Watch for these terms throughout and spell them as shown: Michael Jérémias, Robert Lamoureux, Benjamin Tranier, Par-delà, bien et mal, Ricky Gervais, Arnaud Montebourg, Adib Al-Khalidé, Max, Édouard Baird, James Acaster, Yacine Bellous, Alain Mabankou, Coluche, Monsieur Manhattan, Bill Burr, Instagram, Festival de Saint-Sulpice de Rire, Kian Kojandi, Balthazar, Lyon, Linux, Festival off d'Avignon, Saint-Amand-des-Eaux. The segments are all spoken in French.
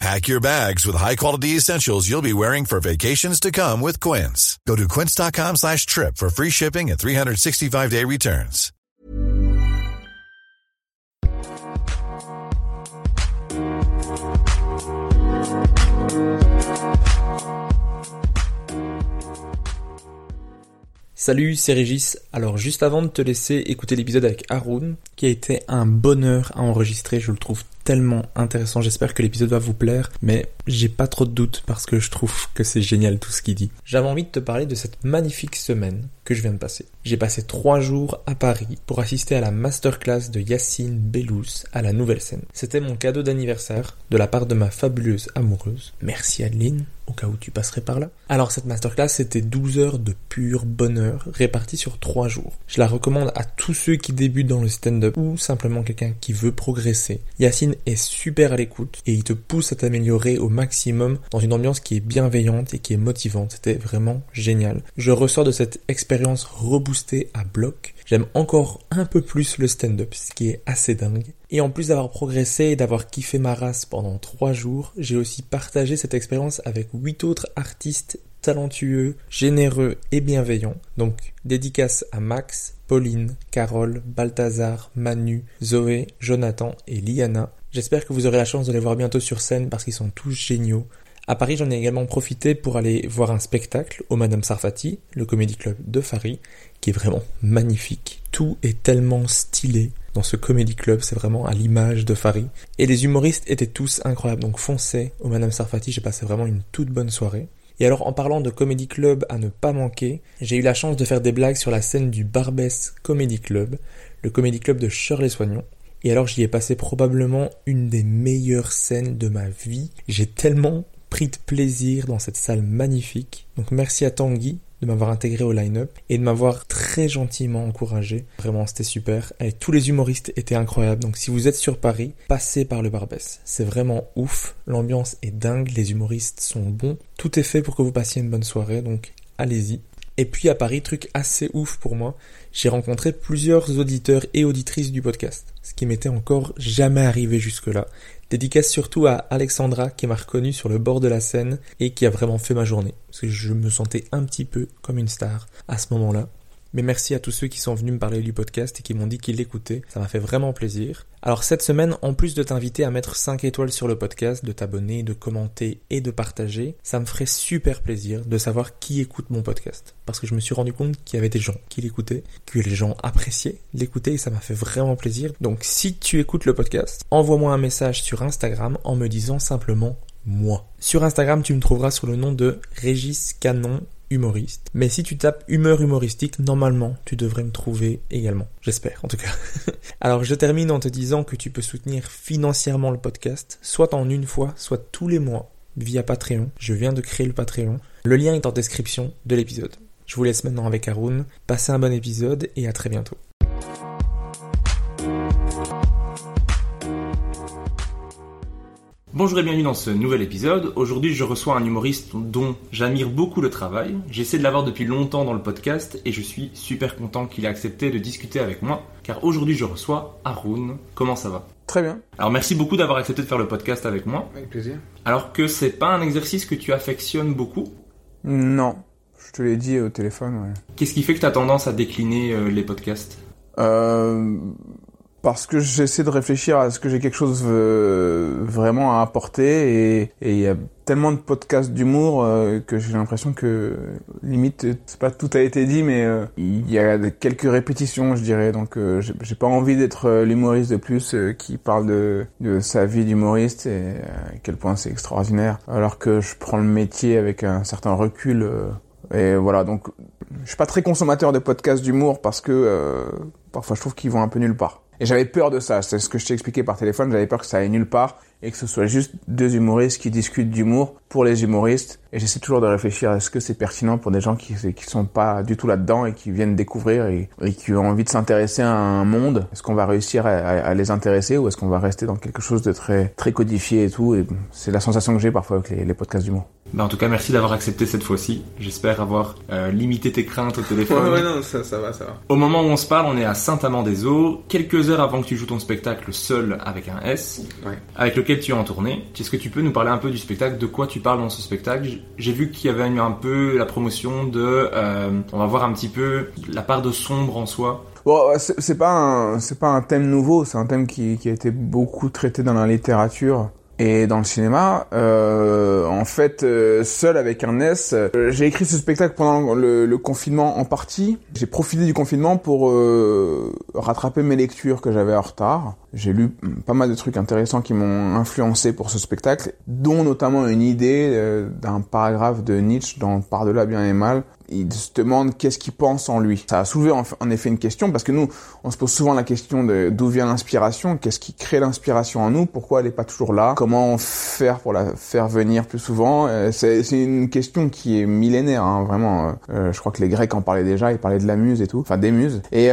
Pack your bags with high-quality essentials you'll be wearing for vacations to come with Quince. Go to quince.com/trip for free shipping and 365-day returns. Salut, c'est Régis. Alors juste avant de te laisser écouter l'épisode avec Haroun, qui a été un bonheur à enregistrer, je le trouve tellement intéressant, j'espère que l'épisode va vous plaire, mais j'ai pas trop de doutes parce que je trouve que c'est génial tout ce qu'il dit. J'avais envie de te parler de cette magnifique semaine que je viens de passer. J'ai passé 3 jours à Paris pour assister à la masterclass de Yacine Bellous à la Nouvelle Scène. C'était mon cadeau d'anniversaire de la part de ma fabuleuse amoureuse. Merci Adeline, au cas où tu passerais par là. Alors cette masterclass, c'était 12 heures de pur bonheur réparties sur 3 jours. Je la recommande à tous ceux qui débutent dans le stand-up ou simplement quelqu'un qui veut progresser. Yacine est super à l'écoute et il te pousse à t'améliorer au maximum dans une ambiance qui est bienveillante et qui est motivante. C'était vraiment génial. Je ressors de cette expérience reboostée à bloc. J'aime encore un peu plus le stand-up, ce qui est assez dingue. Et en plus d'avoir progressé et d'avoir kiffé ma race pendant 3 jours, j'ai aussi partagé cette expérience avec 8 autres artistes talentueux, généreux et bienveillants. Donc, dédicace à Max, Pauline, Carole, Balthazar, Manu, Zoé, Jonathan et Liana. J'espère que vous aurez la chance de les voir bientôt sur scène parce qu'ils sont tous géniaux. À Paris, j'en ai également profité pour aller voir un spectacle au Madame Sarfati, le Comedy Club de Fary, qui est vraiment magnifique. Tout est tellement stylé dans ce Comedy Club, c'est vraiment à l'image de Fary. Et les humoristes étaient tous incroyables, donc foncez au Madame Sarfati, j'ai passé vraiment une toute bonne soirée. Et alors, en parlant de Comedy Club à ne pas manquer, j'ai eu la chance de faire des blagues sur la scène du Barbès Comedy Club, le Comedy Club de Choeur-les-Soignons. Et alors, j'y ai passé probablement une des meilleures scènes de ma vie. J'ai tellement pris de plaisir dans cette salle magnifique. Donc, merci à Tanguy de m'avoir intégré au line-up et de m'avoir très gentiment encouragé. Vraiment, c'était super. Et tous les humoristes étaient incroyables. Donc, si vous êtes sur Paris, passez par le Barbès. C'est vraiment ouf. L'ambiance est dingue. Les humoristes sont bons. Tout est fait pour que vous passiez une bonne soirée. Donc, allez-y. Et puis à Paris, truc assez ouf pour moi, j'ai rencontré plusieurs auditeurs et auditrices du podcast, ce qui m'était encore jamais arrivé jusque-là. Dédicace surtout à Alexandra qui m'a reconnu sur le bord de la Seine et qui a vraiment fait ma journée, parce que je me sentais un petit peu comme une star à ce moment-là. Mais merci à tous ceux qui sont venus me parler du podcast et qui m'ont dit qu'ils l'écoutaient, ça m'a fait vraiment plaisir. Alors cette semaine, en plus de t'inviter à mettre 5 étoiles sur le podcast, de t'abonner, de commenter et de partager, ça me ferait super plaisir de savoir qui écoute mon podcast. Parce que je me suis rendu compte qu'il y avait des gens qui l'écoutaient, que les gens appréciaient l'écouter et ça m'a fait vraiment plaisir. Donc si tu écoutes le podcast, envoie-moi un message sur Instagram en me disant simplement « moi ». Sur Instagram, tu me trouveras sous le nom de Régis Canon humoriste. Mais si tu tapes humeur humoristique, normalement, tu devrais me trouver également. J'espère, en tout cas. Alors, je termine en te disant que tu peux soutenir financièrement le podcast, soit en une fois, soit tous les mois, via Patreon. Je viens de créer le Patreon. Le lien est en description de l'épisode. Je vous laisse maintenant avec Haroun. Passez un bon épisode et à très bientôt. Bonjour et bienvenue dans ce nouvel épisode. Aujourd'hui, je reçois un humoriste dont j'admire beaucoup le travail. J'essaie de l'avoir depuis longtemps dans le podcast et je suis super content qu'il ait accepté de discuter avec moi, car aujourd'hui, je reçois Haroun. Comment ça va ? Très bien. Alors, merci beaucoup d'avoir accepté de faire le podcast avec moi. Avec plaisir. Alors que c'est pas un exercice que tu affectionnes beaucoup ? Non, je te l'ai dit au téléphone, ouais. Qu'est-ce qui fait que tu as tendance à décliner les podcasts ? Parce que j'essaie de réfléchir à ce que j'ai quelque chose vraiment à apporter et il y a tellement de podcasts d'humour que j'ai l'impression que limite c'est pas tout a été dit mais il y a quelques répétitions je dirais donc j'ai pas envie d'être l'humoriste de plus qui parle de sa vie d'humoriste et à quel point c'est extraordinaire alors que je prends le métier avec un certain recul et voilà donc je suis pas très consommateur de podcasts d'humour parce que parfois je trouve qu'ils vont un peu nulle part. Et j'avais peur de ça, c'est ce que je t'ai expliqué par téléphone, j'avais peur que ça aille nulle part et que ce soit juste deux humoristes qui discutent d'humour pour les humoristes. Et j'essaie toujours de réfléchir à ce que c'est pertinent pour des gens qui sont pas du tout là-dedans et qui viennent découvrir et qui ont envie de s'intéresser à un monde. Est-ce qu'on va réussir à les intéresser ou est-ce qu'on va rester dans quelque chose de très, très codifié et tout ? Et c'est la sensation que j'ai parfois avec les podcasts d'humour. Bah en tout cas, merci d'avoir accepté cette fois-ci. J'espère avoir limité tes craintes au téléphone. Ouais, non, ça va. Au moment où on se parle, on est à Saint-Amand-des-Eaux, quelques heures avant que tu joues ton spectacle Seul avec un S, ouais. Avec lequel tu es en tournée. Est-ce que tu peux nous parler un peu du spectacle ? De quoi tu parles dans ce spectacle ? J'ai vu qu'il y avait un peu la promotion de... on va voir un petit peu la part de sombre en soi. Bon, c'est pas un thème nouveau, c'est un thème qui a été beaucoup traité dans la littérature et dans le cinéma. En fait, Seul avec un S, j'ai écrit ce spectacle pendant le confinement en partie. J'ai profité du confinement pour rattraper mes lectures que j'avais en retard. J'ai lu pas mal de trucs intéressants qui m'ont influencé pour ce spectacle, dont notamment une idée d'un paragraphe de Nietzsche dans « Par-delà bien et mal ». Il se demande qu'est-ce qu'il pense en lui. Ça a soulevé en effet une question, parce que nous, on se pose souvent la question de d'où vient l'inspiration, qu'est-ce qui crée l'inspiration en nous, pourquoi elle n'est pas toujours là, comment faire pour la faire venir plus souvent. C'est une question qui est millénaire, hein, vraiment. Je crois que les Grecs en parlaient déjà, ils parlaient de la muse et tout, enfin des muses. Et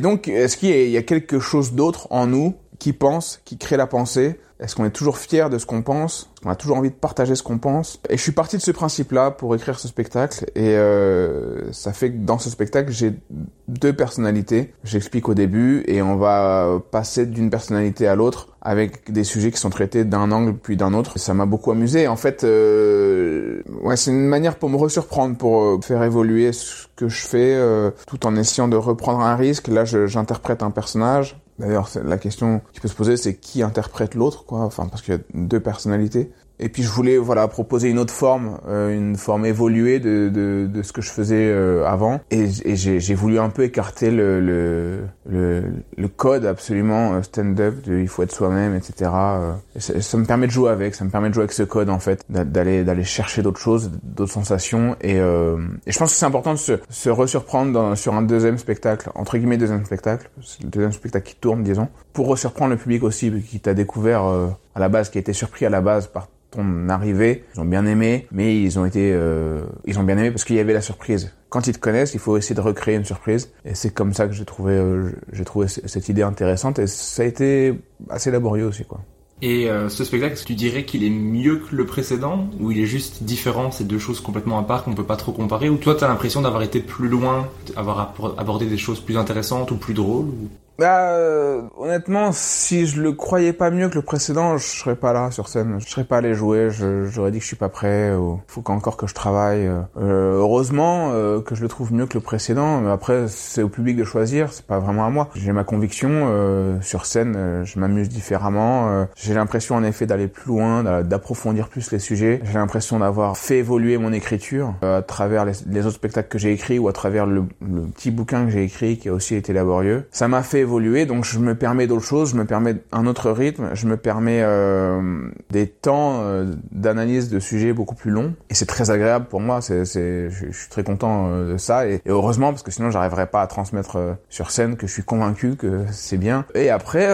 donc, est-ce qu'il y a quelque chose d'autre en nous qui pense, qui crée la pensée ? Est-ce qu'on est toujours fier de ce qu'on pense ? Est-ce qu'on a toujours envie de partager ce qu'on pense ? Et je suis parti de ce principe-là pour écrire ce spectacle. Et ça fait que dans ce spectacle, j'ai deux personnalités. J'explique au début et on va passer d'une personnalité à l'autre avec des sujets qui sont traités d'un angle puis d'un autre. Et ça m'a beaucoup amusé. En fait, ouais, c'est une manière pour me resurprendre, pour faire évoluer ce que je fais tout en essayant de reprendre un risque. Là, j'interprète un personnage. D'ailleurs, la question qui peut se poser, c'est qui interprète l'autre, quoi. Enfin, parce qu'il y a deux personnalités. Et puis, je voulais, voilà, proposer une autre forme, une forme évoluée de ce que je faisais avant. Et j'ai voulu un peu écarter le code absolument stand-up de il faut être soi-même, etc. Et ça me permet de jouer avec, ce code en fait, d'aller chercher d'autres choses, d'autres sensations. Et je pense que c'est important de se resurprendre sur un deuxième spectacle, entre guillemets deuxième spectacle, c'est le deuxième spectacle qui tourne, disons, pour resurprendre le public aussi qui t'a découvert à la base, qui a été surpris à la base par ton arrivée. Ils ont bien aimé, mais ils ont bien aimé parce qu'il y avait la surprise. Quand ils te connaissent, il faut essayer de recréer une surprise. Et c'est comme ça que j'ai trouvé cette idée intéressante et ça a été assez laborieux aussi, quoi. Et ce spectacle, tu dirais qu'il est mieux que le précédent ou il est juste différent, c'est deux choses complètement à part qu'on peut pas trop comparer, ou toi t'as l'impression d'avoir été plus loin, d'avoir abordé des choses plus intéressantes ou plus drôles ou... Bah, honnêtement, si je le croyais pas mieux que le précédent, je serais pas là sur scène. Je serais pas allé jouer, j'aurais dit que je suis pas prêt, ou faut qu'encore que je travaille. Heureusement que je le trouve mieux que le précédent, mais après, c'est au public de choisir, c'est pas vraiment à moi. J'ai ma conviction, sur scène, je m'amuse différemment. J'ai l'impression, en effet, d'aller plus loin, d'approfondir plus les sujets. J'ai l'impression d'avoir fait évoluer mon écriture à travers les autres spectacles que j'ai écrits ou à travers le petit bouquin que j'ai écrit qui a aussi été laborieux. Ça m'a fait évoluer, donc je me permets d'autres choses, je me permets un autre rythme, je me permets des temps d'analyse de sujets beaucoup plus longs et c'est très agréable pour moi, je suis très content de ça et heureusement parce que sinon j'arriverais pas à transmettre sur scène que je suis convaincu que c'est bien. Et après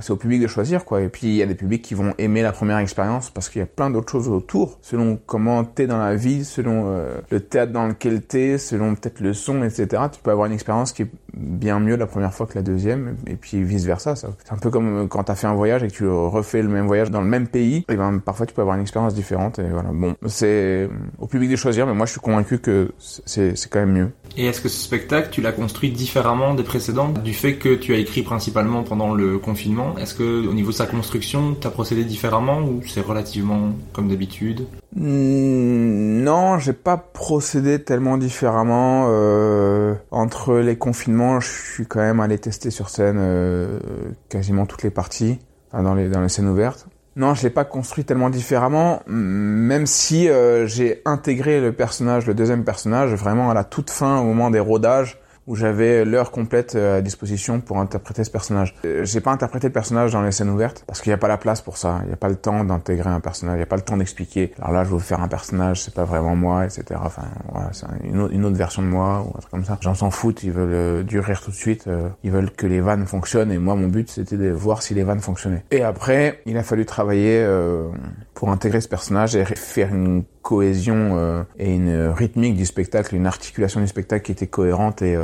c'est au public de choisir, quoi. Et puis il y a des publics qui vont aimer la première expérience parce qu'il y a plein d'autres choses autour, selon comment t'es dans la vie, selon le théâtre dans lequel t'es, selon peut-être le son, etc. Tu peux avoir une expérience qui est bien mieux la première fois que la deuxième, et puis vice-versa. C'est un peu comme quand t'as fait un voyage et que tu refais le même voyage dans le même pays, et ben parfois tu peux avoir une expérience différente, et voilà. Bon, c'est au public de choisir, mais moi je suis convaincu que c'est quand même mieux. Et est-ce que ce spectacle, tu l'as construit différemment des précédents, du fait que tu as écrit principalement pendant le confinement? Est-ce que au niveau de sa construction, t'as procédé différemment, ou c'est relativement comme d'habitude? Non, j'ai pas procédé tellement différemment. Entre les confinements, je suis quand même allé tester sur scène quasiment toutes les parties, enfin dans les scènes ouvertes. Non, je l'ai pas construit tellement différemment, même si j'ai intégré le deuxième personnage, vraiment à la toute fin, au moment des rodages, où j'avais l'heure complète à disposition pour interpréter ce personnage. J'ai pas interprété le personnage dans les scènes ouvertes, parce qu'il n'y a pas la place pour ça. Il n'y a pas le temps d'intégrer un personnage, il n'y a pas le temps d'expliquer. Alors là, je veux faire un personnage, c'est pas vraiment moi, etc. Enfin, voilà, c'est une autre version de moi, ou un truc comme ça. Les gens s'en foutent, ils veulent du rire tout de suite, ils veulent que les vannes fonctionnent, et moi, mon but, c'était de voir si les vannes fonctionnaient. Et après, il a fallu travailler pour intégrer ce personnage et faire une cohésion et une rythmique du spectacle, une articulation du spectacle qui était cohérente et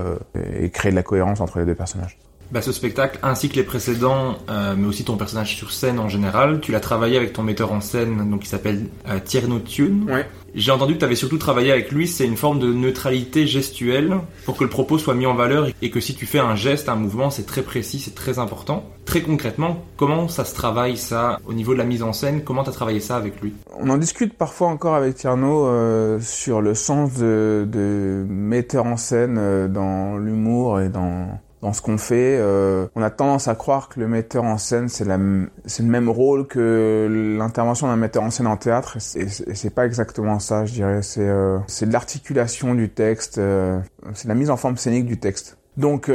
créer de la cohérence entre les deux personnages. Bah, ce spectacle, ainsi que les précédents, mais aussi ton personnage sur scène en général, tu l'as travaillé avec ton metteur en scène, donc qui s'appelle Tierno Tune. Ouais. J'ai entendu que tu avais surtout travaillé avec lui, c'est une forme de neutralité gestuelle pour que le propos soit mis en valeur et que si tu fais un geste, un mouvement, c'est très précis, c'est très important. Très concrètement, comment ça se travaille ça au niveau de la mise en scène? Comment tu as travaillé ça avec lui? On en discute parfois encore avec Tierno sur le sens de metteur en scène dans l'humour et dans ce qu'on fait. On a tendance à croire que le metteur en scène, c'est le même rôle que l'intervention d'un metteur en scène en théâtre. Et c'est pas exactement ça, je dirais. C'est de l'articulation du texte, c'est de la mise en forme scénique du texte. Donc,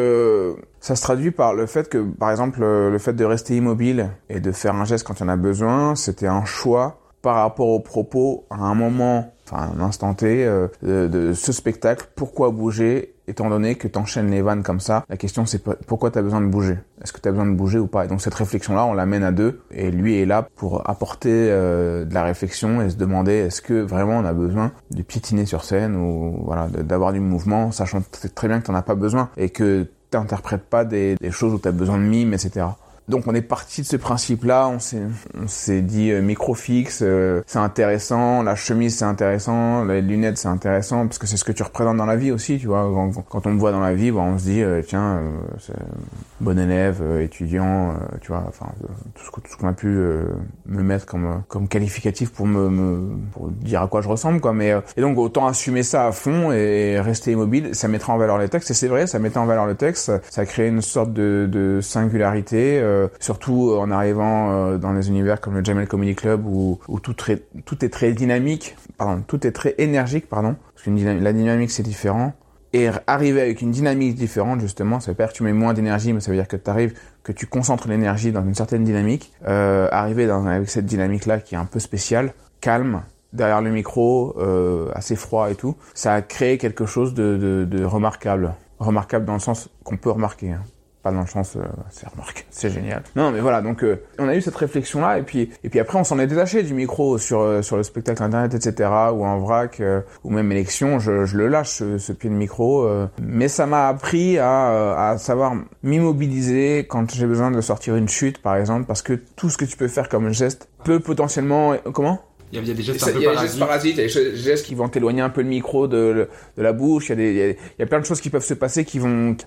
ça se traduit par le fait que, par exemple, le fait de rester immobile et de faire un geste quand il y en a besoin, c'était un choix par rapport au propos à un moment, enfin un instant T, de ce spectacle. Pourquoi bouger? Étant donné que t'enchaînes les vannes comme ça, la question c'est pourquoi t'as besoin de bouger? Est-ce que t'as besoin de bouger ou pas? Et donc cette réflexion-là, on l'amène à deux, et lui est là pour apporter de la réflexion et se demander est-ce que vraiment on a besoin de piétiner sur scène ou voilà d'avoir du mouvement, sachant très bien que t'en as pas besoin et que t'interprètes pas des choses où t'as besoin de mime, etc. Donc on est parti de ce principe-là, on s'est dit micro fixe, c'est intéressant, la chemise c'est intéressant, les lunettes c'est intéressant, parce que c'est ce que tu représentes dans la vie aussi, tu vois. Quand on me voit dans la vie, bah, on se dit tiens, c'est bon élève, étudiant, tu vois, enfin tout ce qu'on a pu me mettre comme qualificatif pour pour dire à quoi je ressemble, quoi. Mais et donc autant assumer ça à fond et rester immobile, ça mettra en valeur les textes. Et c'est vrai, ça mettait en valeur le texte, ça crée une sorte de singularité. Surtout en arrivant dans des univers comme le Jamel Comedy Club où tout est très énergique, parce que la dynamique c'est différent. Et arriver avec une dynamique différente, justement, ça veut pas dire que tu mets moins d'énergie, mais ça veut dire que tu concentres l'énergie dans une certaine dynamique. Arriver avec cette dynamique-là qui est un peu spéciale, calme, derrière le micro, assez froid et tout, ça a créé quelque chose de remarquable. Remarquable dans le sens qu'on peut remarquer, hein. Pas dans le sens, c'est remarquable, c'est génial. Non, mais voilà, donc on a eu cette réflexion-là, et puis après on s'en est détaché du micro sur le spectacle internet, etc., ou en vrac, ou même élection, je le lâche, ce pied de micro, mais ça m'a appris à savoir m'immobiliser quand j'ai besoin de sortir une chute, par exemple, parce que tout ce que tu peux faire comme geste peut potentiellement... Comment ? Il y a des gestes un peu parasites, il y a des gestes qui vont t'éloigner un peu le micro de la bouche, il y a plein de choses qui peuvent se passer qui vont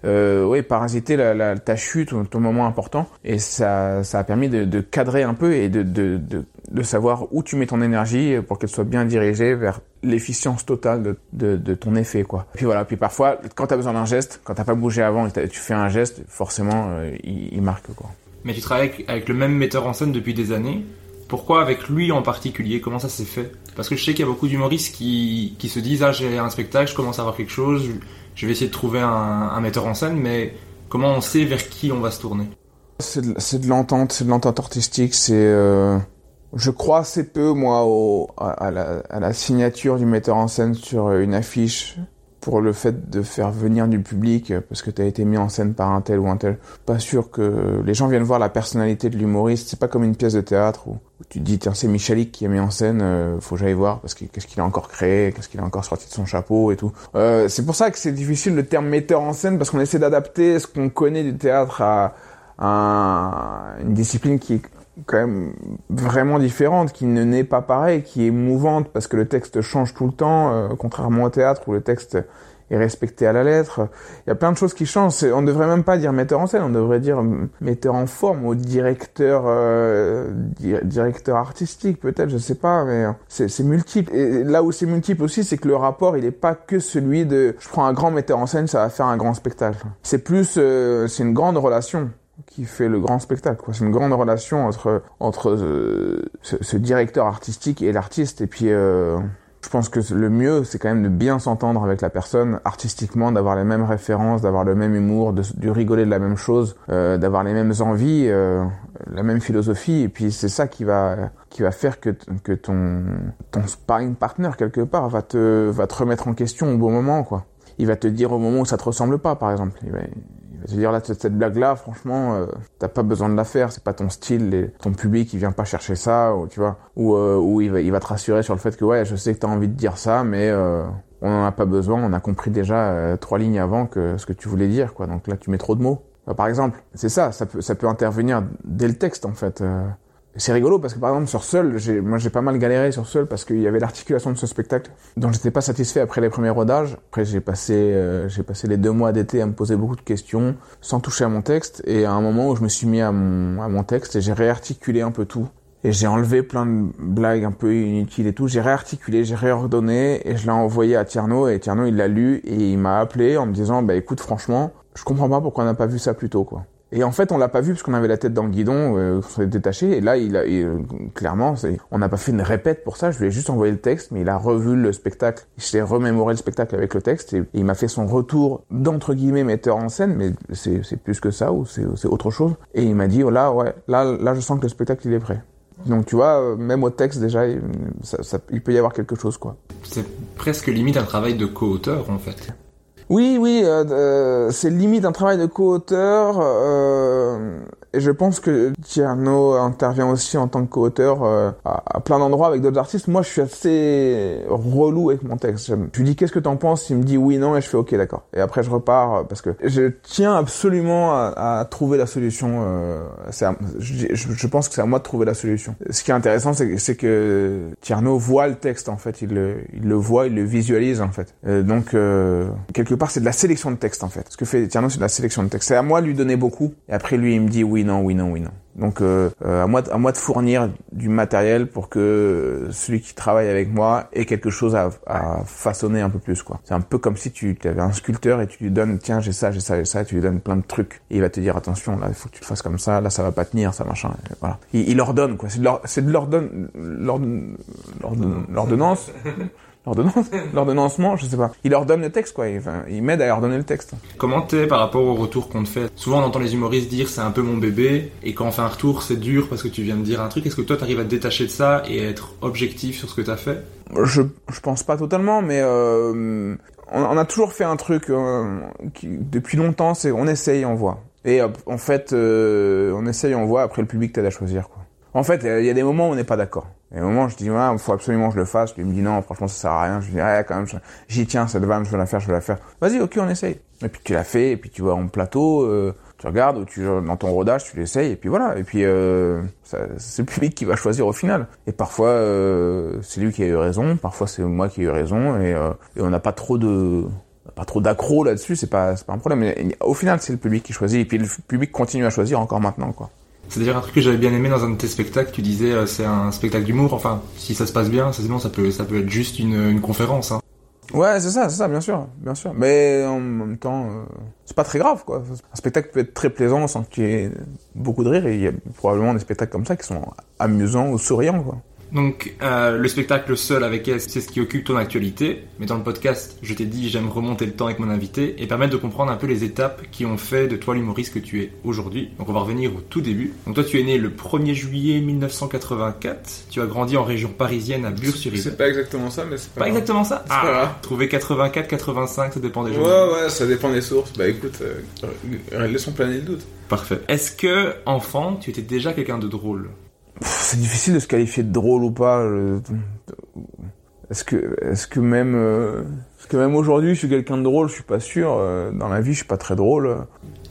parasiter ta chute ou ton moment important, et ça a permis de cadrer un peu et de savoir où tu mets ton énergie pour qu'elle soit bien dirigée vers l'efficience totale de ton effet, quoi. Puis voilà, puis parfois quand t'as besoin d'un geste, quand t'as pas bougé avant et tu fais un geste, forcément il marque, quoi. Mais tu travailles avec le même metteur en scène depuis des années. Pourquoi avec lui en particulier? Comment ça s'est fait? Parce que je sais qu'il y a beaucoup d'humoristes qui se disent « Ah, j'ai un spectacle, je commence à avoir quelque chose, je vais essayer de trouver un metteur en scène », mais comment on sait vers qui on va se tourner? C'est de l'entente, artistique, je crois assez peu, moi, à la signature du metteur en scène sur une affiche. pour le fait de faire venir du public parce que t'as été mis en scène par un tel ou un tel. Pas sûr que les gens viennent voir la personnalité de l'humoriste. C'est pas comme une pièce de théâtre où tu te dis, tiens, c'est Michalik qui a mis en scène, faut que j'aille voir parce que qu'est-ce qu'il a encore créé, qu'est-ce qu'il a encore sorti de son chapeau et tout. C'est pour ça que c'est difficile le terme metteur en scène, parce qu'on essaie d'adapter ce qu'on connaît du théâtre à une discipline qui est quand même vraiment différente, qui ne n'est pas pareille, qui est mouvante parce que le texte change tout le temps, contrairement au théâtre où le texte est respecté à la lettre. Il y a plein de choses qui changent. On ne devrait même pas dire metteur en scène, on devrait dire metteur en forme ou directeur, directeur artistique peut-être, je sais pas, mais c'est multiple. Et là où c'est multiple aussi, c'est que le rapport, il est pas que celui de je prends un grand metteur en scène, ça va faire un grand spectacle. C'est plus, c'est une grande relation qui fait le grand spectacle, quoi. C'est une grande relation entre ce directeur artistique et l'artiste. Et puis, je pense que le mieux, c'est quand même de bien s'entendre avec la personne artistiquement, d'avoir les mêmes références, d'avoir le même humour, de rigoler de la même chose, d'avoir les mêmes envies, la même philosophie. Et puis, c'est ça qui va faire que ton sparring partner, quelque part, va te remettre en question au bon moment, quoi. Il va te dire au moment où ça te ressemble pas, par exemple. Je veux dire, là, cette blague-là, franchement, t'as pas besoin de la faire, c'est pas ton style, ton public, il vient pas chercher ça, ou tu vois, ou il va te rassurer sur le fait que, ouais, je sais que t'as envie de dire ça, mais on en a pas besoin, on a compris déjà 3 lignes avant que ce que tu voulais dire, quoi. Donc là, tu mets trop de mots. Enfin, par exemple, c'est ça, ça peut intervenir dès le texte, en fait. C'est rigolo parce que par exemple sur Seul, j'ai pas mal galéré sur Seul parce qu'il y avait l'articulation de ce spectacle dont j'étais pas satisfait après les premiers rodages. Après j'ai passé les 2 mois d'été à me poser beaucoup de questions sans toucher à mon texte, et à un moment où je me suis mis à mon texte et j'ai réarticulé un peu tout. Et j'ai enlevé plein de blagues un peu inutiles et tout. J'ai réarticulé, j'ai réordonné et je l'ai envoyé à Tierno. Et Tierno, il l'a lu et il m'a appelé en me disant « Bah écoute, franchement, je comprends pas pourquoi on n'a pas vu ça plus tôt, quoi. » Et en fait, on l'a pas vu parce qu'on avait la tête dans le guidon, on s'est détaché. Et là, clairement, on n'a pas fait une répète pour ça. Je lui ai juste envoyé le texte, mais il a revu le spectacle. Je l'ai remémoré le spectacle avec le texte et il m'a fait son retour d'entre guillemets metteur en scène, mais c'est plus que ça ou c'est autre chose. Et il m'a dit, oh là, ouais, là, je sens que le spectacle il est prêt. Donc tu vois, même au texte déjà, il peut y avoir quelque chose, quoi. C'est presque limite un travail de co-auteur, en fait. Oui, c'est limite un travail de co-auteur, et je pense que Tierno intervient aussi en tant que co-auteur à plein d'endroits avec d'autres artistes. Moi, je suis assez relou avec mon texte. Je lui dis, qu'est-ce que t'en penses? Il me dit oui, non, et je fais ok, d'accord. Et après, je repars parce que je tiens absolument à trouver la solution. Je pense que c'est à moi de trouver la solution. Ce qui est intéressant, c'est que Tierno voit le texte, en fait. Il le voit, il le visualise, en fait. Donc, quelque part, c'est de la sélection de texte, en fait. Ce que fait Tierno, c'est de la sélection de texte. C'est à moi de lui donner beaucoup. Et après, lui, il me dit oui, non. Donc, à moi de fournir du matériel pour que celui qui travaille avec moi ait quelque chose à façonner un peu plus, quoi. C'est un peu comme si tu avais un sculpteur et tu lui donnes, tiens, j'ai ça, et tu lui donnes plein de trucs. Et il va te dire, attention, là, il faut que tu le fasses comme ça, là, ça va pas tenir, ça, machin. Et voilà. Il ordonne, quoi. C'est de l'ordonnance. L'ordonnancement, je sais pas. Il ordonne le texte, quoi. Il m'aide à ordonner le texte. Comment t'es par rapport au retour qu'on te fait? Souvent, on entend les humoristes dire c'est un peu mon bébé, et quand on fait un retour, c'est dur parce que tu viens de dire un truc. Est-ce que toi, t'arrives à te détacher de ça et à être objectif sur ce que t'as fait? Je pense pas totalement, mais on a toujours fait un truc qui, depuis longtemps, c'est on essaye, on voit. Et en fait, on essaye, on voit. Après, le public t'aide à choisir, quoi. En fait, il y a des moments où on n'est pas d'accord. Et au moment où je dis, ouais, faut absolument que je le fasse. Lui me dit, non, franchement, ça sert à rien. Je lui dis, ouais, quand même, j'y tiens, cette vanne, je veux la faire. Vas-y, ok, on essaye. Et puis tu la fais, et puis tu vas en plateau, tu regardes, ou dans ton rodage, tu l'essayes, et puis voilà. Et puis, c'est le public qui va choisir au final. Et parfois, c'est lui qui a eu raison, parfois c'est moi qui ai eu raison, et on n'a pas trop d'accro là-dessus, c'est pas un problème. Mais au final, c'est le public qui choisit, et puis le public continue à choisir encore maintenant, quoi. C'est d'ailleurs un truc que j'avais bien aimé dans un de tes spectacles. Tu disais, c'est un spectacle d'humour. Enfin, si ça se passe bien, sinon ça peut être juste une conférence, hein. Ouais, c'est ça, bien sûr. Mais en même temps, c'est pas très grave, quoi. Un spectacle peut être très plaisant sans qu'il y ait beaucoup de rire. Et il y a probablement des spectacles comme ça qui sont amusants ou souriants, quoi. Donc le spectacle Seul avec elle, c'est ce qui occupe ton actualité, mais dans le podcast, je t'ai dit, j'aime remonter le temps avec mon invité et permettre de comprendre un peu les étapes qui ont fait de toi l'humoriste que tu es aujourd'hui. Donc on va revenir au tout début. Donc toi tu es né le 1er juillet 1984, tu as grandi en région parisienne à Bure-sur-Yvette. C'est pas exactement ça, mais c'est pas exactement ça. C'est pas trouver 84, 85, ça dépend des gens. Ouais, ça dépend des sources. Bah écoute, laissons planer le doute. Parfait. Est-ce que, enfant, tu étais déjà quelqu'un de drôle ? C'est difficile de se qualifier de drôle ou pas. Est-ce que même aujourd'hui je suis quelqu'un de drôle ? Je suis pas sûr. Dans la vie, je suis pas très drôle.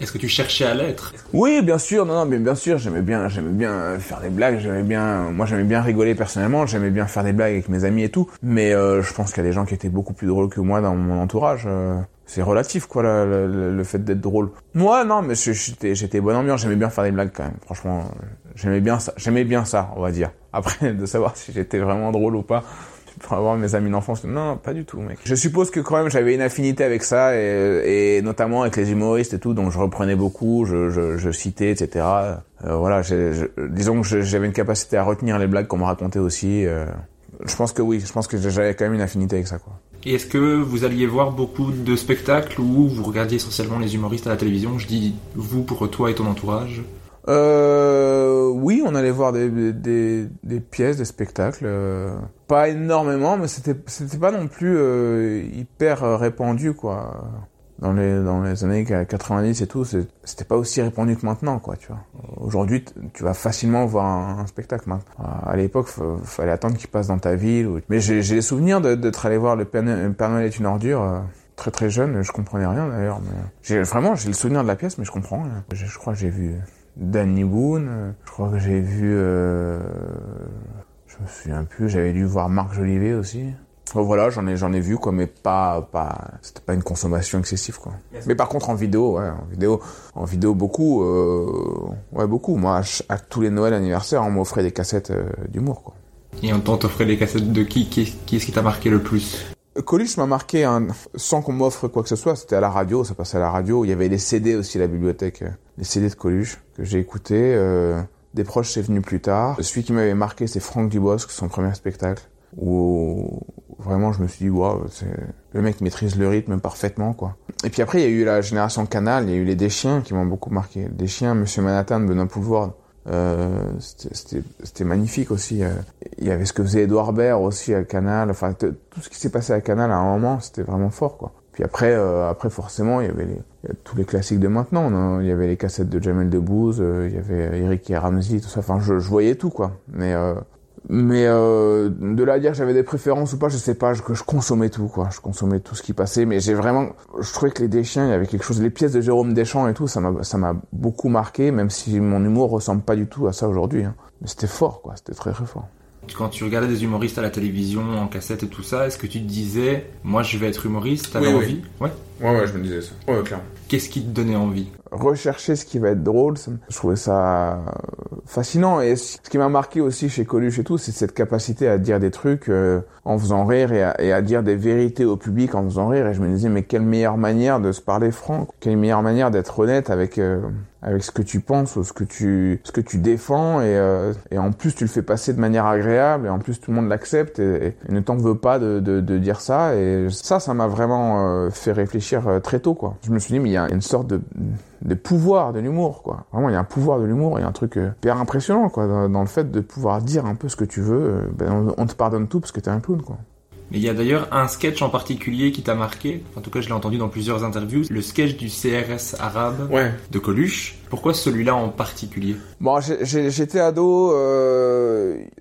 Est-ce que tu cherchais à l'être ? Oui, bien sûr. Non, mais bien sûr, j'aimais bien faire des blagues. J'aimais bien rigoler personnellement. J'aimais bien faire des blagues avec mes amis et tout. Mais je pense qu'il y a des gens qui étaient beaucoup plus drôles que moi dans mon entourage. C'est relatif, quoi, le fait d'être drôle. Moi, non, mais j'étais bonne ambiance, j'aimais bien faire des blagues quand même. Franchement, j'aimais bien ça, on va dire. Après, de savoir si j'étais vraiment drôle ou pas, pour avoir mes amis d'enfance, non, pas du tout, mec. Je suppose que quand même, j'avais une affinité avec ça, et notamment avec les humoristes et tout, donc je reprenais beaucoup, je citais, etc. Disons que j'avais une capacité à retenir les blagues qu'on me racontait aussi. Je pense que oui, je pense que j'avais quand même une affinité avec ça, quoi. Et est-ce que vous alliez voir beaucoup de spectacles où vous regardiez essentiellement les humoristes à la télévision ? Je dis vous pour toi et ton entourage. Oui, on allait voir des pièces, des spectacles. Pas énormément, mais c'était pas non plus hyper répandu, quoi. Dans les années 90 et tout, c'était pas aussi répandu que maintenant, quoi, tu vois. Aujourd'hui, tu vas facilement voir un spectacle maintenant. À l'époque, fallait attendre qu'il passe dans ta ville. Mais j'ai les souvenirs d'être allé voir Le Père Noël est une ordure, très très jeune, je comprenais rien d'ailleurs. Mais j'ai le souvenir de la pièce, mais je comprends rien. Je crois que j'ai vu Danny Boone, je crois que j'ai vu... je me souviens plus, j'avais dû voir Marc Jolivet aussi. Voilà, j'en ai vu, quoi, mais c'était pas une consommation excessive, quoi. Yes. Mais par contre, en vidéo, beaucoup, beaucoup. Moi, à tous les Noël, anniversaires, on m'offrait des cassettes d'humour, quoi. Et on t'offrait des cassettes de qui est-ce qui t'a marqué le plus? Coluche m'a marqué, sans qu'on m'offre quoi que ce soit, c'était à la radio, ça passait à la radio. Il y avait des CD aussi à la bibliothèque, les CD de Coluche, que j'ai écoutés, des proches, c'est venu plus tard. Celui qui m'avait marqué, c'est Franck Dubosc, son premier spectacle, où vraiment je me suis dit waouh, le mec maîtrise le rythme parfaitement, quoi. Et puis après il y a eu la génération Canal, il y a eu les Deschiens qui m'ont beaucoup marqué. Les Deschiens, Monsieur Manhattan, Benoît Poulvord, c'était magnifique aussi. Il y avait ce que faisait Édouard Baird aussi à Canal, enfin tout ce qui s'est passé à Canal à un moment, c'était vraiment fort, quoi. Puis après forcément, il y a tous les classiques de maintenant, non ? Il y avait les cassettes de Jamel Debbouze, il y avait Eric et Ramsey, tout ça, enfin je voyais tout, quoi. Mais de là à dire que j'avais des préférences ou pas, je sais pas, je consommais tout, quoi. Je consommais tout ce qui passait, mais je trouvais que les Deschiens, il y avait quelque chose, les pièces de Jérôme Deschamps et tout, ça m'a beaucoup marqué, même si mon humour ressemble pas du tout à ça aujourd'hui, hein. Mais c'était fort, quoi, c'était très très fort. Quand tu regardais des humoristes à la télévision, en cassette et tout ça, est-ce que tu te disais, moi je vais être humoriste, t'avais envie ? Ouais, je me disais ça. Ouais, clairement. Qu'est-ce qui te donnait envie ? Rechercher ce qui va être drôle, je trouvais ça fascinant. Et ce qui m'a marqué aussi chez Coluche et tout, c'est cette capacité à dire des trucs en faisant rire et à dire des vérités au public en faisant rire. Et je me disais, mais quelle meilleure manière de se parler franc, quelle meilleure manière d'être honnête avec ce que tu penses ou ce que tu défends, et en plus tu le fais passer de manière agréable, et en plus tout le monde l'accepte et ne t'en veut pas de dire ça. Et ça m'a vraiment fait réfléchir très tôt, quoi. Je me suis dit, mais il y a une sorte de pouvoir de l'humour, quoi. Vraiment, il y a un pouvoir de l'humour, il y a un truc hyper impressionnant, quoi, dans le fait de pouvoir dire un peu ce que tu veux. On te pardonne tout parce que t'es un clown, quoi. Mais il y a d'ailleurs un sketch en particulier qui t'a marqué. En tout cas, je l'ai entendu dans plusieurs interviews. Le sketch du CRS arabe de Coluche. Pourquoi celui-là en particulier ? Bon, j'étais ado.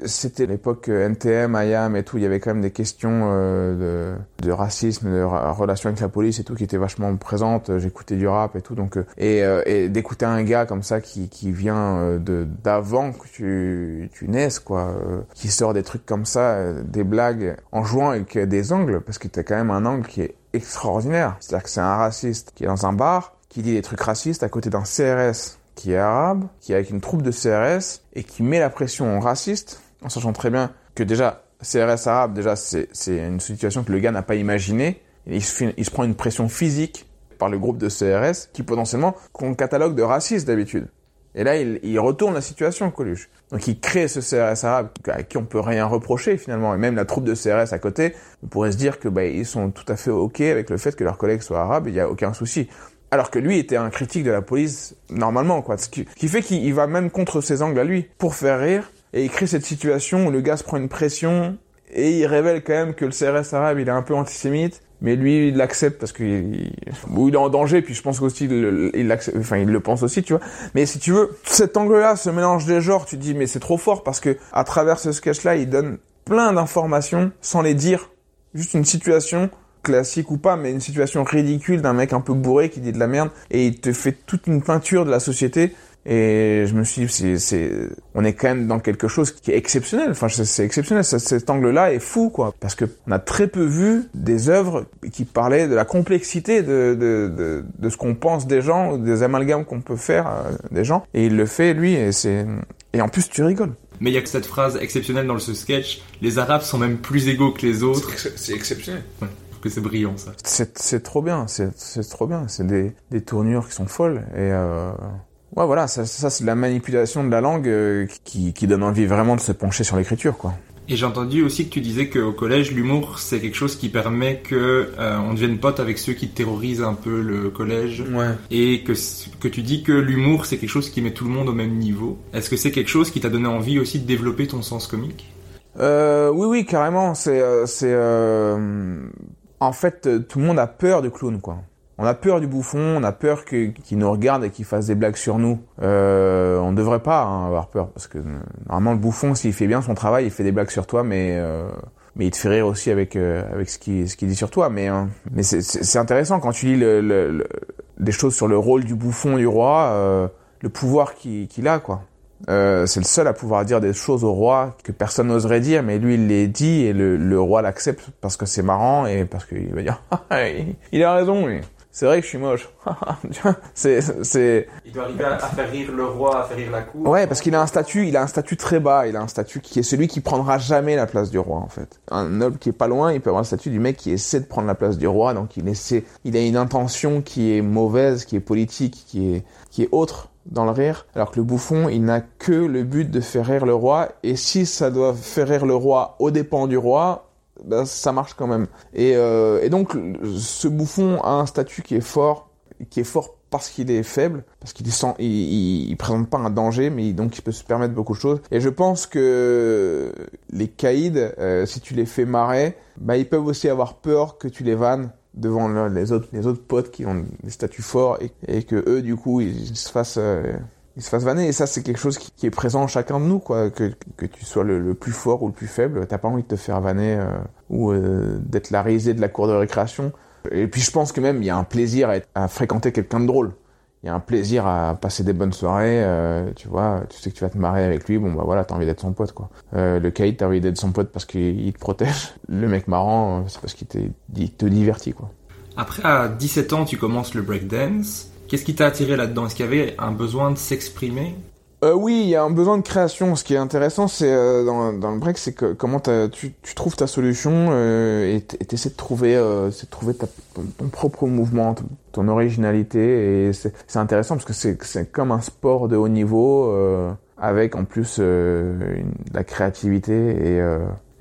C'était l'époque NTM, IAM et tout. Il y avait quand même des questions de racisme, de relations avec la police et tout qui étaient vachement présentes. J'écoutais du rap et tout. Donc, et d'écouter un gars comme ça qui vient d'avant que tu naisses, quoi. Qui sort des trucs comme ça, des blagues en jouant avec des angles. Parce que t'as quand même un angle qui est extraordinaire. C'est-à-dire que c'est un raciste qui est dans un bar, qui dit des trucs racistes à côté d'un CRS qui est arabe, qui est avec une troupe de CRS, et qui met la pression aux racistes, en sachant très bien que déjà, CRS arabe, déjà, c'est une situation que le gars n'a pas imaginée. Il se prend une pression physique par le groupe de CRS, qui potentiellement, qu'on catalogue de racistes d'habitude. Et là, il retourne la situation, Coluche. Donc il crée ce CRS arabe à qui on peut rien reprocher finalement. Et même la troupe de CRS à côté, on pourrait se dire que ils sont tout à fait OK avec le fait que leurs collègues soient arabes, il n'y a aucun souci. Alors que lui était un critique de la police normalement, quoi. Ce qui fait qu'il va même contre ses angles à lui pour faire rire. Et il crée cette situation où le gars se prend une pression et il révèle quand même que le CRS arabe, il est un peu antisémite. Mais lui, il l'accepte parce qu'il est en danger, puis je pense qu'aussi, il le pense aussi, tu vois. Mais si tu veux, cet angle-là, ce mélange des genres, tu te dis, mais c'est trop fort parce que, à travers ce sketch-là, il donne plein d'informations sans les dire. Juste une situation, classique ou pas, mais une situation ridicule d'un mec un peu bourré qui dit de la merde et il te fait toute une peinture de la société. Et je me suis dit, on est quand même dans quelque chose qui est exceptionnel. Enfin, c'est exceptionnel. Cet angle-là est fou, quoi. Parce que on a très peu vu des œuvres qui parlaient de la complexité de ce qu'on pense des gens, des amalgames qu'on peut faire des gens. Et il le fait, lui, et en plus, tu rigoles. Mais il y a que cette phrase exceptionnelle dans ce sketch. Les Arabes sont même plus égaux que les autres. C'est exceptionnel. Ouais. Que c'est brillant, ça. C'est trop bien. C'est trop bien. C'est des tournures qui sont folles. Et, ouais, voilà, ça c'est de la manipulation de la langue qui donne envie vraiment de se pencher sur l'écriture, quoi. Et j'ai entendu aussi que tu disais qu'au collège, l'humour, c'est quelque chose qui permet que on devienne pote avec ceux qui terrorisent un peu le collège. Ouais. Et que tu dis que l'humour, c'est quelque chose qui met tout le monde au même niveau. Est-ce que c'est quelque chose qui t'a donné envie aussi de développer ton sens comique ? Oui, carrément. En fait, tout le monde a peur du clown, quoi. On a peur du bouffon, on a peur qu'il nous regarde et qu'il fasse des blagues sur nous. On devrait pas avoir peur, parce que normalement le bouffon, s'il fait bien son travail, il fait des blagues sur toi, mais il te fait rire aussi avec ce qu'il dit sur toi. Mais c'est intéressant quand tu lis des choses sur le rôle du bouffon du roi, le pouvoir qu'il a, quoi. C'est le seul à pouvoir dire des choses au roi que personne n'oserait dire, mais lui il les dit et le roi l'accepte parce que c'est marrant et parce qu'il va dire il a raison, lui. C'est vrai que je suis moche. Il doit arriver à faire rire le roi, à faire rire la cour. Ouais, parce qu'il a un statut, très bas. Il a un statut qui est celui qui prendra jamais la place du roi, en fait. Un noble qui est pas loin, il peut avoir le statut du mec qui essaie de prendre la place du roi, donc il a une intention qui est mauvaise, qui est politique, qui est autre dans le rire. Alors que le bouffon, il n'a que le but de faire rire le roi, et si ça doit faire rire le roi aux dépens du roi, ben, ça marche quand même. Et donc, ce bouffon a un statut qui est fort parce qu'il est faible, parce qu'il sent, il présente pas un danger, mais donc il peut se permettre beaucoup de choses. Et je pense que les caïds, si tu les fais marrer, ben, ils peuvent aussi avoir peur que tu les vannes devant les autres potes qui ont des statuts forts et que eux, du coup, ils se fassent vanner. Et ça, c'est quelque chose qui est présent en chacun de nous, quoi. Que tu sois le plus fort ou le plus faible, t'as pas envie de te faire vanner ou d'être la risée de la cour de récréation. Et puis je pense que même, il y a un plaisir à fréquenter quelqu'un de drôle. Il y a un plaisir à passer des bonnes soirées, tu vois, tu sais que tu vas te marrer avec lui, bon bah voilà, t'as envie d'être son pote, quoi. Le caïd, t'as envie d'être son pote parce qu'il te protège. Le mec marrant, c'est parce qu'il te divertit, quoi. Après, à 17 ans, tu commences le breakdance. Qu'est-ce qui t'a attiré là-dedans ? Est-ce qu'il y avait un besoin de s'exprimer ? Oui, il y a un besoin de création. Ce qui est intéressant, c'est dans le break, c'est que comment tu trouves ta solution et t'essaies de trouver, ton propre mouvement, ton originalité. Et c'est intéressant parce que c'est comme un sport de haut niveau avec en plus la créativité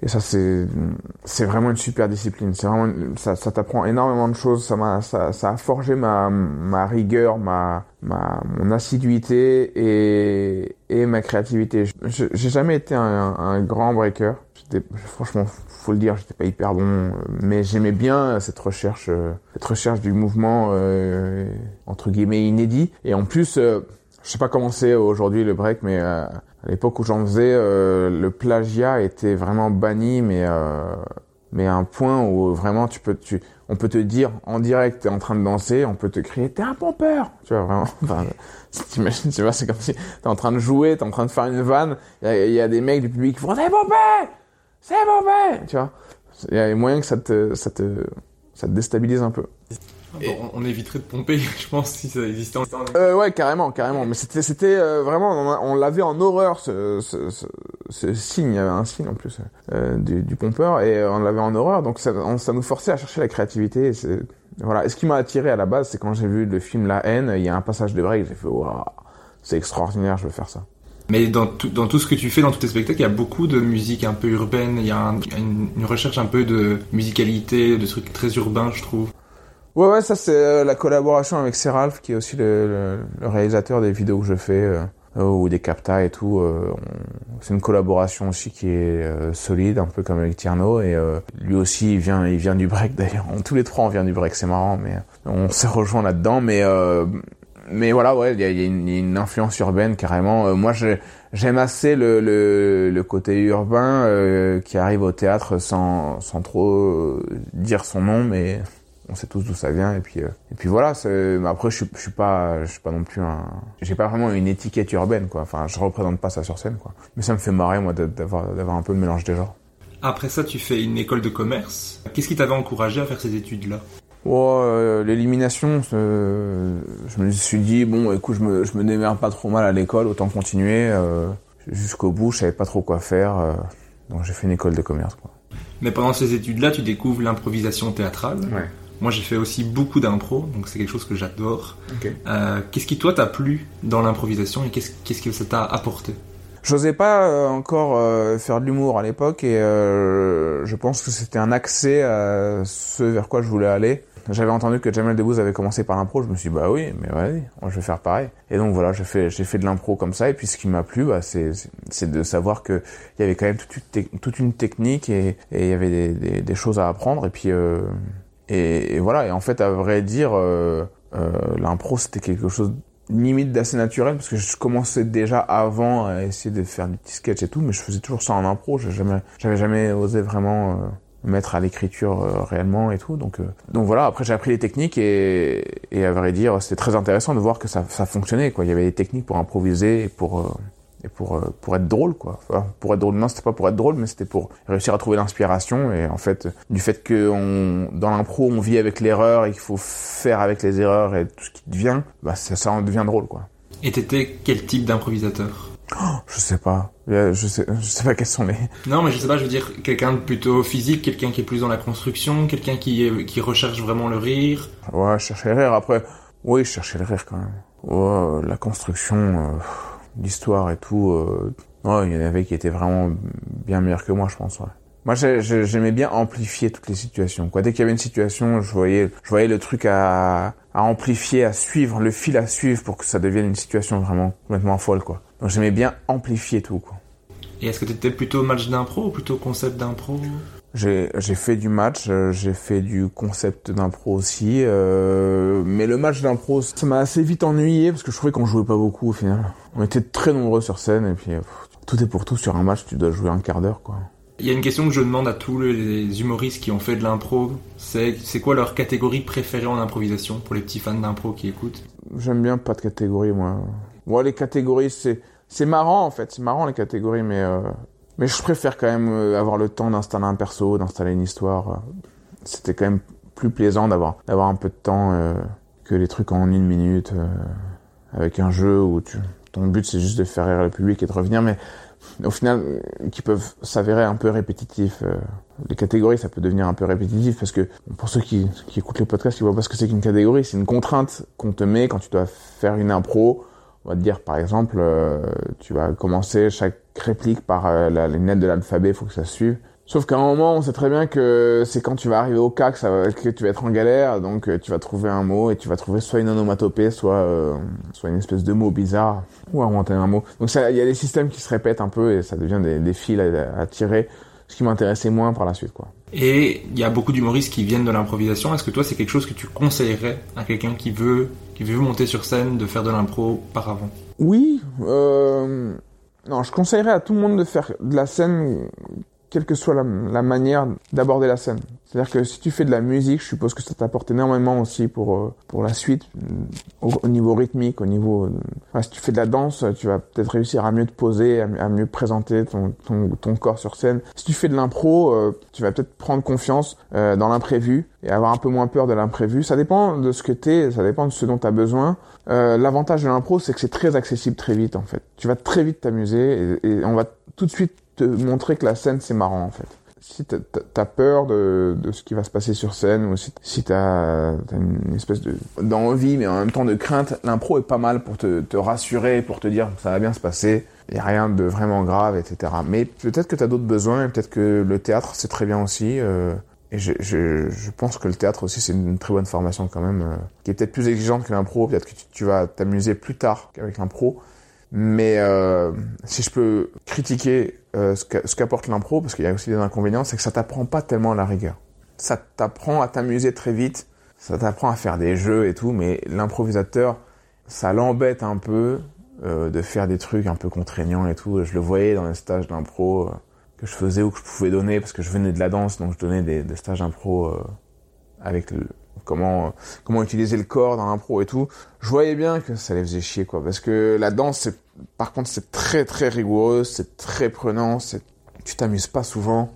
et ça c'est vraiment une super discipline. C'est vraiment ça t'apprend énormément de choses. Ça a forgé ma rigueur, mon assiduité et ma créativité. J'ai jamais été un grand breaker. Franchement, faut le dire, j'étais pas hyper bon, mais j'aimais bien cette recherche du mouvement entre guillemets inédit. Et en plus, je sais pas comment c'est aujourd'hui le break, mais à l'époque où j'en faisais, le plagiat était vraiment banni, mais à un point où vraiment on peut te dire en direct t'es en train de danser, on peut te crier t'es un pompeur, tu vois vraiment. Enfin, t'imagines, tu vois, c'est comme si t'es en train de jouer, t'es en train de faire une vanne, il y a des mecs du public qui font c'est pompé, tu vois. Il y a moyen que ça te déstabilise un peu. Et... on éviterait de pomper, je pense, si ça existait. Ouais, carrément. Mais c'était vraiment, on l'avait en horreur ce signe. Il y avait un signe en plus du pompeur et on l'avait en horreur. Donc ça nous forçait à chercher la créativité. Et voilà. Et ce qui m'a attiré à la base, c'est quand j'ai vu le film La Haine. Il y a un passage de break, j'ai fait waouh, c'est extraordinaire, je veux faire ça. Mais dans tout ce que tu fais, dans tous tes spectacles, il y a beaucoup de musique un peu urbaine, il y a une recherche un peu de musicalité, de trucs très urbains, je trouve. Ouais, ça c'est la collaboration avec Seralf, qui est aussi le réalisateur des vidéos que je fais, ou des captas et tout. C'est une collaboration aussi qui est solide, un peu comme avec Tierno, et lui aussi il vient du break d'ailleurs. Tous les trois on vient du break, c'est marrant, mais on s'est rejoint là-dedans, mais voilà, ouais, il y a une influence urbaine carrément. Moi, j'aime assez le côté urbain qui arrive au théâtre sans trop dire son nom, mais on sait tous d'où ça vient. Et puis voilà. Mais après, je suis pas non plus j'ai pas vraiment une étiquette urbaine, quoi. Enfin, je représente pas ça sur scène, quoi. Mais ça me fait marrer, moi, d'avoir un peu le mélange des genres. Après ça, tu fais une école de commerce. Qu'est-ce qui t'avait encouragé à faire ces études-là? Oh, l'élimination, je me suis dit, bon, écoute, je me démerde pas trop mal à l'école, autant continuer. Jusqu'au bout, je savais pas trop quoi faire, donc j'ai fait une école de commerce, quoi. Mais pendant ces études-là, tu découvres l'improvisation théâtrale. Ouais. Moi, j'ai fait aussi beaucoup d'impro, donc c'est quelque chose que j'adore. Okay. Qu'est-ce qui, toi, t'a plu dans l'improvisation et qu'est-ce que ça t'a apporté? J'osais pas encore faire de l'humour à l'époque, et je pense que c'était un accès à ce vers quoi je voulais aller. J'avais entendu que Jamel Debbouze avait commencé par l'impro, je me suis dit, bah oui, mais vas-y, je vais faire pareil. Et donc voilà, j'ai fait de l'impro comme ça, et puis ce qui m'a plu, bah, c'est de savoir qu'il y avait quand même toute une technique, et il y avait des choses à apprendre, et puis et voilà. Et en fait, à vrai dire, l'impro, c'était quelque chose limite d'assez naturel, parce que je commençais déjà avant à essayer de faire des petits sketchs et tout, mais je faisais toujours ça en impro. J'avais jamais osé vraiment mettre à l'écriture réellement et tout, donc voilà. Après, j'ai appris les techniques, et à vrai dire, c'était très intéressant de voir que ça fonctionnait, quoi. Il y avait des techniques pour improviser et pour être drôle, quoi. Enfin, pour être drôle, non, c'était pas pour être drôle, mais c'était pour réussir à trouver l'inspiration. Et en fait, du fait que dans l'impro, on vit avec l'erreur et qu'il faut faire avec les erreurs et tout ce qui devient, bah, ça en devient drôle, quoi. Et t'étais quel type d'improvisateur? Je sais pas. Je sais pas quels sont les... Non, mais je sais pas, je veux dire, quelqu'un de plutôt physique, quelqu'un qui est plus dans la construction, quelqu'un qui recherche vraiment le rire. Ouais, je cherchais le rire, après. Oui, je cherchais le rire, quand même. Ouais, la construction... l'histoire et tout, ouais, il y en avait qui étaient vraiment bien meilleurs que moi, je pense, ouais. Moi, j'aimais bien amplifier toutes les situations, quoi. Dès qu'il y avait une situation, je voyais le truc à amplifier, à suivre, le fil à suivre pour que ça devienne une situation vraiment complètement folle, quoi. Donc j'aimais bien amplifier tout, quoi. Et est-ce que t'étais plutôt match d'impro ou plutôt concept d'impro? J'ai fait du match, j'ai fait du concept d'impro aussi, mais le match d'impro, ça m'a assez vite ennuyé, parce que je trouvais qu'on jouait pas beaucoup, au final. On était très nombreux sur scène, et puis tout est pour tout sur un match, tu dois jouer un quart d'heure, quoi. Il y a une question que je demande à tous les humoristes qui ont fait de l'impro, c'est quoi leur catégorie préférée en improvisation, pour les petits fans d'impro qui écoutent? J'aime bien pas de catégorie, moi. Ouais, les catégories, c'est marrant, en fait, c'est marrant les catégories, mais je préfère quand même avoir le temps d'installer un perso, d'installer une histoire. C'était quand même plus plaisant d'avoir un peu de temps que les trucs en une minute avec un jeu où ton but c'est juste de faire rire le public et de revenir, mais au final qui peuvent s'avérer un peu répétitifs. Les catégories, ça peut devenir un peu répétitif, parce que pour ceux qui écoutent les podcasts, ils voient pas ce que c'est qu'une catégorie. C'est une contrainte qu'on te met quand tu dois faire une impro. On va te dire, par exemple, tu vas commencer chaque réplique par les lettres de l'alphabet, il faut que ça suive. Sauf qu'à un moment, on sait très bien que c'est quand tu vas arriver au cas que tu vas être en galère, donc tu vas trouver un mot, et tu vas trouver soit une onomatopée, soit une espèce de mot bizarre, ou inventer un mot. Donc il y a des systèmes qui se répètent un peu, et ça devient des fils à tirer, ce qui m'intéressait moins par la suite, quoi. Et il y a beaucoup d'humoristes qui viennent de l'improvisation. Est-ce que toi, c'est quelque chose que tu conseillerais à quelqu'un qui veut monter sur scène, de faire de l'impro par avant? Oui, non, je conseillerais à tout le monde de faire de la scène, quelle que soit la manière d'aborder la scène. C'est-à-dire que si tu fais de la musique, je suppose que ça t'apporte énormément aussi pour la suite, au niveau rythmique, au niveau... Enfin, si tu fais de la danse, tu vas peut-être réussir à mieux te poser, à mieux présenter ton corps sur scène. Si tu fais de l'impro, tu vas peut-être prendre confiance dans l'imprévu et avoir un peu moins peur de l'imprévu. Ça dépend de ce que t'es, ça dépend de ce dont t'as besoin. L'avantage de l'impro, c'est que c'est très accessible très vite, en fait. Tu vas très vite t'amuser, et on va tout de suite te montrer que la scène, c'est marrant, en fait. si t'as peur de ce qui va se passer sur scène, ou si t'as une espèce d'envie, mais en même temps de crainte, l'impro est pas mal pour te rassurer, pour te dire que ça va bien se passer, il n'y a rien de vraiment grave, etc. Mais peut-être que t'as d'autres besoins, et peut-être que le théâtre, c'est très bien aussi. Et je pense que le théâtre aussi, c'est une très bonne formation quand même, qui est peut-être plus exigeante que l'impro, peut-être que tu vas t'amuser plus tard qu'avec l'impro. Mais si je peux critiquer ce qu'apporte l'impro, parce qu'il y a aussi des inconvénients, c'est que ça t'apprend pas tellement la rigueur. Ça t'apprend à t'amuser très vite, ça t'apprend à faire des jeux et tout, mais l'improvisateur, ça l'embête un peu de faire des trucs un peu contraignants et tout. Je le voyais dans les stages d'impro que je faisais ou que je pouvais donner, parce que je venais de la danse, donc je donnais des stages d'impro avec comment utiliser le corps dans l'impro et tout, je voyais bien que ça les faisait chier, quoi. Parce que la danse, par contre, c'est très, très rigoureux, c'est très prenant, tu t'amuses pas souvent,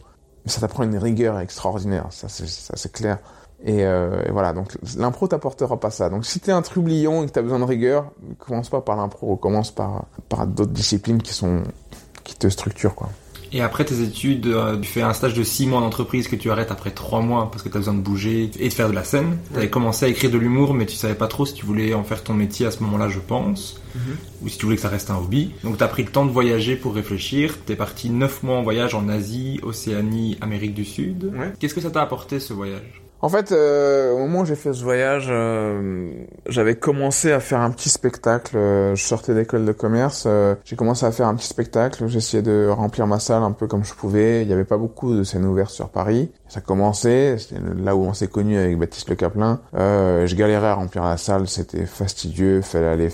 mais ça t'apprend une rigueur extraordinaire, ça c'est clair. Et voilà, donc l'impro t'apportera pas ça. Donc si t'es un trublion et que t'as besoin de rigueur, commence pas par l'impro, commence par d'autres disciplines qui te structurent, quoi. Et après tes études, tu fais un stage de 6 mois en entreprise que tu arrêtes après 3 mois parce que tu as besoin de bouger et de faire de la scène. Tu avais commencé à écrire de l'humour, mais tu savais pas trop si tu voulais en faire ton métier à ce moment-là, je pense, ou si tu voulais que ça reste un hobby. Donc tu as pris le temps de voyager pour réfléchir. Tu es parti 9 mois en voyage en Asie, Océanie, Amérique du Sud. Ouais. Qu'est-ce que ça t'a apporté, ce voyage ? En fait, au moment où j'ai fait ce voyage, j'avais commencé à faire un petit spectacle. Je sortais d'école de commerce. J'ai commencé à faire un petit spectacle. J'essayais de remplir ma salle un peu comme je pouvais. Il n'y avait pas beaucoup de scènes ouvertes sur Paris. Ça commençait. C'était là où on s'est connus avec Baptiste Le Caplin. Je galérais à remplir la salle. C'était fastidieux. Fallait aller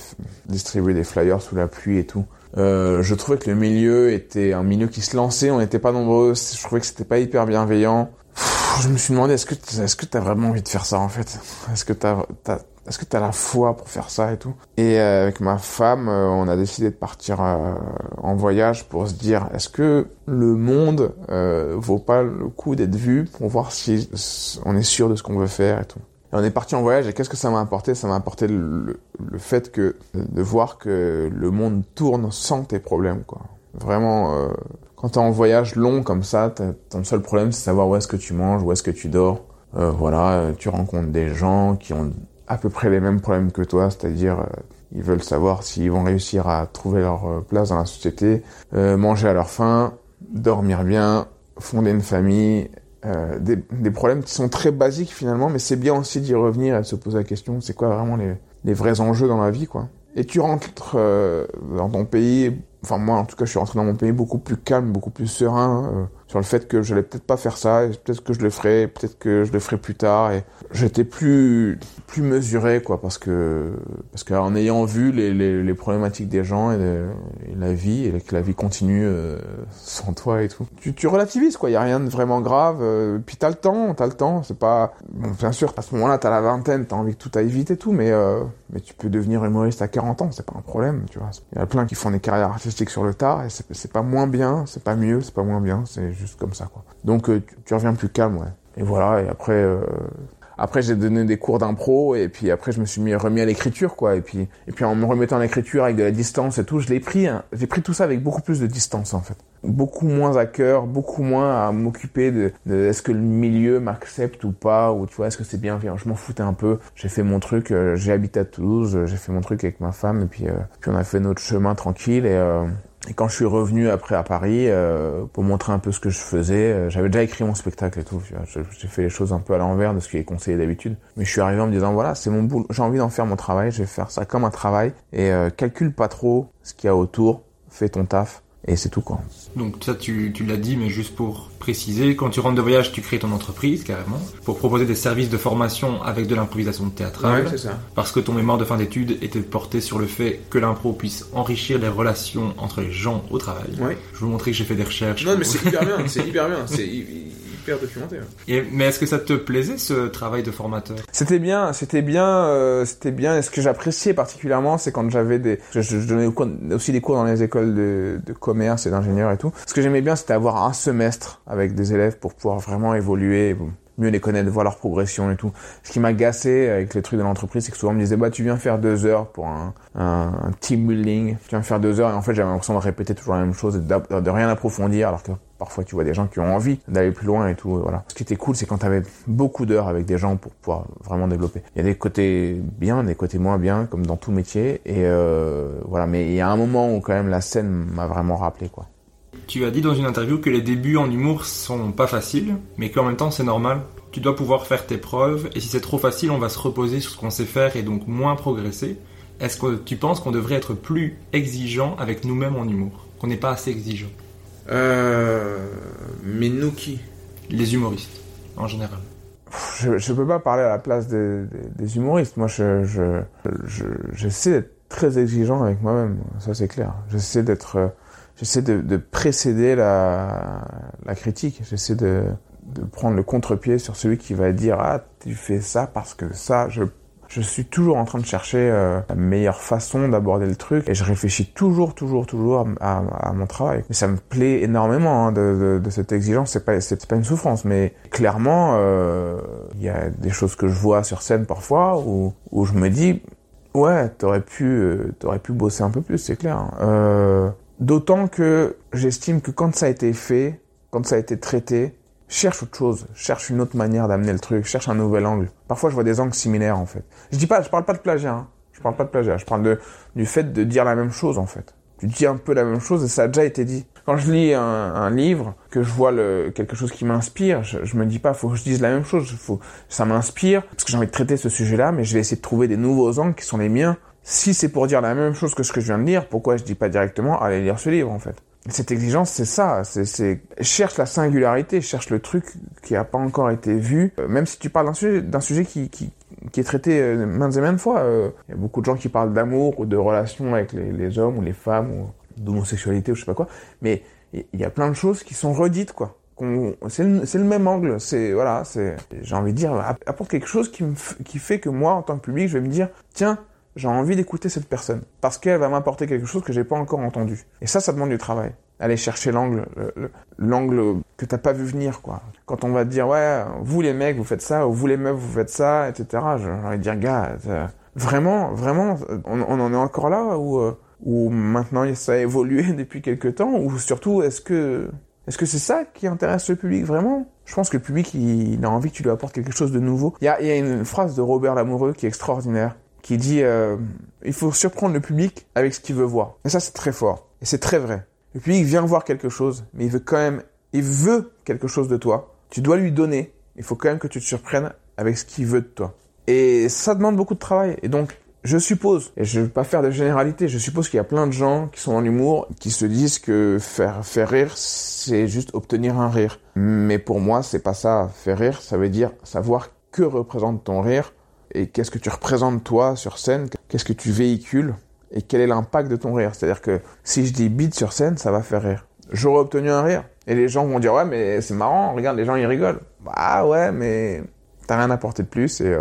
distribuer des flyers sous la pluie et tout. Je trouvais que le milieu était un milieu qui se lançait. On n'était pas nombreux. Je trouvais que c'était pas hyper bienveillant. Je me suis demandé, est-ce que t'as vraiment envie de faire ça, en fait? Est-ce que t'as la foi pour faire ça et tout? Et avec ma femme, on a décidé de partir en voyage pour se dire, est-ce que le monde vaut pas le coup d'être vu pour voir si on est sûr de ce qu'on veut faire et tout? Et on est parti en voyage, et qu'est-ce que ça m'a apporté? Ça m'a apporté le fait que de voir que le monde tourne sans tes problèmes, quoi. Vraiment... Quand t'es en voyage long comme ça, ton seul problème c'est de savoir où est-ce que tu manges, où est-ce que tu dors. Voilà, tu rencontres des gens qui ont à peu près les mêmes problèmes que toi, c'est-à-dire ils veulent savoir s'ils vont réussir à trouver leur place dans la société, manger à leur faim, dormir bien, fonder une famille, des problèmes qui sont très basiques finalement, mais c'est bien aussi d'y revenir et de se poser la question, c'est quoi vraiment les vrais enjeux dans la vie, quoi. Et tu rentres dans ton pays, enfin moi en tout cas je suis rentré dans mon pays beaucoup plus calme, beaucoup plus serein sur le fait que j'allais peut-être pas faire ça, et peut-être que je le ferai, peut-être que je le ferai plus tard, et j'étais plus mesuré, quoi, parce que en ayant vu les problématiques des gens et la vie, et que la vie continue sans toi et tout, tu relativises, quoi. Il y a rien de vraiment grave, puis t'as le temps, c'est pas bon, bien sûr à ce moment-là t'as la vingtaine, t'as envie que tout aille vite et tout, mais tu peux devenir humoriste à 40 ans, c'est pas un problème, tu vois. Il y a plein qui font des carrières artistiques sur le tard, et c'est pas moins bien, c'est pas mieux, c'est pas moins bien, c'est juste comme ça, quoi. Donc tu reviens plus calme, ouais. Et voilà, et après j'ai donné des cours d'impro, et puis après je me suis remis à l'écriture, quoi, et puis en me remettant à l'écriture avec de la distance et tout, j'ai pris tout ça avec beaucoup plus de distance, en fait. Beaucoup moins à cœur, beaucoup moins à m'occuper de est-ce que le milieu m'accepte ou pas, ou tu vois, est-ce que c'est bien, je m'en foutais un peu, j'ai fait mon truc, j'ai habité à Toulouse, j'ai fait mon truc avec ma femme, et puis on a fait notre chemin tranquille, et quand je suis revenu après à Paris, pour montrer un peu ce que je faisais, j'avais déjà écrit mon spectacle et tout, tu vois, j'ai fait les choses un peu à l'envers de ce qui est conseillé d'habitude, mais je suis arrivé en me disant voilà, c'est mon boulot, j'ai envie d'en faire mon travail, je vais faire ça comme un travail, et calcule pas trop ce qu'il y a autour, fais ton taf. Et c'est tout, quoi. Donc ça, tu l'as dit, mais juste pour préciser, quand tu rentres de voyage, tu crées ton entreprise, carrément, pour proposer des services de formation avec de l'improvisation théâtrale. Ouais, c'est ça. Parce que ton mémoire de fin d'études était porté sur le fait que l'impro puisse enrichir les relations entre les gens au travail. Ouais. Je vais vous montrer que j'ai fait des recherches. Non, mais c'est hyper bien, c'est hyper bien, c'est hyper documenté. Ouais. Mais est-ce que ça te plaisait, ce travail de formateur ? C'était bien. Et ce que j'appréciais particulièrement, c'est quand j'avais je donnais aussi des cours dans les écoles de commerce et d'ingénieurs et tout. Ce que j'aimais bien, c'était avoir un semestre avec des élèves pour pouvoir vraiment évoluer. mieux les connaître, voir leur progression et tout. Ce qui m'a gassé avec les trucs de l'entreprise, c'est que souvent on me disait, bah, tu viens faire 2 heures pour un team building, tu viens faire 2 heures, et en fait, j'avais l'impression de répéter toujours la même chose et de rien approfondir, alors que parfois tu vois des gens qui ont envie d'aller plus loin et tout, voilà. Ce qui était cool, c'est quand t'avais beaucoup d'heures avec des gens pour pouvoir vraiment développer. Il y a des côtés bien, des côtés moins bien, comme dans tout métier, et voilà. Mais il y a un moment où quand même la scène m'a vraiment rappelé, quoi. Tu as dit dans une interview que les débuts en humour sont pas faciles, mais qu'en même temps c'est normal. Tu dois pouvoir faire tes preuves, et si c'est trop facile, on va se reposer sur ce qu'on sait faire et donc moins progresser. Est-ce que tu penses qu'on devrait être plus exigeant avec nous-mêmes en humour, qu'on n'est pas assez exigeant? Mais nous qui? Les humoristes, en général. Je peux pas parler à la place des humoristes. Moi, j'essaie d'être très exigeant avec moi-même, ça c'est clair. J'essaie d'être... J'essaie de précéder la critique. J'essaie de prendre le contre-pied sur celui qui va dire « Ah, tu fais ça parce que ça... » Je suis toujours en train de chercher la meilleure façon d'aborder le truc. Et je réfléchis toujours à mon travail. Mais ça me plaît énormément de cette exigence. C'est pas une souffrance. Mais clairement, y a des choses que je vois sur scène parfois où je me dis « Ouais, t'aurais pu bosser un peu plus, c'est clair. » D'autant que j'estime que quand ça a été fait, quand ça a été traité, cherche autre chose, cherche une autre manière d'amener le truc, cherche un nouvel angle. Parfois, je vois des angles similaires, en fait. Je parle pas de plagiat, hein. Je parle pas de plagiat. Je parle du fait de dire la même chose, en fait. Tu dis un peu la même chose et ça a déjà été dit. Quand je lis un livre, que je vois quelque chose qui m'inspire, je me dis pas, faut que je dise la même chose. Ça m'inspire parce que j'ai envie de traiter ce sujet-là, mais je vais essayer de trouver des nouveaux angles qui sont les miens. Si c'est pour dire la même chose que ce que je viens de lire, pourquoi je dis pas directement « Allez lire ce livre », en fait. Cette exigence, c'est ça. Cherche la singularité, cherche le truc qui a pas encore été vu. Même si tu parles d'un sujet qui est traité maintes et maintes fois. Il y a beaucoup de gens qui parlent d'amour ou de relations avec les hommes ou les femmes ou d'homosexualité ou je sais pas quoi. Mais il y a plein de choses qui sont redites, quoi. C'est le même angle. J'ai envie de dire, apporte quelque chose qui fait que moi, en tant que public, je vais me dire « Tiens, j'ai envie d'écouter cette personne parce qu'elle va m'apporter quelque chose que j'ai pas encore entendu. » Et ça demande du travail. Aller chercher l'angle que t'as pas vu venir, quoi. Quand on va te dire « Ouais, vous les mecs, vous faites ça, ou vous les meufs, vous faites ça, etc. » J'ai envie de dire « Gars, vraiment, on en est encore là ou maintenant ça a évolué depuis quelques temps, ou surtout est-ce que c'est ça qui intéresse le public vraiment ? » Je pense que le public, il a envie que tu lui apportes quelque chose de nouveau. Il y a une phrase de Robert Lamoureux qui est extraordinaire, qui dit il faut surprendre le public avec ce qu'il veut voir. Et ça, c'est très fort. Et c'est très vrai. Le public vient voir quelque chose, mais il veut quelque chose de toi. Tu dois lui donner. Il faut quand même que tu te surprennes avec ce qu'il veut de toi. Et ça demande beaucoup de travail. Et donc, je suppose, et je ne veux pas faire de généralité, je suppose qu'il y a plein de gens qui sont dans l'humour, qui se disent que faire rire, c'est juste obtenir un rire. Mais pour moi, c'est pas ça. Faire rire, ça veut dire savoir que représente ton rire, et qu'est-ce que tu représentes toi sur scène, qu'est-ce que tu véhicules et quel est l'impact de ton rire. C'est-à-dire que si je dis bide sur scène, ça va faire rire. J'aurais obtenu un rire et les gens vont dire « Ouais, mais c'est marrant, regarde, les gens ils rigolent. » Bah ouais, mais t'as rien apporté de plus et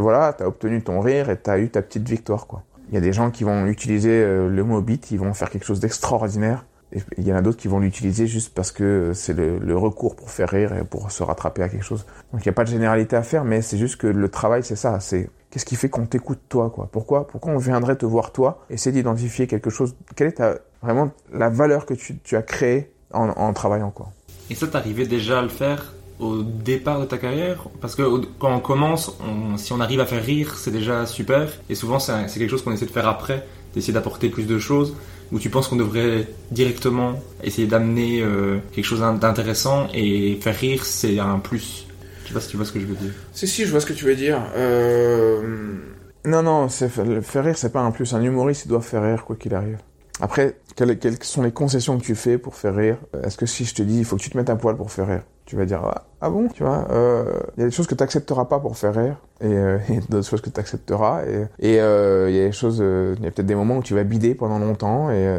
voilà, t'as obtenu ton rire et t'as eu ta petite victoire, quoi. Il y a des gens qui vont utiliser le mot bide, ils vont faire quelque chose d'extraordinaire. Et il y en a d'autres qui vont l'utiliser juste parce que c'est le recours pour faire rire et pour se rattraper à quelque chose. Donc il n'y a pas de généralité à faire, mais c'est juste que le travail, c'est ça. C'est qu'est-ce qui fait qu'on t'écoute toi, quoi. Pourquoi on viendrait te voir toi, essayer d'identifier quelque chose. Quelle est vraiment la valeur que tu as créée en travaillant, quoi. Et ça, t'arrivais déjà à le faire au départ de ta carrière? Parce que quand on commence, si on arrive à faire rire, c'est déjà super. Et souvent, c'est quelque chose qu'on essaie de faire après, d'essayer d'apporter plus de choses. Ou tu penses qu'on devrait directement essayer d'amener quelque chose d'intéressant et faire rire, c'est un plus? Je sais pas si tu vois ce que je veux dire. Si, je vois ce que tu veux dire. Non, faire rire, c'est pas un plus. Un humoriste, il doit faire rire quoi qu'il arrive. Après, quelles sont les concessions que tu fais pour faire rire? Est-ce que si je te dis, il faut que tu te mettes à poil pour faire rire, tu vas dire « Ah bon ?» Tu vois, il y a des choses que tu n'accepteras pas pour faire rire, et d'autres choses que tu accepteras. Et il y a des choses, il y a peut-être des moments où tu vas bider pendant longtemps, et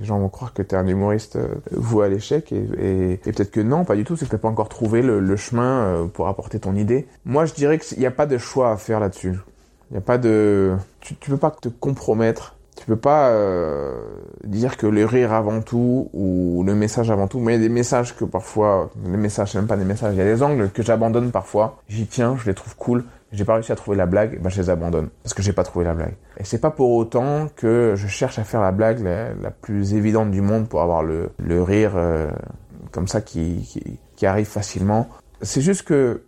les gens vont croire que tu es un humoriste voué à l'échec, et peut-être que non, pas du tout, c'est que tu n'as pas encore trouvé le chemin pour apporter ton idée. Moi, je dirais qu'il n'y a pas de choix à faire là-dessus. Il n'y a pas de... Tu ne peux pas te compromettre Tu peux pas dire que le rire avant tout ou le message avant tout. Mais il y a des messages que parfois, les messages, c'est même pas des messages, il y a des angles que j'abandonne parfois. J'y tiens, je les trouve cool. J'ai pas réussi à trouver la blague, ben je les abandonne parce que j'ai pas trouvé la blague. Et c'est pas pour autant que je cherche à faire la blague la plus évidente du monde pour avoir le rire comme ça qui arrive facilement. C'est juste que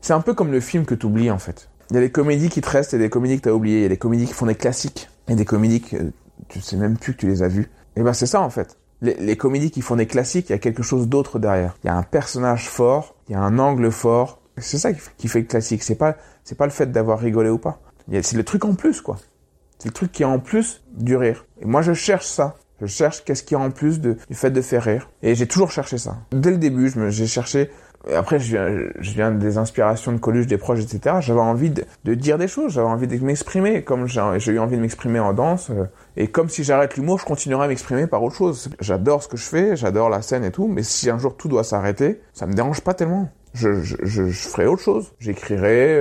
c'est un peu comme le film que t'oublies en fait. Il y a des comédies qui te restent et des comédies que t'as oubliées. Il y a des comédies qui font des classiques et des comédies que tu sais même plus que tu les as vues. Et ben c'est ça en fait. Les comédies qui font des classiques, il y a quelque chose d'autre derrière. Il y a un personnage fort, il y a un angle fort. C'est ça qui fait le classique. C'est pas le fait d'avoir rigolé ou pas. C'est le truc en plus, quoi. C'est le truc qui est en plus du rire. Et moi, je cherche ça. Je cherche qu'est-ce qu'il y a en plus du fait de faire rire. Et j'ai toujours cherché ça. Dès le début, j'ai cherché. Après, je viens des inspirations de Coluche, des proches, etc. J'avais envie de dire des choses. J'avais envie de m'exprimer. Comme j'ai eu envie de m'exprimer en danse. Et comme si j'arrête l'humour, je continuerai à m'exprimer par autre chose. J'adore ce que je fais. J'adore la scène et tout. Mais si un jour tout doit s'arrêter, ça me dérange pas tellement. Je ferai autre chose. J'écrirai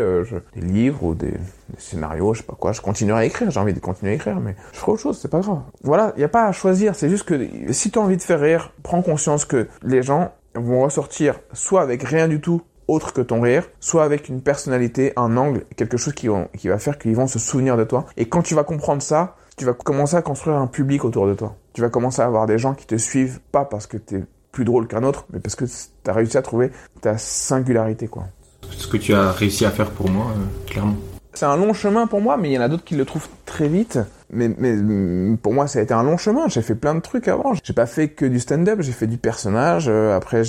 des livres ou des scénarios, je sais pas quoi. Je continuerai à écrire. J'ai envie de continuer à écrire, mais je ferai autre chose. C'est pas grave. Voilà, y a pas à choisir. C'est juste que si t'as envie de faire rire, prends conscience que les gens vont ressortir soit avec rien du tout autre que ton rire, soit avec une personnalité, un angle, quelque chose qui va faire qu'ils vont se souvenir de toi. Et quand tu vas comprendre ça, tu vas commencer à construire un public autour de toi. Tu vas commencer à avoir des gens qui te suivent pas parce que t'es plus drôle qu'un autre, mais parce que t'as réussi à trouver ta singularité, quoi. Ce que tu as réussi à faire pour moi, clairement. C'est un long chemin pour moi, mais il y en a d'autres qui le trouvent très vite. Mais pour moi, ça a été un long chemin. J'ai fait plein de trucs avant. J'ai pas fait que du stand-up, j'ai fait du personnage. Après,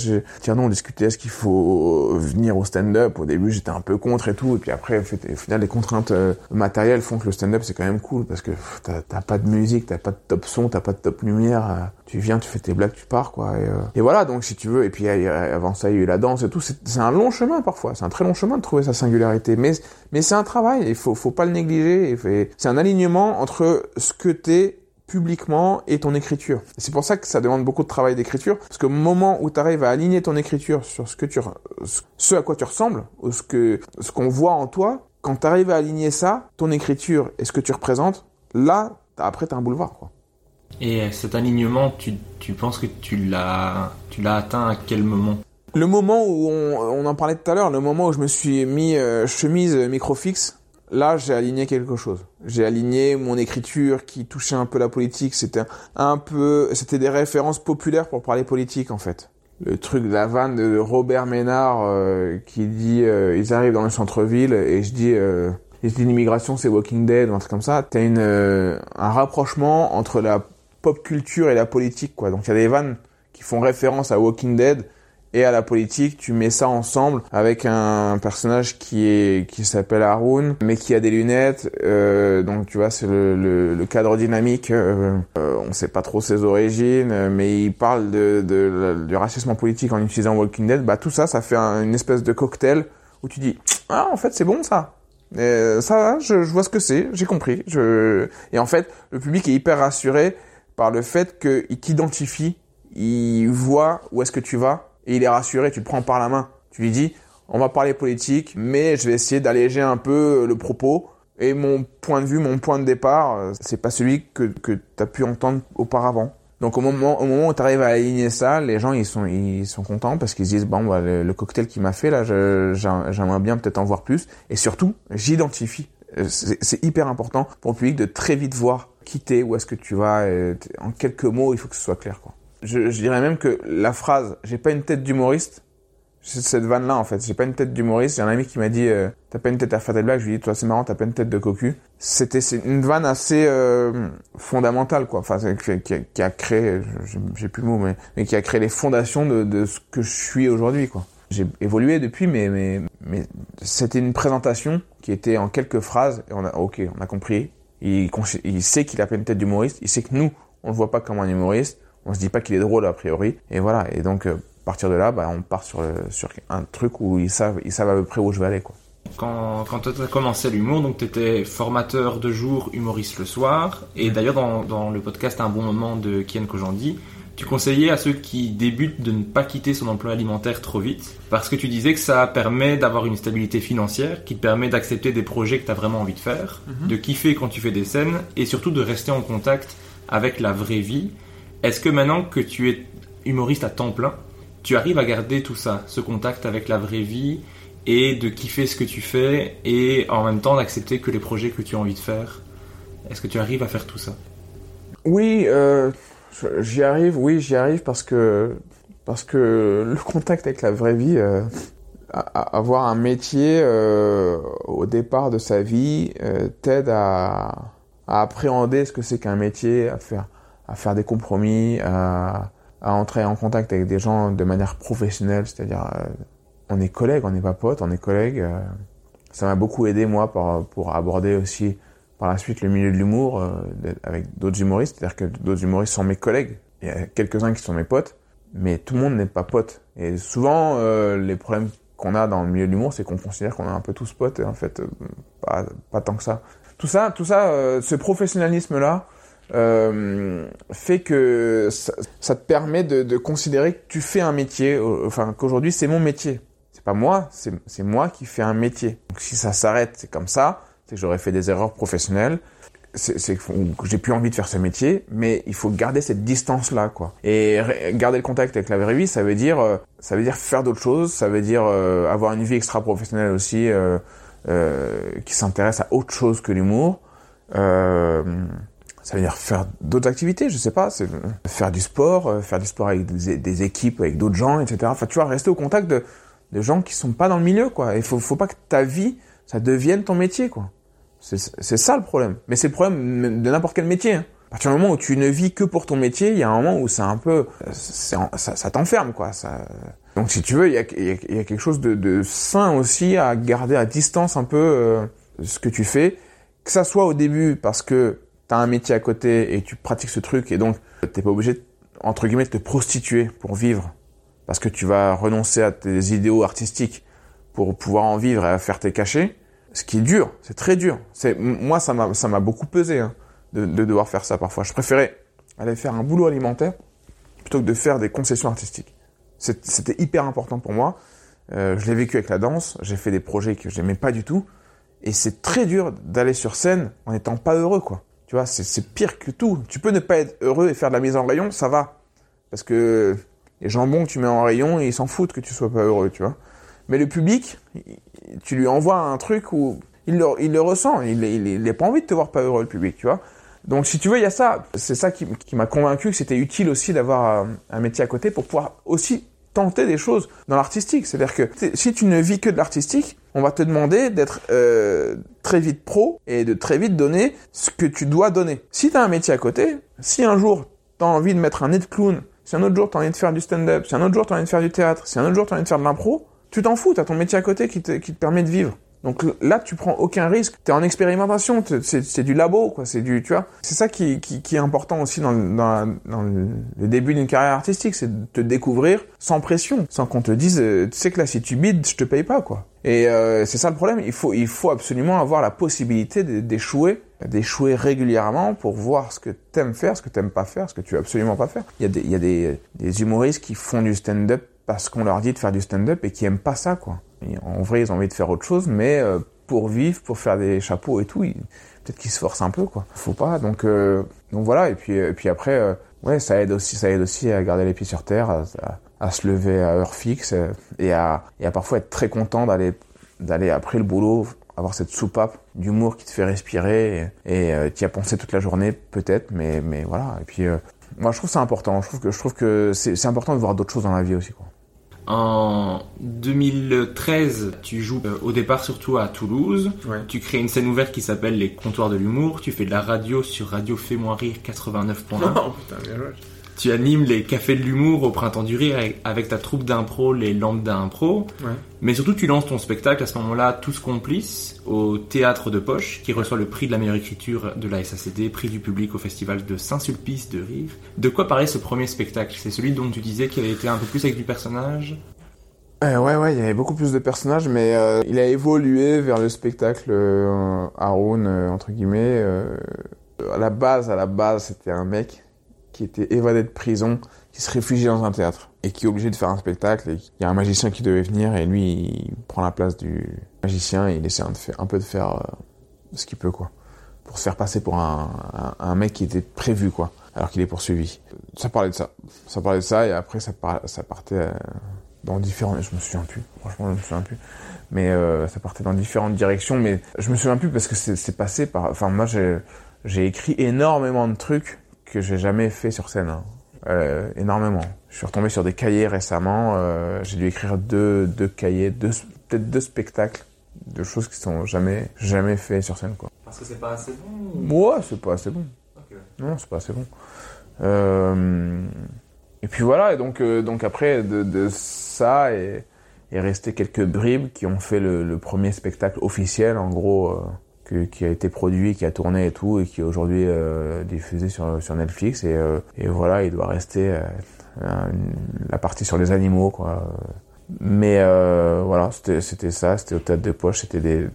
on discutait est-ce qu'il faut venir au stand-up. Au début, j'étais un peu contre et tout. Et puis après, au final, les contraintes matérielles font que le stand-up, c'est quand même cool. Parce que t'as pas de musique, t'as pas de top son, t'as pas de top lumière. Tu viens, tu fais tes blagues, tu pars, quoi. Et voilà, donc si tu veux. Et puis avant ça, il y a eu la danse et tout. C'est un long chemin parfois. C'est un très long chemin de trouver sa singularité. Mais c'est un travail. Il faut pas le négliger. C'est un alignement entre ce que t'es publiquement et ton écriture. C'est pour ça que ça demande beaucoup de travail d'écriture, parce que au moment où t'arrives à aligner ton écriture sur ce à quoi tu ressembles, ou ce qu'on voit en toi, quand t'arrives à aligner ça, ton écriture et ce que tu représentes, là, après t'as un boulevard, quoi. Et cet alignement, tu penses que tu l'as atteint à quel moment ? Le moment où on en parlait tout à l'heure, le moment où je me suis mis chemise microfixe. Là, j'ai aligné quelque chose. J'ai aligné mon écriture qui touchait un peu la politique. C'était des références populaires pour parler politique, en fait. Le truc de la vanne de Robert Ménard qui dit ils arrivent dans le centre-ville et je dis l'immigration, c'est Walking Dead, ou un truc comme ça. T'as un rapprochement entre la pop culture et la politique, quoi. Donc il y a des vannes qui font référence à Walking Dead et à la politique, tu mets ça ensemble avec un personnage qui s'appelle Haroun, mais qui a des lunettes, donc tu vois, c'est le cadre dynamique, on sait pas trop ses origines, mais il parle du racisme politique en utilisant Walking Dead, bah tout ça, ça fait une espèce de cocktail où tu dis « Ah, en fait, c'est bon ça !» Ça, je vois ce que c'est, j'ai compris. Et en fait, le public est hyper rassuré par le fait qu'il t'identifie, il voit où est-ce que tu vas, et il est rassuré, tu le prends par la main. Tu lui dis, on va parler politique, mais je vais essayer d'alléger un peu le propos. Et mon point de vue, mon point de départ, c'est pas celui que t'as pu entendre auparavant. Donc au moment où t'arrives à aligner ça, les gens, ils sont contents parce qu'ils disent, bon, bah, le cocktail qu'il m'a fait, là, j'aimerais bien peut-être en voir plus. Et surtout, j'identifie. C'est hyper important pour le public de très vite voir qui t'es, où est-ce que tu vas. En quelques mots, il faut que ce soit clair, quoi. Je dirais même que la phrase « j'ai pas une tête d'humoriste », c'est cette vanne-là en fait. J'ai pas une tête d'humoriste. J'ai un ami qui m'a dit « t'as pas une tête à faire des blagues », je lui ai dit « toi c'est marrant, t'as pas une tête de cocu ». C'est une vanne assez fondamentale, quoi. Enfin, qui a créé, j'ai plus le mot, mais qui a créé les fondations de ce que je suis aujourd'hui, quoi. J'ai évolué depuis, mais c'était une présentation qui était en quelques phrases et on a compris. Il sait qu'il a pas une tête d'humoriste, il sait que nous, on le voit pas comme un humoriste. On se dit pas qu'il est drôle a priori, et voilà. Et donc, à partir de là, bah, on part sur un truc où ils savent à peu près où je vais aller, quoi. Quand tu as commencé l'humour, donc tu étais formateur de jour, humoriste le soir, et d'ailleurs dans le podcast Un bon moment de Kian Kojandi, Tu conseillais à ceux qui débutent de ne pas quitter son emploi alimentaire trop vite, parce que tu disais que ça permet d'avoir une stabilité financière, qui te permet d'accepter des projets que tu as vraiment envie de faire, de kiffer quand tu fais des scènes, et surtout de rester en contact avec la vraie vie. Est-ce que maintenant que tu es humoriste à temps plein, tu arrives à garder tout ça, ce contact avec la vraie vie, et de kiffer ce que tu fais, et en même temps d'accepter que les projets que tu as envie de faire, est-ce que tu arrives à faire tout ça? Oui, j'y arrive parce que le contact avec la vraie vie, avoir un métier au départ de sa vie t'aide à appréhender ce que c'est qu'un métier, à faire des compromis, à entrer en contact avec des gens de manière professionnelle, c'est-à-dire on est collègues, on n'est pas potes, on est collègues. Ça m'a beaucoup aidé moi pour aborder aussi par la suite le milieu de l'humour avec d'autres humoristes, c'est-à-dire que d'autres humoristes sont mes collègues, il y a quelques-uns qui sont mes potes, mais tout le monde n'est pas pote. Et souvent, les problèmes qu'on a dans le milieu de l'humour, c'est qu'on considère qu'on est un peu tous potes, et en fait, pas tant que ça. Tout ça, ce professionnalisme-là fait que ça te permet de considérer que tu fais un métier, enfin qu'aujourd'hui c'est mon métier. C'est pas moi, c'est moi qui fais un métier. Donc si ça s'arrête, c'est comme ça. C'est que j'aurais fait des erreurs professionnelles, c'est que j'ai plus envie de faire ce métier, mais il faut garder cette distance-là, quoi. Et garder le contact avec la vraie vie, ça veut dire faire d'autres choses, ça veut dire avoir une vie extra-professionnelle aussi, qui s'intéresse à autre chose que l'humour. Ça veut dire faire d'autres activités, je sais pas, c'est faire du sport avec des équipes, avec d'autres gens, etc. Enfin, tu vois, rester au contact de gens qui sont pas dans le milieu, quoi. Il faut pas que ta vie, ça devienne ton métier, quoi. C'est ça le problème. Mais c'est le problème de n'importe quel métier, hein. À partir du moment où tu ne vis que pour ton métier, il y a un moment où c'est un peu... Ça t'enferme, quoi. Ça... Donc si tu veux, il y a quelque chose de sain aussi à garder à distance un peu ce que tu fais. Que ça soit au début parce que t'as un métier à côté et tu pratiques ce truc et donc t'es pas obligé, entre guillemets, de te prostituer pour vivre. Parce que tu vas renoncer à tes idéaux artistiques pour pouvoir en vivre et à faire tes cachets, ce qui est dur, c'est très dur. Moi, ça m'a beaucoup pesé, hein, de devoir faire ça parfois. Je préférais aller faire un boulot alimentaire plutôt que de faire des concessions artistiques. C'était hyper important pour moi. Je l'ai vécu avec la danse, j'ai fait des projets que je n'aimais pas du tout, et c'est très dur d'aller sur scène en n'étant pas heureux, quoi. Tu vois, c'est pire que tout. Tu peux ne pas être heureux et faire de la mise en rayon, ça va. Parce que les jambons que tu mets en rayon, ils s'en foutent que tu sois pas heureux, tu vois. Mais le public, tu lui envoies un truc où il le ressent. Il n'a pas envie de te voir pas heureux, le public, tu vois. Donc, si tu veux, il y a ça. C'est ça qui m'a convaincu que c'était utile aussi d'avoir un métier à côté pour pouvoir aussi tenter des choses dans l'artistique. C'est-à-dire que si tu ne vis que de l'artistique, on va te demander d'être très vite pro et de très vite donner ce que tu dois donner. Si tu as un métier à côté, si un jour tu as envie de mettre un nez de clown, si un autre jour tu as envie de faire du stand-up, si un autre jour tu as envie de faire du théâtre, si un autre jour tu as envie de faire de l'impro, tu t'en fous, t'as ton métier à côté qui te permet de vivre. Donc là, tu prends aucun risque. T'es en expérimentation, c'est du labo, quoi. C'est du, tu vois. C'est ça qui est important aussi dans le début d'une carrière artistique, c'est de te découvrir sans pression, sans qu'on te dise, tu sais que là, si tu bides, je te paye pas, quoi. Et c'est ça le problème. Il faut absolument avoir la possibilité d'échouer régulièrement pour voir ce que t'aimes faire, ce que t'aimes pas faire, ce que tu veux absolument pas faire. Il y a des humoristes qui font du stand-up parce qu'on leur dit de faire du stand-up et qu'ils aiment pas ça, quoi. Et en vrai, ils ont envie de faire autre chose, mais pour vivre, pour faire des chapeaux et tout, peut-être qu'ils se forcent un peu, quoi. Faut pas, donc voilà. Et puis après, ouais, ça aide aussi à garder les pieds sur terre, à se lever à heure fixe et à parfois être très content d'aller après le boulot, avoir cette soupape d'humour qui te fait respirer et t'y as pensé toute la journée, peut-être, mais voilà. Et puis moi, je trouve ça important. Je trouve que c'est important de voir d'autres choses dans la vie aussi, quoi. En 2013, tu joues au départ surtout à Toulouse. Ouais. Tu crées une scène ouverte qui s'appelle les Comptoirs de l'humour. Tu fais de la radio sur Radio Fais-moi rire 89.1. Oh, putain, bien joué. Tu animes les Cafés de l'humour au Printemps du rire avec ta troupe d'impro, les Lambda Impro. Ouais. Mais surtout, tu lances ton spectacle à ce moment-là, Tous complices, au Théâtre de Poche, qui reçoit le prix de la meilleure écriture de la SACD, prix du public au festival de Saint-Sulpice de Rire. De quoi parlait ce premier spectacle? C'est celui dont tu disais qu'il avait été un peu plus avec du personnage? Ouais, il y avait beaucoup plus de personnages, mais il a évolué vers le spectacle Haroun, entre guillemets. À la base, c'était un mec qui était évadé de prison, qui se réfugie dans un théâtre et qui est obligé de faire un spectacle. Et il y a un magicien qui devait venir et lui, il prend la place du magicien et il essaie un peu de faire ce qu'il peut, quoi, pour se faire passer pour un mec qui était prévu, quoi, alors qu'il est poursuivi. Ça parlait de ça et après ça partait dans différentes... Je me souviens plus. Mais ça partait dans différentes directions, mais je me souviens plus parce que c'est passé par... Enfin, moi, j'ai écrit énormément de trucs que j'ai jamais fait sur scène. Hein. Énormément. Je suis retombé sur des cahiers récemment. J'ai dû écrire deux cahiers, peut-être deux spectacles, de choses qui sont jamais fait sur scène, quoi. Parce que c'est pas assez bon. Ouais, c'est pas assez bon. Okay. Non, c'est pas assez bon. Et puis voilà. Et donc après de ça et resté quelques bribes qui ont fait le premier spectacle officiel, en gros, qui a été produit, qui a tourné et tout, et qui est aujourd'hui diffusé sur Netflix. Et voilà, il doit rester la partie sur les animaux, quoi. Mais voilà, c'était ça, c'était au Théâtre de Poche, c'était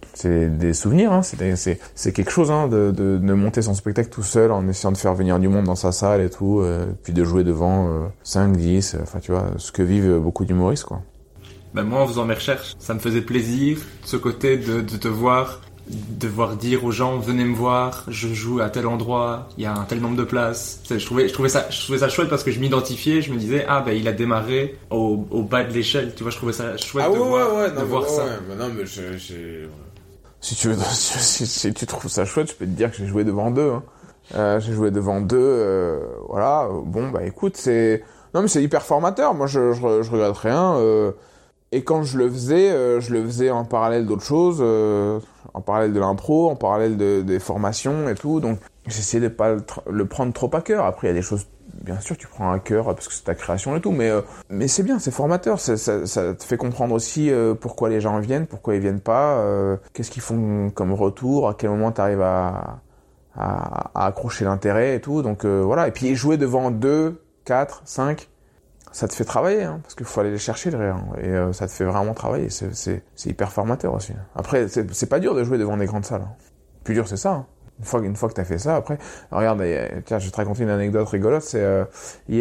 des souvenirs, hein. C'est quelque chose, hein, de monter son spectacle tout seul en essayant de faire venir du monde dans sa salle et tout, puis de jouer devant 5, 10, enfin tu vois, ce que vivent beaucoup d'humoristes, quoi. Ben moi, en faisant mes recherches, ça me faisait plaisir, ce côté de te voir, devoir dire aux gens, venez me voir, je joue à tel endroit, il y a un tel nombre de places. Je trouvais ça chouette parce que je m'identifiais, je me disais, ah ben il a démarré au bas de l'échelle, tu vois, je trouvais ça chouette de voir ça. Ouais. Non, mais si tu trouves ça chouette, je peux te dire que j'ai joué devant deux. Hein. Voilà, bon, bah écoute, c'est... Non, mais c'est hyper formateur, moi je regrette rien... Et quand je le faisais en parallèle d'autres choses, en parallèle de l'impro, en parallèle des formations et tout. Donc, j'essayais de pas le prendre trop à cœur. Après, il y a des choses, bien sûr, tu prends à cœur parce que c'est ta création et tout. Mais c'est bien, c'est formateur. Ça te fait comprendre aussi pourquoi les gens viennent, pourquoi ils viennent pas, qu'est-ce qu'ils font comme retour, à quel moment t'arrives à accrocher l'intérêt et tout. Donc, voilà. Et puis, jouer devant 2, 4, 5... Ça te fait travailler, hein, parce qu'il faut aller les chercher, le rire. Hein, et ça te fait vraiment travailler. C'est hyper formateur aussi. Après, c'est pas dur de jouer devant des grandes salles. Hein. Plus dur, c'est ça. Hein. Une fois que t'as fait ça, après... Regarde, tiens, je vais te raconter une anecdote rigolote. C'est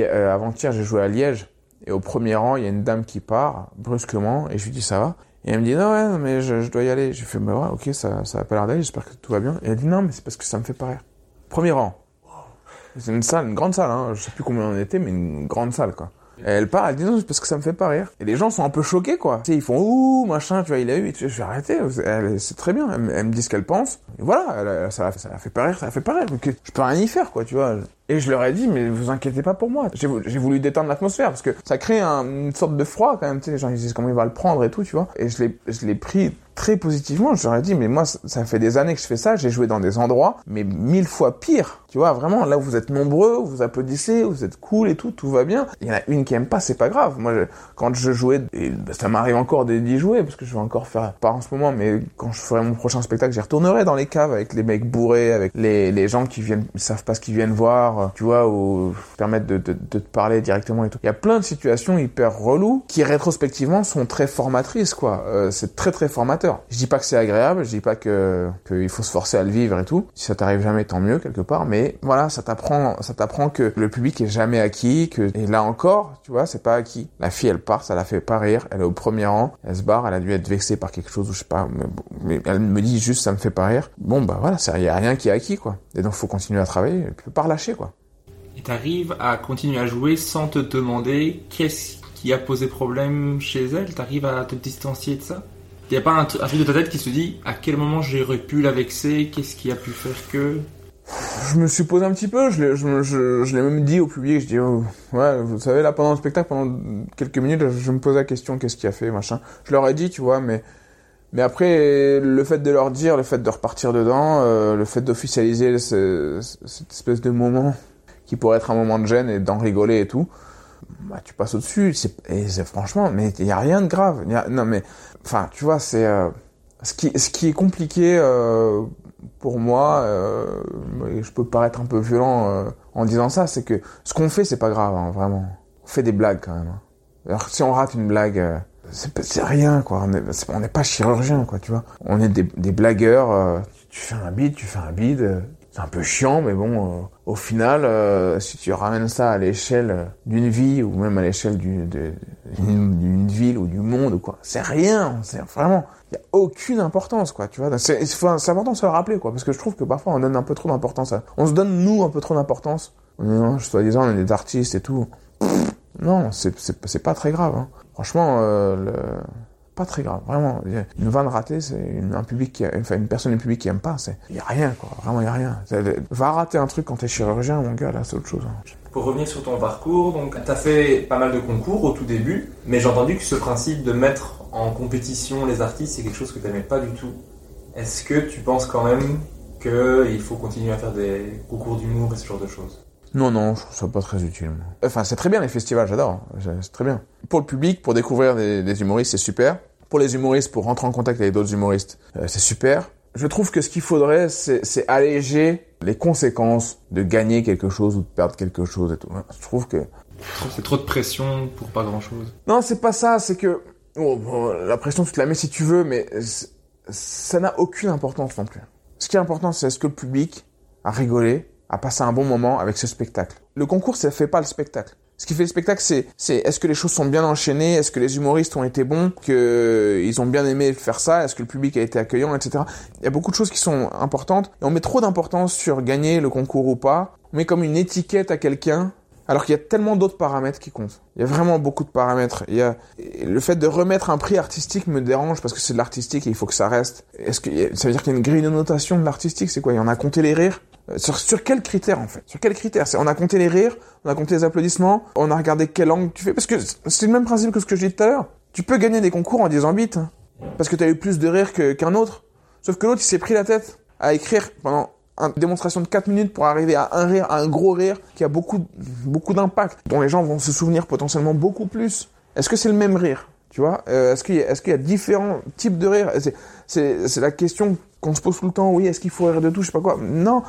avant-hier, j'ai joué à Liège. Et au premier rang, il y a une dame qui part, brusquement, et je lui dis « ça va ?» Et elle me dit « non, ouais, non, mais je dois y aller. » J'ai fait « bah ouais, ok, ça a pas l'air d'aller, j'espère que tout va bien. » Et elle dit « non, mais c'est parce que ça me fait pas rire. » Premier rang. C'est une salle, une grande salle. Hein. Je sais plus combien on était, mais une grande salle, quoi. Et elle part, elle dit non, c'est parce que ça me fait pas rire. Et les gens sont un peu choqués, quoi. Tu sais, ils font ouh, machin, tu vois, il a eu, et je vais arrêter. C'est très bien, elle me dit ce qu'elle pense. Et voilà, ça la fait pas rire. Donc, je peux rien y faire, quoi, tu vois. Et je leur ai dit, mais vous inquiétez pas pour moi. J'ai voulu détendre l'atmosphère, parce que ça crée une sorte de froid, quand même. Tu sais, les gens ils disent comment il va le prendre et tout, tu vois. Et je l'ai pris très positivement. Je leur ai dit, mais moi, ça fait des années que je fais ça. J'ai joué dans des endroits, mais 1000 fois pire. Tu vois, vraiment, là où vous êtes nombreux, vous applaudissez, vous êtes cool et tout, tout va bien. Il y en a une qui aime pas, c'est pas grave. Moi, quand je jouais, ça m'arrive encore d'y jouer, parce que je vais encore faire, pas en ce moment, mais quand je ferai mon prochain spectacle, j'y retournerai dans les caves avec les mecs bourrés, avec les gens qui viennent, ils savent pas ce qu'ils viennent voir, tu vois, ou permettre de te parler directement et tout. Il y a plein de situations hyper reloues qui, rétrospectivement, sont très formatrices, quoi. C'est très, très formateur. Je dis pas que c'est agréable, je dis pas qu'il faut se forcer à le vivre et tout. Si ça t'arrive jamais, tant mieux, quelque part, mais et voilà, ça t'apprend que le public est jamais acquis, et là encore, tu vois, c'est pas acquis. La fille, elle part, ça la fait pas rire, elle est au premier rang, elle se barre, elle a dû être vexée par quelque chose, ou je sais pas, mais elle me dit juste, ça me fait pas rire. Bon, bah voilà, il y a rien qui est acquis, quoi. Et donc, faut continuer à travailler, tu peux pas relâcher, quoi. Et t'arrives à continuer à jouer sans te demander qu'est-ce qui a posé problème chez elle? T'arrives à te distancier de ça? Y a pas un truc de ta tête qui se dit, à quel moment j'aurais pu la vexer? Qu'est-ce qui a pu faire que... Je me suis posé un petit peu, je l'ai même dit au public, je dis oh, ouais, vous savez, là pendant le spectacle, pendant quelques minutes, je me posais la question, qu'est-ce qu'il a fait, machin. Je leur ai dit, tu vois, mais après, le fait de leur dire, le fait de repartir dedans, le fait d'officialiser cette espèce de moment qui pourrait être un moment de gêne et d'en rigoler et tout, bah tu passes au-dessus, et franchement, mais il n'y a rien de grave. Non mais, enfin, tu vois, c'est... ce qui est compliqué... pour moi, je peux paraître un peu violent en disant ça, c'est que ce qu'on fait, c'est pas grave, hein, vraiment. On fait des blagues, quand même. Hein. Alors si on rate une blague, c'est rien, quoi. On n'est pas chirurgien, quoi, tu vois. On est des blagueurs, tu fais un bide, c'est un peu chiant, mais bon, Au final, si tu ramènes ça à l'échelle d'une vie ou même à l'échelle d'une ville ou du monde ou quoi, c'est rien. C'est vraiment, il y a aucune importance quoi. Tu vois, c'est important de se le rappeler quoi, parce que je trouve que parfois on donne un peu trop d'importance. On se donne nous un peu trop d'importance. Non, je dois dire, on est des artistes et tout. Pff, non, c'est pas très grave. Hein. Franchement, pas très grave, vraiment. Une vanne ratée, c'est une personne du public qui aime pas, il y a rien quoi, vraiment il y a rien. Va rater un truc quand t'es chirurgien, mon gars, là c'est autre chose. Pour revenir sur ton parcours, donc t'as fait pas mal de concours au tout début, mais j'ai entendu que ce principe de mettre en compétition les artistes, c'est quelque chose que t'aimais pas du tout. Est-ce que tu penses quand même qu'il faut continuer à faire des concours d'humour et ce genre de choses ? Non, je trouve ça pas très utile. Moi. Enfin, c'est très bien les festivals, j'adore, c'est très bien. Pour le public, pour découvrir des humoristes, c'est super. Pour les humoristes, pour rentrer en contact avec d'autres humoristes, c'est super. Je trouve que ce qu'il faudrait, c'est alléger les conséquences de gagner quelque chose ou de perdre quelque chose et tout. Je trouve que... C'est trop de pression pour pas grand-chose. Non, c'est pas ça, c'est que... Bon, la pression, tu te la mets si tu veux, mais ça n'a aucune importance non plus. Ce qui est important, c'est est-ce que le public a rigolé, a passé un bon moment avec ce spectacle. Le concours, ça fait pas le spectacle. Ce qui fait le spectacle, c'est est-ce que les choses sont bien enchaînées, est-ce que les humoristes ont été bons, qu'ils ont bien aimé faire ça, est-ce que le public a été accueillant, etc. Il y a beaucoup de choses qui sont importantes. Et on met trop d'importance sur gagner le concours ou pas. On met comme une étiquette à quelqu'un, alors qu'il y a tellement d'autres paramètres qui comptent. Il y a vraiment beaucoup de paramètres. Le fait de remettre un prix artistique me dérange parce que c'est de l'artistique et il faut que ça reste. Ça veut dire qu'il y a une grille de notation de l'artistique, c'est quoi ? Il y en a compté les rires ? Sur quels critères en fait ? Sur quels critères ? On a compté les rires, on a compté les applaudissements, on a regardé quel angle tu fais. Parce que c'est le même principe que ce que je disais tout à l'heure. Tu peux gagner des concours en disant bite, hein, parce que tu as eu plus de rires qu'un autre. Sauf que l'autre, il s'est pris la tête à écrire pendant une démonstration de 4 minutes pour arriver à un rire, à un gros rire qui a beaucoup d'impact, dont les gens vont se souvenir potentiellement beaucoup plus. Est-ce que c'est le même rire ? Tu vois, est-ce qu'il y a différents types de rires ? C'est la question qu'on se pose tout le temps. Oui, est-ce qu'il faut rire de tout ? Je sais pas quoi. Non,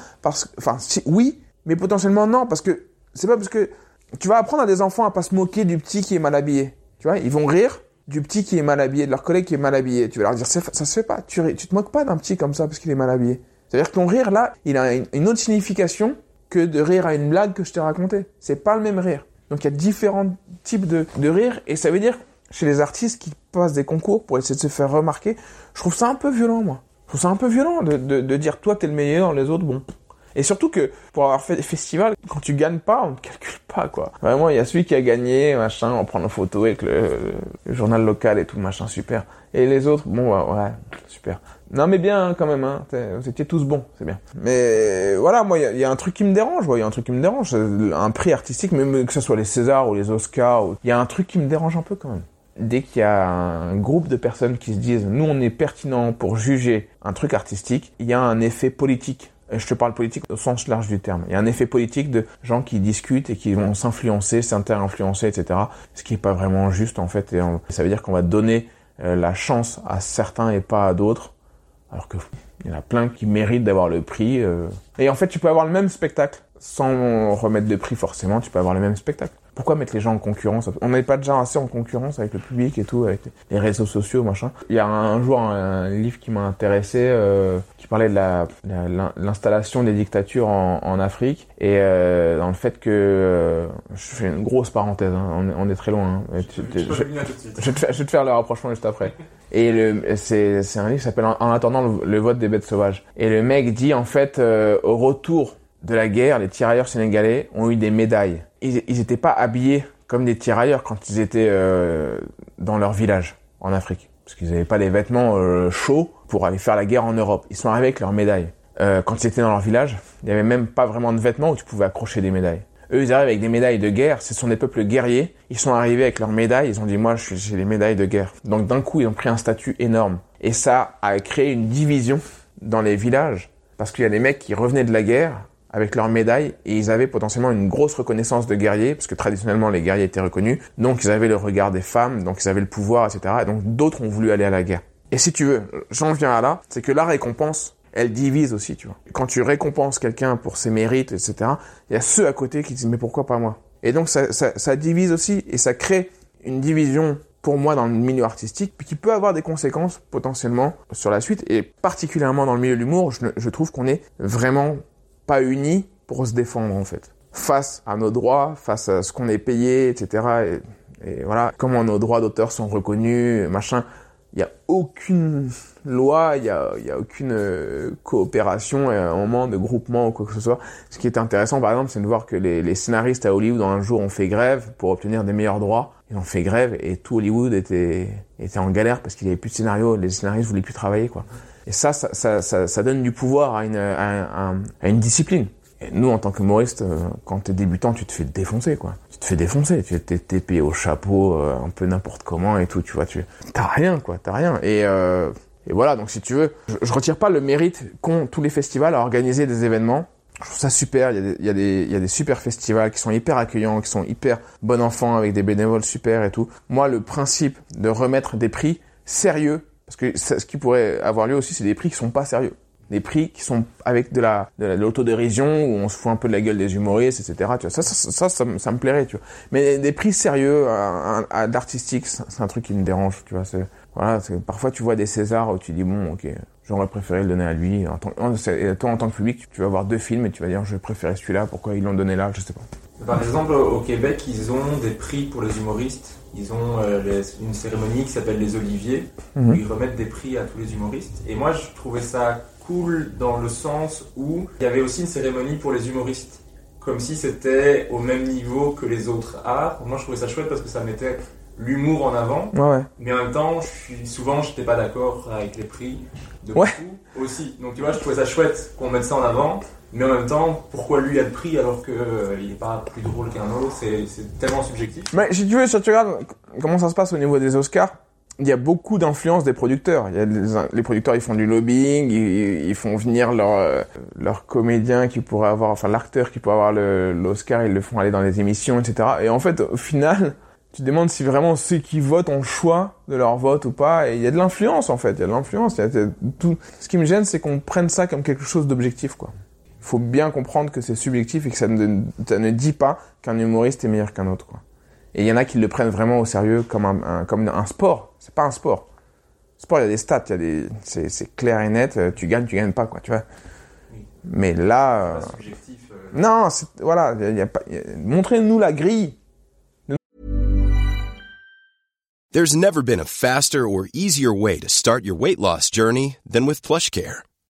oui, mais potentiellement non, parce que c'est pas parce que tu vas apprendre à des enfants à pas se moquer du petit qui est mal habillé. Tu vois, ils vont rire du petit qui est mal habillé, de leur collègue qui est mal habillé. Tu vas leur dire ça se fait pas. Tu te moques pas d'un petit comme ça parce qu'il est mal habillé. C'est-à-dire que ton rire là, il a une autre signification que de rire à une blague que je t'ai racontée. C'est pas le même rire. Donc il y a différents types de rires et ça veut dire chez les artistes qui passent des concours pour essayer de se faire remarquer, je trouve ça un peu violent, moi. Je trouve ça un peu violent de dire « toi, t'es le meilleur, les autres, bon ». Et surtout que, pour avoir fait des festivals, quand tu gagnes pas, on te calcule pas, quoi. Vraiment, il y a celui qui a gagné, machin, on prend nos photos avec le journal local et tout, machin, super. Et les autres, bon, ouais, super. Non, mais bien, hein, quand même, hein, vous étiez tous bons, c'est bien. Mais voilà, moi, il y a un truc qui me dérange, il y a un truc qui me dérange. Un prix artistique, même que ce soit les Césars ou les Oscars, il y a un truc qui me dérange un peu, quand même. Dès qu'il y a un groupe de personnes qui se disent « nous, on est pertinent pour juger un truc artistique », il y a un effet politique. Et je te parle politique au sens large du terme. Il y a un effet politique de gens qui discutent et qui vont s'influencer, s'inter-influencer, etc. Ce qui n'est pas vraiment juste, en fait. Et ça veut dire qu'on va donner la chance à certains et pas à d'autres. Alors que il y en a plein qui méritent d'avoir le prix. Et en fait, tu peux avoir le même spectacle. Sans remettre de prix, forcément, tu peux avoir le même spectacle. Pourquoi mettre les gens en concurrence ? On n'est pas déjà assez en concurrence avec le public et tout, avec les réseaux sociaux, machin. Il y a un jour un livre qui m'a intéressé, qui parlait de l'installation des dictatures en Afrique et dans le fait que... je fais une grosse parenthèse, hein, on est très loin. Hein, je vais te faire le rapprochement juste après. Et c'est un livre qui s'appelle « En attendant le vote des bêtes sauvages ». Et le mec dit en fait, au retour de la guerre, les tirailleurs sénégalais ont eu des médailles. Ils n'étaient pas habillés comme des tirailleurs quand ils étaient dans leur village en Afrique. Parce qu'ils n'avaient pas les vêtements chauds pour aller faire la guerre en Europe. Ils sont arrivés avec leurs médailles. Quand ils étaient dans leur village, il n'y avait même pas vraiment de vêtements où tu pouvais accrocher des médailles. Eux, ils arrivent avec des médailles de guerre. Ce sont des peuples guerriers. Ils sont arrivés avec leurs médailles. Ils ont dit « moi, j'ai les médailles de guerre ». Donc d'un coup, ils ont pris un statut énorme. Et ça a créé une division dans les villages. Parce qu'il y a des mecs qui revenaient de la guerre avec leurs médailles, et ils avaient potentiellement une grosse reconnaissance de guerriers, parce que traditionnellement, les guerriers étaient reconnus, donc ils avaient le regard des femmes, donc ils avaient le pouvoir, etc. Et donc d'autres ont voulu aller à la guerre. Et si tu veux, j'en viens à là, c'est que la récompense, elle divise aussi, tu vois. Quand tu récompenses quelqu'un pour ses mérites, etc., il y a ceux à côté qui disent « mais pourquoi pas moi ?» Et donc ça divise aussi, et ça crée une division, pour moi, dans le milieu artistique, puis qui peut avoir des conséquences, potentiellement, sur la suite, et particulièrement dans le milieu de l'humour, je trouve qu'on est vraiment pas unis pour se défendre, en fait. Face à nos droits, face à ce qu'on est payé, etc. Et voilà, comment nos droits d'auteur sont reconnus, machin. Il n'y a aucune loi, il n'y a aucune coopération à un moment de groupement ou quoi que ce soit. Ce qui est intéressant, par exemple, c'est de voir que les scénaristes à Hollywood, un jour, ont fait grève pour obtenir des meilleurs droits. Ils ont fait grève et tout Hollywood était en galère parce qu'il n'y avait plus de scénario. Les scénaristes voulaient plus travailler, quoi. Et ça donne du pouvoir à une discipline. Et nous, en tant qu'humoriste, quand t'es débutant, tu te fais défoncer, quoi. Tu te fais défoncer, tu t'es payé au chapeau, un peu n'importe comment et tout, tu vois, t'as rien, quoi, t'as rien. Et voilà, donc si tu veux, je retire pas le mérite qu'ont tous les festivals à organiser des événements. Je trouve ça super, il y a des super festivals qui sont hyper accueillants, qui sont hyper bon enfant, avec des bénévoles super et tout. Moi, le principe de remettre des prix sérieux, parce que ce qui pourrait avoir lieu aussi, c'est des prix qui sont pas sérieux. Des prix qui sont avec de l'autodérision, où on se fout un peu de la gueule des humoristes, etc. Tu vois, ça me plairait, tu vois. Mais des prix sérieux à d'artistique, c'est un truc qui me dérange, tu vois. Parfois tu vois des Césars où tu dis bon, ok, j'aurais préféré le donner à lui. Toi, en tant que public, tu vas voir deux films et tu vas dire je préférais celui-là, pourquoi ils l'ont donné là, je sais pas. Par exemple, au Québec, ils ont des prix pour les humoristes. Ils ont une cérémonie qui s'appelle les Oliviers, où ils remettent des prix à tous les humoristes. Et moi, je trouvais ça cool dans le sens où il y avait aussi une cérémonie pour les humoristes, comme si c'était au même niveau que les autres arts. Moi, je trouvais ça chouette parce que ça mettait l'humour en avant, ouais. Mais en même temps, j'étais pas d'accord avec les prix de beaucoup aussi. Donc tu vois, je trouvais ça chouette qu'on mette ça en avant, mais en même temps, pourquoi lui a le prix alors que il est pas plus drôle qu'un autre? C'est tellement subjectif. Mais si tu veux, si tu regardes comment ça se passe au niveau des Oscars, il y a beaucoup d'influence des producteurs. Il y a les producteurs, ils font du lobbying, ils font venir leur comédien qui pourrait avoir, enfin l'acteur qui pourrait avoir l'Oscar, ils le font aller dans les émissions, etc. Et en fait, au final, tu te demandes si vraiment ceux qui votent ont le choix de leur vote ou pas. Et il y a de l'influence, en fait. Il y a de l'influence. Tout. Ce qui me gêne, c'est qu'on prenne ça comme quelque chose d'objectif, quoi. Il faut bien comprendre que c'est subjectif et que ça ne dit pas qu'un humoriste est meilleur qu'un autre, quoi. Et il y en a qui le prennent vraiment au sérieux comme un sport. C'est pas un sport. Le sport, il y a des stats, c'est clair et net. Tu gagnes pas, quoi, tu vois. Oui. Mais là, c'est pas subjectif. Non, voilà, montrez-nous la grille. There's never been a faster or easier way to start your weight loss journey than with PlushCare.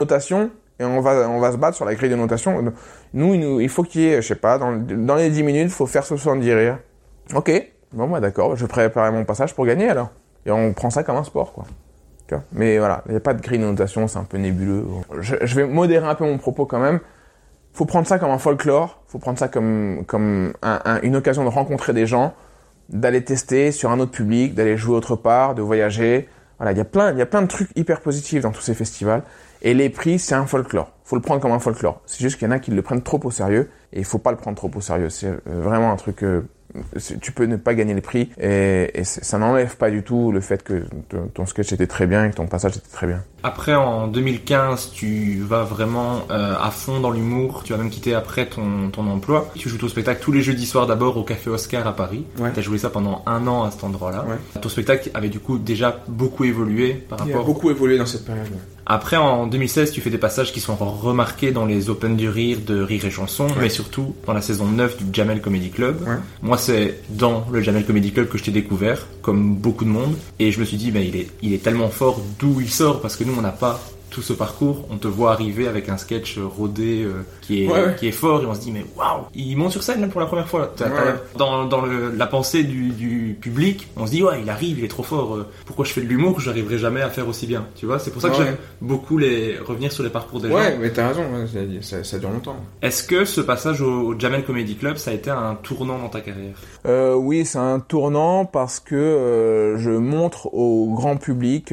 Notation, et on va se battre sur la grille de notation. Nous, il faut qu'il y ait, je sais pas, dans les 10 minutes, il faut faire 70 rires. Ok, bon, moi, d'accord, je prépare mon passage pour gagner, alors. Et on prend ça comme un sport, quoi. Tu vois ? Mais voilà, il n'y a pas de grille de notation, c'est un peu nébuleux. Je vais modérer un peu mon propos quand même. Faut prendre ça comme un folklore, faut prendre ça comme une occasion de rencontrer des gens, d'aller tester sur un autre public, d'aller jouer autre part, de voyager. Voilà, il y a plein de trucs hyper positifs dans tous ces festivals. Et les prix, c'est un folklore. Faut le prendre comme un folklore. C'est juste qu'il y en a qui le prennent trop au sérieux et il faut pas le prendre trop au sérieux. C'est vraiment un truc, tu peux ne pas gagner les prix et ça n'enlève pas du tout le fait que ton sketch était très bien et que ton passage était très bien. Après, en 2015, tu vas vraiment à fond dans l'humour. Tu vas même quitter après ton emploi. Tu joues ton spectacle tous les jeudis soirs d'abord au Café Oscar à Paris. Ouais. Tu as joué ça pendant un an à cet endroit-là. Ouais. Ton spectacle avait du coup déjà beaucoup évolué par rapport... Il a beaucoup évolué dans cette période. Après, en 2016, tu fais des passages qui sont remarqués dans les Open du Rire, de Rire et Chanson, ouais. Mais surtout dans la saison 9 du Jamel Comedy Club. Ouais. Moi, c'est dans le Jamel Comedy Club que je t'ai découvert, comme beaucoup de monde. Et je me suis dit, ben, il est tellement fort d'où il sort, parce que nous, on n'a pas tout ce parcours, on te voit arriver avec un sketch rodé qui est fort et on se dit mais waouh, il monte sur scène là pour la première fois. Dans la pensée du public, on se dit ouais, il arrive, il est trop fort. Pourquoi je fais de l'humour, j'arriverai jamais à faire aussi bien. Tu vois, c'est pour ça que j'aime beaucoup revenir sur les parcours des gens. Ouais, mais t'as raison, ça dure longtemps. Est-ce que ce passage au Jamel Comedy Club, ça a été un tournant dans ta carrière ? Oui, c'est un tournant parce que je montre au grand public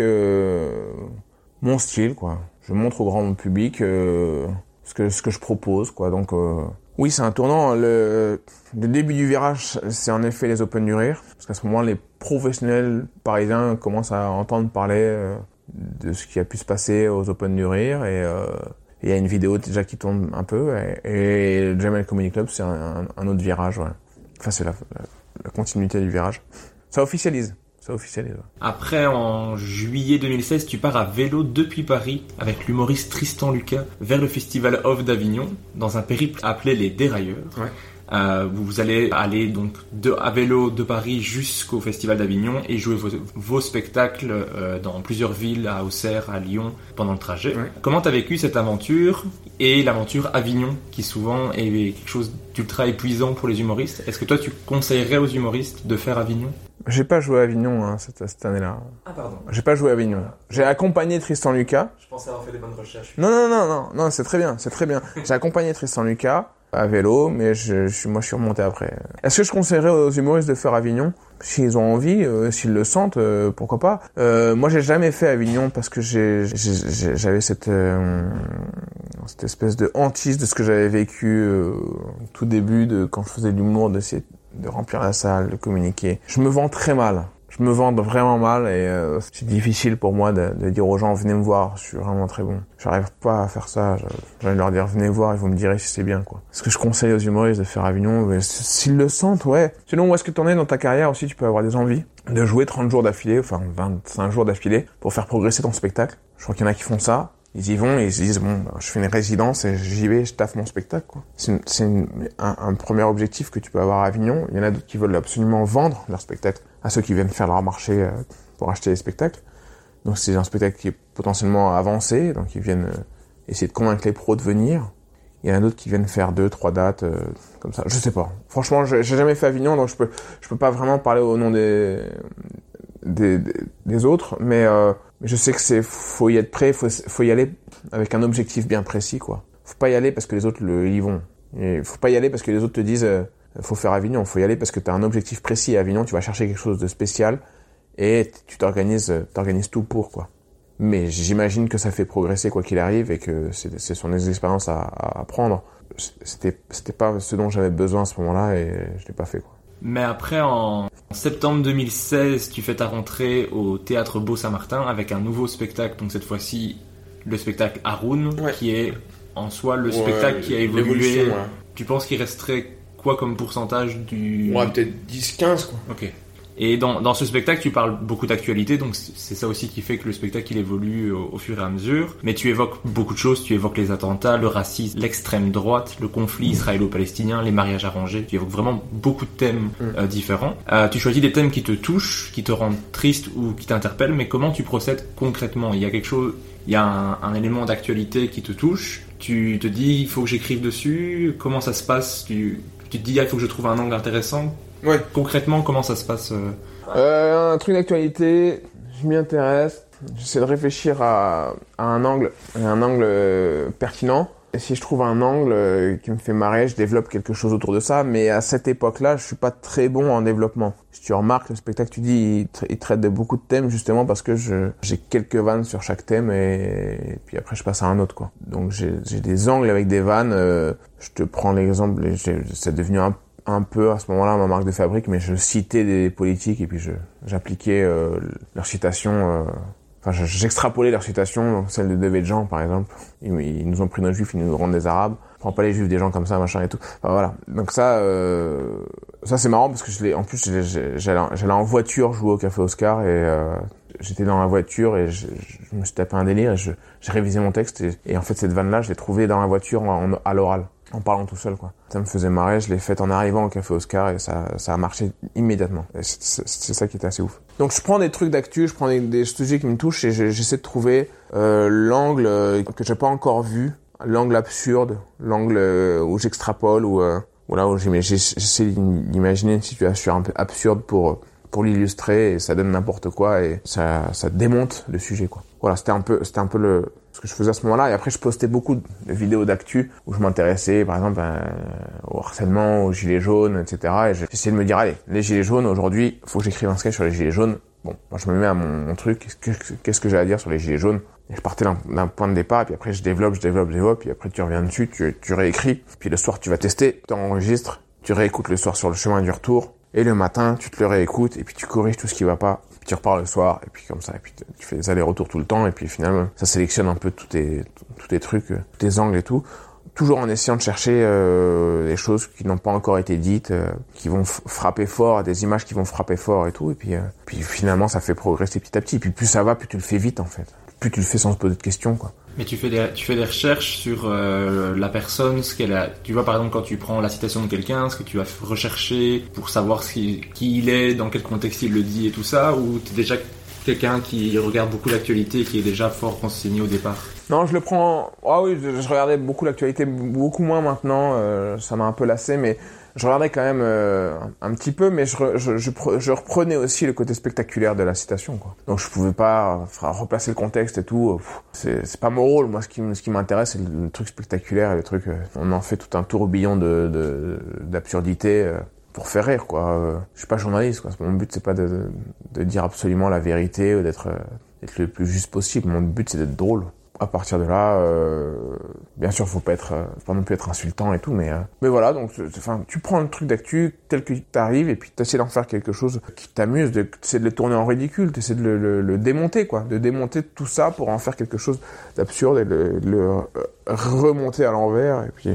mon style, quoi. Je montre au grand public ce que je propose, quoi. Donc oui, c'est un tournant. Le début du virage, c'est en effet les Open du Rire, parce qu'à ce moment, les professionnels parisiens commencent à entendre parler de ce qui a pu se passer aux Open du Rire, et il y a une vidéo déjà qui tourne un peu, et le Jamel Comedy Club, c'est un autre virage, ouais. Enfin, c'est la continuité du virage. Ça officialise. Après, en juillet 2016, tu pars à vélo depuis Paris avec l'humoriste Tristan Lucas vers le Festival Off d'Avignon dans un périple appelé Les Dérailleurs. Ouais. Vous allez aller donc à vélo de Paris jusqu'au Festival d'Avignon et jouer vos spectacles dans plusieurs villes, à Auxerre, à Lyon, pendant le trajet. Ouais. Comment t'as vécu cette aventure et l'aventure Avignon, qui souvent est quelque chose d'ultra épuisant pour les humoristes? Est-ce que toi, tu conseillerais aux humoristes de faire Avignon? J'ai pas joué à Avignon cette année-là. Ah pardon. J'ai pas joué à Avignon. J'ai accompagné Tristan Lucas. Je pensais avoir fait des bonnes recherches. Non, c'est très bien, c'est très bien. J'ai accompagné Tristan Lucas à vélo, mais je suis remonté après. Est-ce que je conseillerais aux humoristes de faire Avignon? S'ils ont envie, s'ils le sentent, pourquoi pas. Moi, j'ai jamais fait Avignon parce que j'avais cette espèce de hantise de ce que j'avais vécu au tout début quand je faisais de l'humour, de remplir la salle, de communiquer. Je me vends très mal. Je me vends vraiment mal et c'est difficile pour moi de dire aux gens « Venez me voir, je suis vraiment très bon ». J'arrive pas à faire ça. J'ai envie de leur dire « Venez voir et vous me direz si c'est bien ». Ce que je conseille aux humoristes de faire Avignon, mais s'ils le sentent, ouais. Selon où est-ce que t'en es dans ta carrière aussi, tu peux avoir des envies de jouer 30 jours d'affilée, enfin 25 jours d'affilée, pour faire progresser ton spectacle. Je crois qu'il y en a qui font ça. Ils y vont et ils se disent « Bon, ben, je fais une résidence et j'y vais, je taffe mon spectacle. » C'est un premier objectif que tu peux avoir à Avignon. Il y en a d'autres qui veulent absolument vendre leur spectacle à ceux qui viennent faire leur marché pour acheter les spectacles. Donc c'est un spectacle qui est potentiellement avancé, donc ils viennent essayer de convaincre les pros de venir. Il y en a d'autres qui viennent faire 2-3 dates comme ça. Je sais pas. Franchement, j'ai jamais fait Avignon, donc je peux pas vraiment parler au nom des autres, mais je sais que faut y être prêt, faut y aller avec un objectif bien précis, quoi. Faut pas y aller parce que les autres y vont. Et faut pas y aller parce que les autres te disent faut faire Avignon, faut y aller parce que t'as un objectif précis à Avignon, tu vas chercher quelque chose de spécial et tu t'organises tout pour, quoi. Mais j'imagine que ça fait progresser quoi qu'il arrive et que c'est son expérience à prendre. C'était pas ce dont j'avais besoin à ce moment-là et je l'ai pas fait, quoi. Mais après, en septembre 2016, tu fais ta rentrée au Théâtre Beau-Saint-Martin avec un nouveau spectacle, donc cette fois-ci le spectacle Haroun, qui est en soi le spectacle qui a évolué. Ouais. Tu penses qu'il resterait quoi comme pourcentage du... Ouais, peut-être 10-15, quoi. Ok. Et dans ce spectacle, tu parles beaucoup d'actualité, donc c'est ça aussi qui fait que le spectacle il évolue au fur et à mesure. Mais tu évoques beaucoup de choses, tu évoques les attentats, le racisme, l'extrême droite, le conflit israélo-palestinien, les mariages arrangés, tu évoques vraiment beaucoup de thèmes différents. Tu choisis des thèmes qui te touchent, qui te rendent triste ou qui t'interpellent, mais comment tu procèdes concrètement? Il y a quelque chose, il y a un élément d'actualité qui te touche, tu te dis il faut que j'écrive dessus, comment ça se passe? Tu te dis il faut que je trouve un angle intéressant. Ouais. Concrètement, comment ça se passe? Un truc d'actualité, je m'y intéresse, j'essaie de réfléchir à un angle pertinent. Et si je trouve un angle qui me fait marrer, je développe quelque chose autour de ça. Mais à cette époque-là, je suis pas très bon en développement. Si tu remarques, le spectacle, tu dis, il traite de beaucoup de thèmes, justement parce que j'ai quelques vannes sur chaque thème et puis après je passe à un autre, quoi. Donc j'ai des angles avec des vannes. Je te prends l'exemple, c'est devenu un peu à ce moment-là ma marque de fabrique, mais je citais des politiques et puis j'appliquais leurs citations, enfin j'extrapolais leurs citations, donc celle de Devedjian par exemple, ils nous ont pris nos juifs, ils nous rendent des arabes, prends pas les juifs des gens comme ça machin et tout, enfin voilà. Donc ça c'est marrant parce que j'allais en voiture jouer au Café Oscar et j'étais dans ma voiture et je me suis tapé un délire et j'ai révisé mon texte et en fait cette vanne-là, je l'ai trouvée dans ma voiture à l'oral, en parlant tout seul, quoi. Ça me faisait marrer, je l'ai faite en arrivant au Café Oscar et ça a marché immédiatement. Et c'est ça qui était assez ouf. Donc je prends des trucs d'actu, je prends des sujets qui me touchent et j'essaie de trouver l'angle que j'ai pas encore vu, l'angle absurde, l'angle où j'extrapole, où j'essaie d'imaginer une situation un peu absurde pour l'illustrer et ça donne n'importe quoi et ça démonte le sujet, quoi. Voilà, c'était un peu ce que je faisais à ce moment-là. Et après, je postais beaucoup de vidéos d'actu où je m'intéressais, par exemple, au harcèlement, aux gilets jaunes, etc. Et j'essayais de me dire, allez, les gilets jaunes, aujourd'hui, faut que j'écrive un sketch sur les gilets jaunes. Bon, moi, je me mets à mon truc. Qu'est-ce que j'ai à dire sur les gilets jaunes? Et je partais d'un point de départ, et puis après, je développe, puis après, tu reviens dessus, tu réécris. Puis le soir, tu vas tester, t'enregistres, tu réécoutes le soir sur le chemin du retour. Et le matin, tu te le réécoutes, et puis tu corriges tout ce qui va pas, puis tu repars le soir, et puis comme ça, et puis tu fais des allers-retours tout le temps, et puis finalement, ça sélectionne un peu tous tes trucs, tous tes angles et tout, toujours en essayant de chercher des choses qui n'ont pas encore été dites, qui vont frapper fort, des images qui vont frapper fort et tout, et puis finalement, ça fait progresser petit à petit, et puis plus ça va, plus tu le fais vite en fait, plus tu le fais sans te poser de questions, quoi. Mais tu fais des recherches sur la personne, ce qu'elle a. Tu vois, par exemple, quand tu prends la citation de quelqu'un, ce que tu vas rechercher pour savoir qui il est, dans quel contexte il le dit et tout ça, ou t'es déjà quelqu'un qui regarde beaucoup l'actualité et qui est déjà fort renseigné au départ? Non, je le prends. Ah oui, je regardais beaucoup l'actualité, beaucoup moins maintenant. Ça m'a un peu lassé, mais je regardais quand même un petit peu, mais je reprenais aussi le côté spectaculaire de la citation, quoi. Donc je pouvais pas replacer le contexte et tout. C'est pas mon rôle. Moi, ce qui m'intéresse, c'est le truc spectaculaire et le truc. On en fait tout un tourbillon d'absurdité pour faire rire, quoi. Je suis pas journaliste, quoi. Mon but, c'est pas de dire absolument la vérité ou d'être le plus juste possible. Mon but, c'est d'être drôle. À partir de là, bien sûr, faut pas non plus être insultant et tout, mais voilà. Donc, enfin, tu prends le truc d'actu tel que t'arrives et puis t'essaies d'en faire quelque chose qui t'amuse, t'essaies de le tourner en ridicule, t'essaies de le démonter, quoi, de démonter tout ça pour en faire quelque chose d'absurde et le remonter à l'envers et puis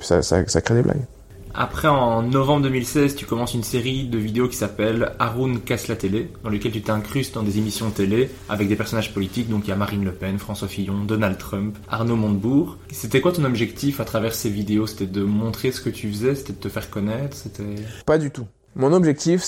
ça crée des blagues. Après, en novembre 2016, tu commences une série de vidéos qui s'appelle « Haroun casse la télé », dans lequel tu t'incrustes dans des émissions télé avec des personnages politiques, donc il y a Marine Le Pen, François Fillon, Donald Trump, Arnaud Montebourg. C'était quoi ton objectif à travers ces vidéos? C'était de montrer ce que tu faisais? C'était de te faire connaître? Pas du tout. Mon objectif,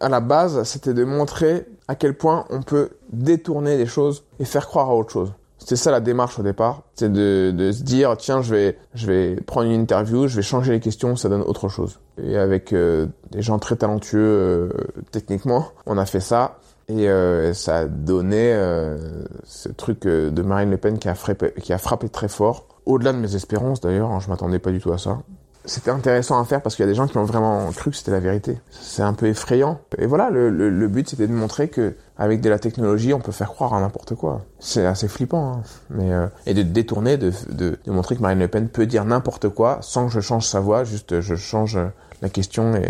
à la base, c'était de montrer à quel point on peut détourner les choses et faire croire à autre chose. C'était ça la démarche au départ, c'est de se dire tiens, je vais prendre une interview, je vais changer les questions, ça donne autre chose. Et avec des gens très talentueux techniquement, on a fait ça et ça a donné ce truc de Marine Le Pen qui a frappé très fort, au-delà de mes espérances d'ailleurs, hein, je m'attendais pas du tout à ça. C'était intéressant à faire parce qu'il y a des gens qui ont vraiment cru que c'était la vérité. C'est un peu effrayant. Et voilà, le but, c'était de montrer que avec de la technologie, on peut faire croire à n'importe quoi. C'est assez flippant, hein. Mais et de détourner, de montrer que Marine Le Pen peut dire n'importe quoi sans que je change sa voix. Juste, je change la question et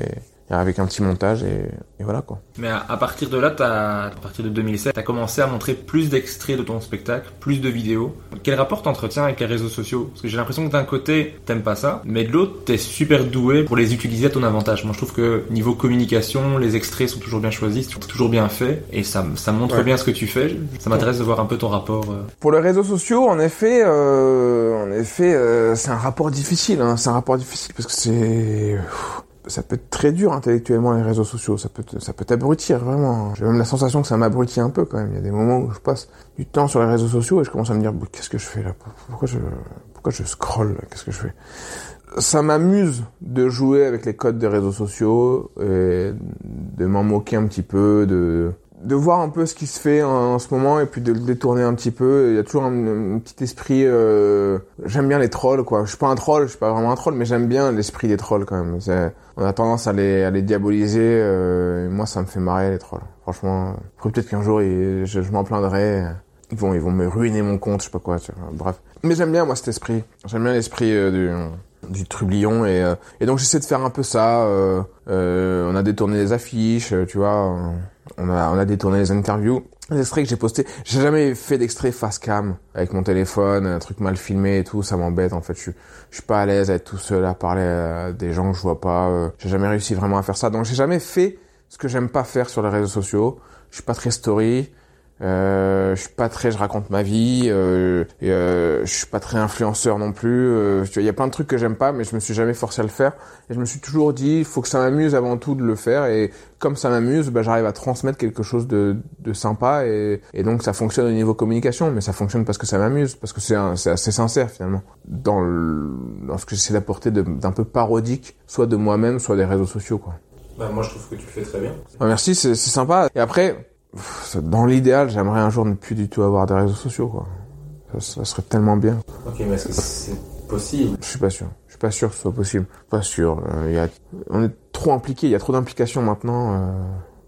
avec un petit montage et voilà, quoi. Mais à partir de là, à partir de 2007, t'as commencé à montrer plus d'extraits de ton spectacle, plus de vidéos. Quel rapport t'entretiens avec les réseaux sociaux? Parce que j'ai l'impression que d'un côté, t'aimes pas ça, mais de l'autre, t'es super doué pour les utiliser à ton avantage. Moi, je trouve que niveau communication, les extraits sont toujours bien choisis, sont toujours bien faits, et ça montre bien ce que tu fais. Ça m'intéresse de voir un peu ton rapport. Pour les réseaux sociaux, en effet, c'est un rapport difficile, hein. C'est un rapport difficile parce que ça peut être très dur intellectuellement, les réseaux sociaux, ça peut t'abrutir vraiment. J'ai même la sensation que ça m'abrutit un peu quand même. Il y a des moments où je passe du temps sur les réseaux sociaux et je commence à me dire qu'est-ce que je fais là, pourquoi je scroll, qu'est-ce que je fais. Ça m'amuse de jouer avec les codes des réseaux sociaux et de m'en moquer un petit peu, de voir un peu ce qui se fait en ce moment et puis de le détourner un petit peu. Il y a toujours un petit esprit... J'aime bien les trolls, quoi. Je suis pas un troll, je suis pas vraiment un troll, mais j'aime bien l'esprit des trolls, quand même. On a tendance à les diaboliser. Et moi, ça me fait marrer, les trolls. Franchement, peut-être qu'un jour, je m'en plaindrai. Ils vont me ruiner mon compte, je sais pas quoi. Tu vois. Bref. Mais j'aime bien, moi, cet esprit. J'aime bien l'esprit du trublion et donc j'essaie de faire un peu ça. On a détourné les affiches, tu vois. On a détourné les interviews, les extraits que j'ai postés. J'ai jamais fait d'extrait face cam avec mon téléphone, un truc mal filmé et tout, ça m'embête en fait. Je suis pas à l'aise à être tout seul à parler à des gens que je vois pas. J'ai jamais réussi vraiment à faire ça, donc j'ai jamais fait ce que j'aime pas faire sur les réseaux sociaux. Je suis pas très story, je suis pas très je raconte ma vie, je suis pas très influenceur non plus. Tu vois, il y a plein de trucs que j'aime pas, mais je me suis jamais forcé à le faire. Et je me suis toujours dit, faut que ça m'amuse avant tout de le faire. Et comme ça m'amuse, bah j'arrive à transmettre quelque chose de sympa. Et donc ça fonctionne au niveau communication, mais ça fonctionne parce que ça m'amuse, parce que c'est assez sincère finalement. Dans ce que j'essaie d'apporter d'un peu parodique, soit de moi-même, soit des réseaux sociaux, quoi. Bah moi je trouve que tu le fais très bien. Ah, merci, c'est sympa. Et après, dans l'idéal, j'aimerais un jour ne plus du tout avoir des réseaux sociaux, quoi. Ça serait tellement bien. Ok, mais est-ce que c'est possible ? Je suis pas sûr. Je suis pas sûr que ce soit possible. Pas sûr. On est trop impliqués. Il y a trop d'implications maintenant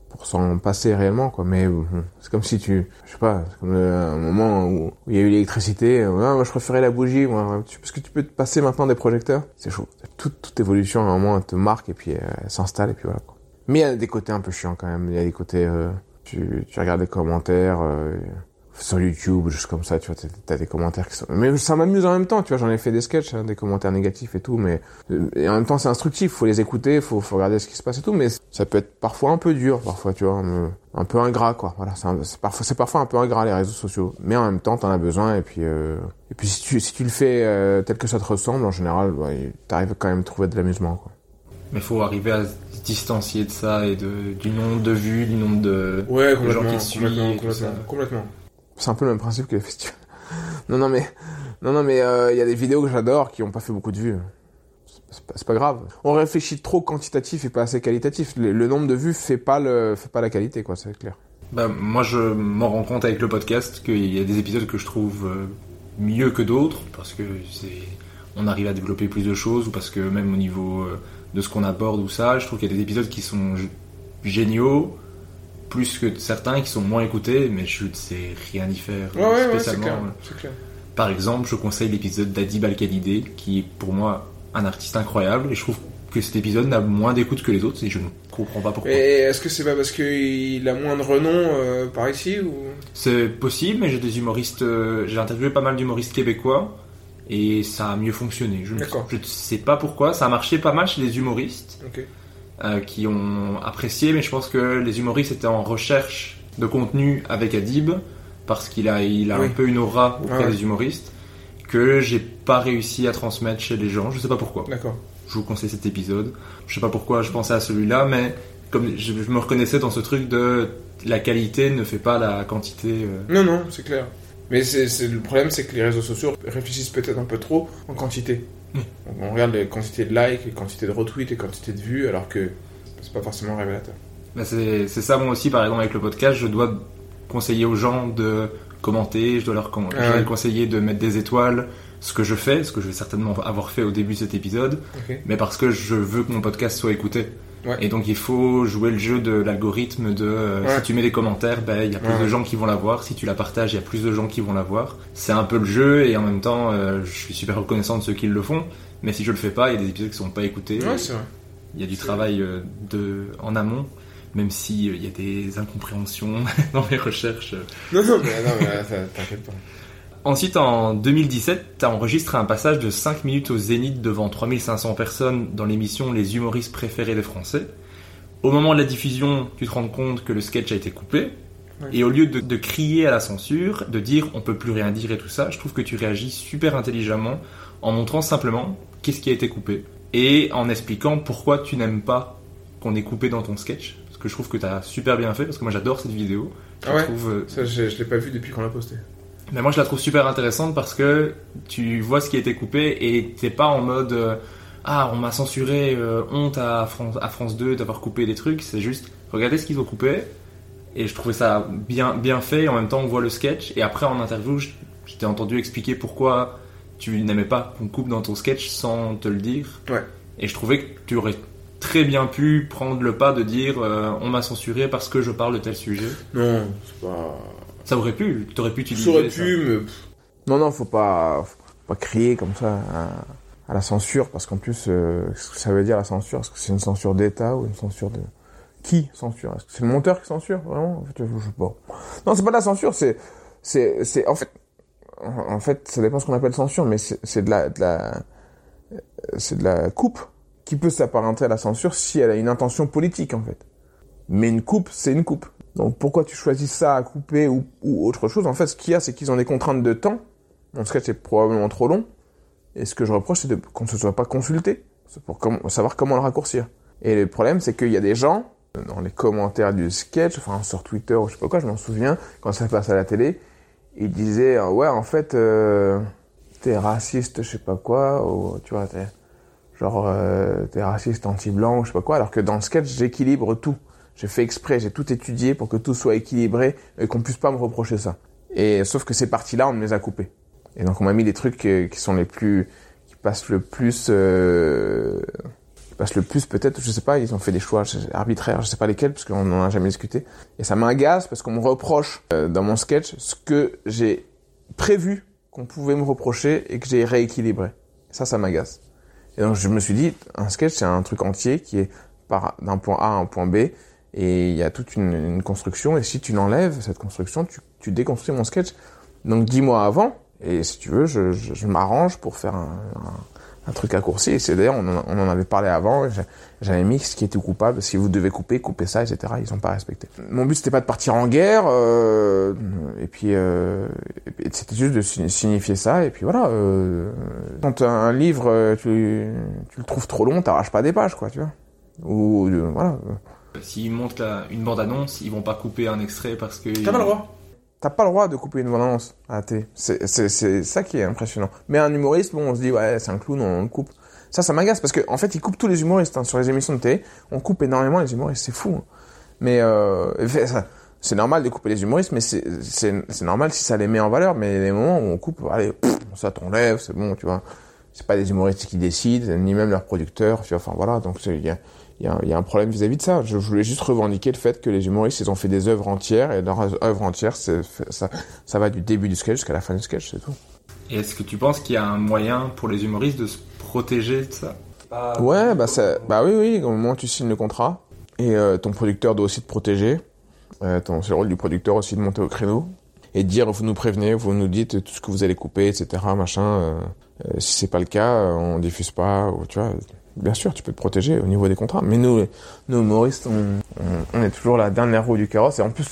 pour s'en passer réellement, quoi. Mais c'est comme si je sais pas, c'est comme un moment où il y a eu l'électricité. Moi, je préférais la bougie, moi. Parce que tu peux te passer maintenant des projecteurs. C'est chaud. Toute évolution, à un moment, elle te marque et puis elle s'installe et puis voilà, quoi. Mais il y a des côtés un peu chiants quand même. Il y a des côtés tu regardes des commentaires sur YouTube, juste comme ça, tu vois, t'as des commentaires qui sont... Mais ça m'amuse en même temps, tu vois, j'en ai fait des sketchs, hein, des commentaires négatifs et tout, mais... Et en même temps, c'est instructif, faut les écouter, faut regarder ce qui se passe et tout, mais ça peut être parfois un peu dur, parfois, tu vois, un peu ingrat, quoi. Voilà, c'est parfois un peu ingrat, les réseaux sociaux. Mais en même temps, t'en as besoin, et puis si tu le fais tel que ça te ressemble, en général, bah, t'arrives quand même à trouver de l'amusement, quoi. Mais faut arriver à se distancier de ça et du nombre de vues, du nombre de... Ouais, complètement, gens qui suivent, complètement. C'est un peu le même principe que les festivals. Non, mais y a des vidéos que j'adore qui ont pas fait beaucoup de vues. C'est pas grave. On réfléchit trop quantitatif et pas assez qualitatif. Le nombre de vues fait pas la qualité, quoi, c'est clair. Bah, moi, je m'en rends compte avec le podcast qu'il y a des épisodes que je trouve mieux que d'autres parce que on arrive à développer plus de choses ou parce que même au niveau de ce qu'on aborde ou ça, je trouve qu'il y a des épisodes qui sont géniaux. Plus que certains qui sont moins écoutés, mais je sais rien y faire spécialement. C'est clair. Par exemple, je conseille l'épisode d'Adi Balkanidé, qui est pour moi un artiste incroyable, et je trouve que cet épisode n'a moins d'écoute que les autres, et je ne comprends pas pourquoi. Et est-ce que c'est pas parce qu'il a moins de renom par ici ou... C'est possible, mais j'ai des humoristes, j'ai interviewé pas mal d'humoristes québécois, et ça a mieux fonctionné. Je ne sais pas pourquoi, ça a marché pas mal chez les humoristes. Ok. Qui ont apprécié, mais je pense que les humoristes étaient en recherche de contenu avec Adib parce qu'il a oui. un peu une aura auprès des humoristes que j'ai pas réussi à transmettre chez les gens, je sais pas pourquoi. D'accord. Je vous conseille cet épisode. Je sais pas pourquoi je pensais à celui-là, mais comme je me reconnaissais dans ce truc de la qualité ne fait pas la quantité. Non, c'est clair. Mais le problème, c'est que les réseaux sociaux réfléchissent peut-être un peu trop en quantité. On regarde les quantités de likes, les quantités de retweets, les quantités de vues, alors que c'est pas forcément révélateur. Bah c'est ça, moi aussi, par exemple, avec le podcast, je dois conseiller aux gens de commenter, je dois leur conseiller de mettre des étoiles, ce que je fais, ce que je vais certainement avoir fait au début de cet épisode, mais parce que je veux que mon podcast soit écouté. Ouais. Et donc il faut jouer le jeu de l'algorithme de si tu mets des commentaires, ben il y a plus de gens qui vont la voir, si tu la partages, il y a plus de gens qui vont la voir. C'est un peu le jeu et en même temps je suis super reconnaissant de ceux qui le font, mais si je le fais pas, il y a des épisodes qui sont pas écoutés. Ouais, c'est vrai. Il y a du travail en amont, même si il y a des incompréhensions dans les recherches. Non, t'inquiète pas. Ensuite, en 2017, t'as enregistré un passage de 5 minutes au Zénith devant 3500 personnes dans l'émission Les humoristes préférés des Français. Au moment de la diffusion, tu te rends compte que le sketch a été coupé. Ouais. Et au lieu de crier à la censure, de dire on peut plus rien dire et tout ça, je trouve que tu réagis super intelligemment en montrant simplement qu'est-ce qui a été coupé. Et en expliquant pourquoi tu n'aimes pas qu'on ait coupé dans ton sketch. Parce que je trouve que t'as super bien fait, parce que moi j'adore cette vidéo. Ça, je l'ai pas vu depuis qu'on l'a postée. Mais moi je la trouve super intéressante parce que tu vois ce qui a été coupé et t'es pas en mode on m'a censuré, honte à France 2 d'avoir coupé des trucs, c'est juste regardez ce qu'ils ont coupé et je trouvais ça bien fait et en même temps on voit le sketch et après en interview je t'ai entendu expliquer pourquoi tu n'aimais pas qu'on coupe dans ton sketch sans te le dire et je trouvais que tu aurais très bien pu prendre le pas de dire on m'a censuré parce que je parle de tel sujet. Non, c'est pas... Ça aurait pu, t'aurais pu utiliser ça. Ça aurait pu, mais... Non, faut pas crier comme ça à la censure, parce qu'en plus, qu'est-ce que ça veut dire la censure ? Est-ce que c'est une censure d'État ou une censure de... Qui censure ? Est-ce que c'est le monteur qui censure ? Vraiment ? Je sais pas. Non, c'est pas de la censure, c'est... En fait, ça dépend ce qu'on appelle censure, mais c'est de la coupe qui peut s'apparenter à la censure si elle a une intention politique, en fait. Mais une coupe, c'est une coupe. Donc pourquoi tu choisis ça à couper ou autre chose ? En fait, ce qu'il y a, c'est qu'ils ont des contraintes de temps. Mon sketch est probablement trop long. Et ce que je reproche, c'est qu'on ne se soit pas consulté. C'est pour savoir comment le raccourcir. Et le problème, c'est qu'il y a des gens, dans les commentaires du sketch, enfin sur Twitter ou je sais pas quoi, je m'en souviens, quand ça passe à la télé, ils disaient « Ouais, en fait, t'es raciste, je sais pas quoi, ou tu vois, t'es... Genre, t'es raciste, anti-blanc, ou je sais pas quoi. » Alors que dans le sketch, j'équilibre tout. J'ai fait exprès, j'ai tout étudié pour que tout soit équilibré et qu'on puisse pas me reprocher ça. Et sauf que ces parties-là, on me les a coupées. Et donc on m'a mis des trucs qui sont les plus... qui passent le plus peut-être, je sais pas, ils ont fait des choix arbitraires, je sais pas lesquels, parce qu'on n'en a jamais discuté. Et ça m'agace parce qu'on me reproche dans mon sketch ce que j'ai prévu qu'on pouvait me reprocher et que j'ai rééquilibré. Ça m'agace. Et donc je me suis dit, un sketch c'est un truc entier qui est d'un point A à un point B, et il y a toute une construction, et si tu l'enlèves, cette construction, tu déconstruis mon sketch. Donc 10 mois avant, et si tu veux, je m'arrange pour faire un truc raccourci. Et c'est d'ailleurs, on en avait parlé avant, j'avais mis ce qui était coupable. Si vous devez couper, coupez ça, etc. Ils n'ont pas respecté. Mon but, c'était pas de partir en guerre, et puis c'était juste de signifier ça, et puis voilà. Quand un livre, tu le trouves trop long, t'arraches pas des pages, quoi, tu vois. Ou, voilà. S'ils montent une bande-annonce, ils vont pas couper un extrait parce que... T'as pas le droit. T'as pas le droit de couper une bande-annonce à la télé. C'est ça qui est impressionnant. Mais un humoriste, bon, on se dit, ouais, c'est un clown, on le coupe. Ça m'agace parce que, en fait, ils coupent tous les humoristes, hein, sur les émissions de télé. On coupe énormément les humoristes, c'est fou. Hein. Mais, c'est normal de couper les humoristes, mais c'est normal si ça les met en valeur. Mais il y a des moments où on coupe, allez, ça t'enlève, c'est bon, tu vois. C'est pas des humoristes qui décident, ni même leurs producteurs, tu vois, enfin voilà. Donc, il y a un problème vis-à-vis de ça. Je voulais juste revendiquer le fait que les humoristes, ils ont fait des œuvres entières, et leur œuvre entière, ça va du début du sketch jusqu'à la fin du sketch, c'est tout. Et est-ce que tu penses qu'il y a un moyen pour les humoristes de se protéger de ça ? Ouais, oui, au moment où tu signes le contrat, et ton producteur doit aussi te protéger, c'est le rôle du producteur aussi de monter au créneau, et de dire, vous nous prévenez, vous nous dites tout ce que vous allez couper, etc., machin, si c'est pas le cas, on diffuse pas, ou tu vois... Bien sûr, tu peux te protéger au niveau des contrats, mais nous humoristes, on est toujours la dernière roue du carrosse, et en plus,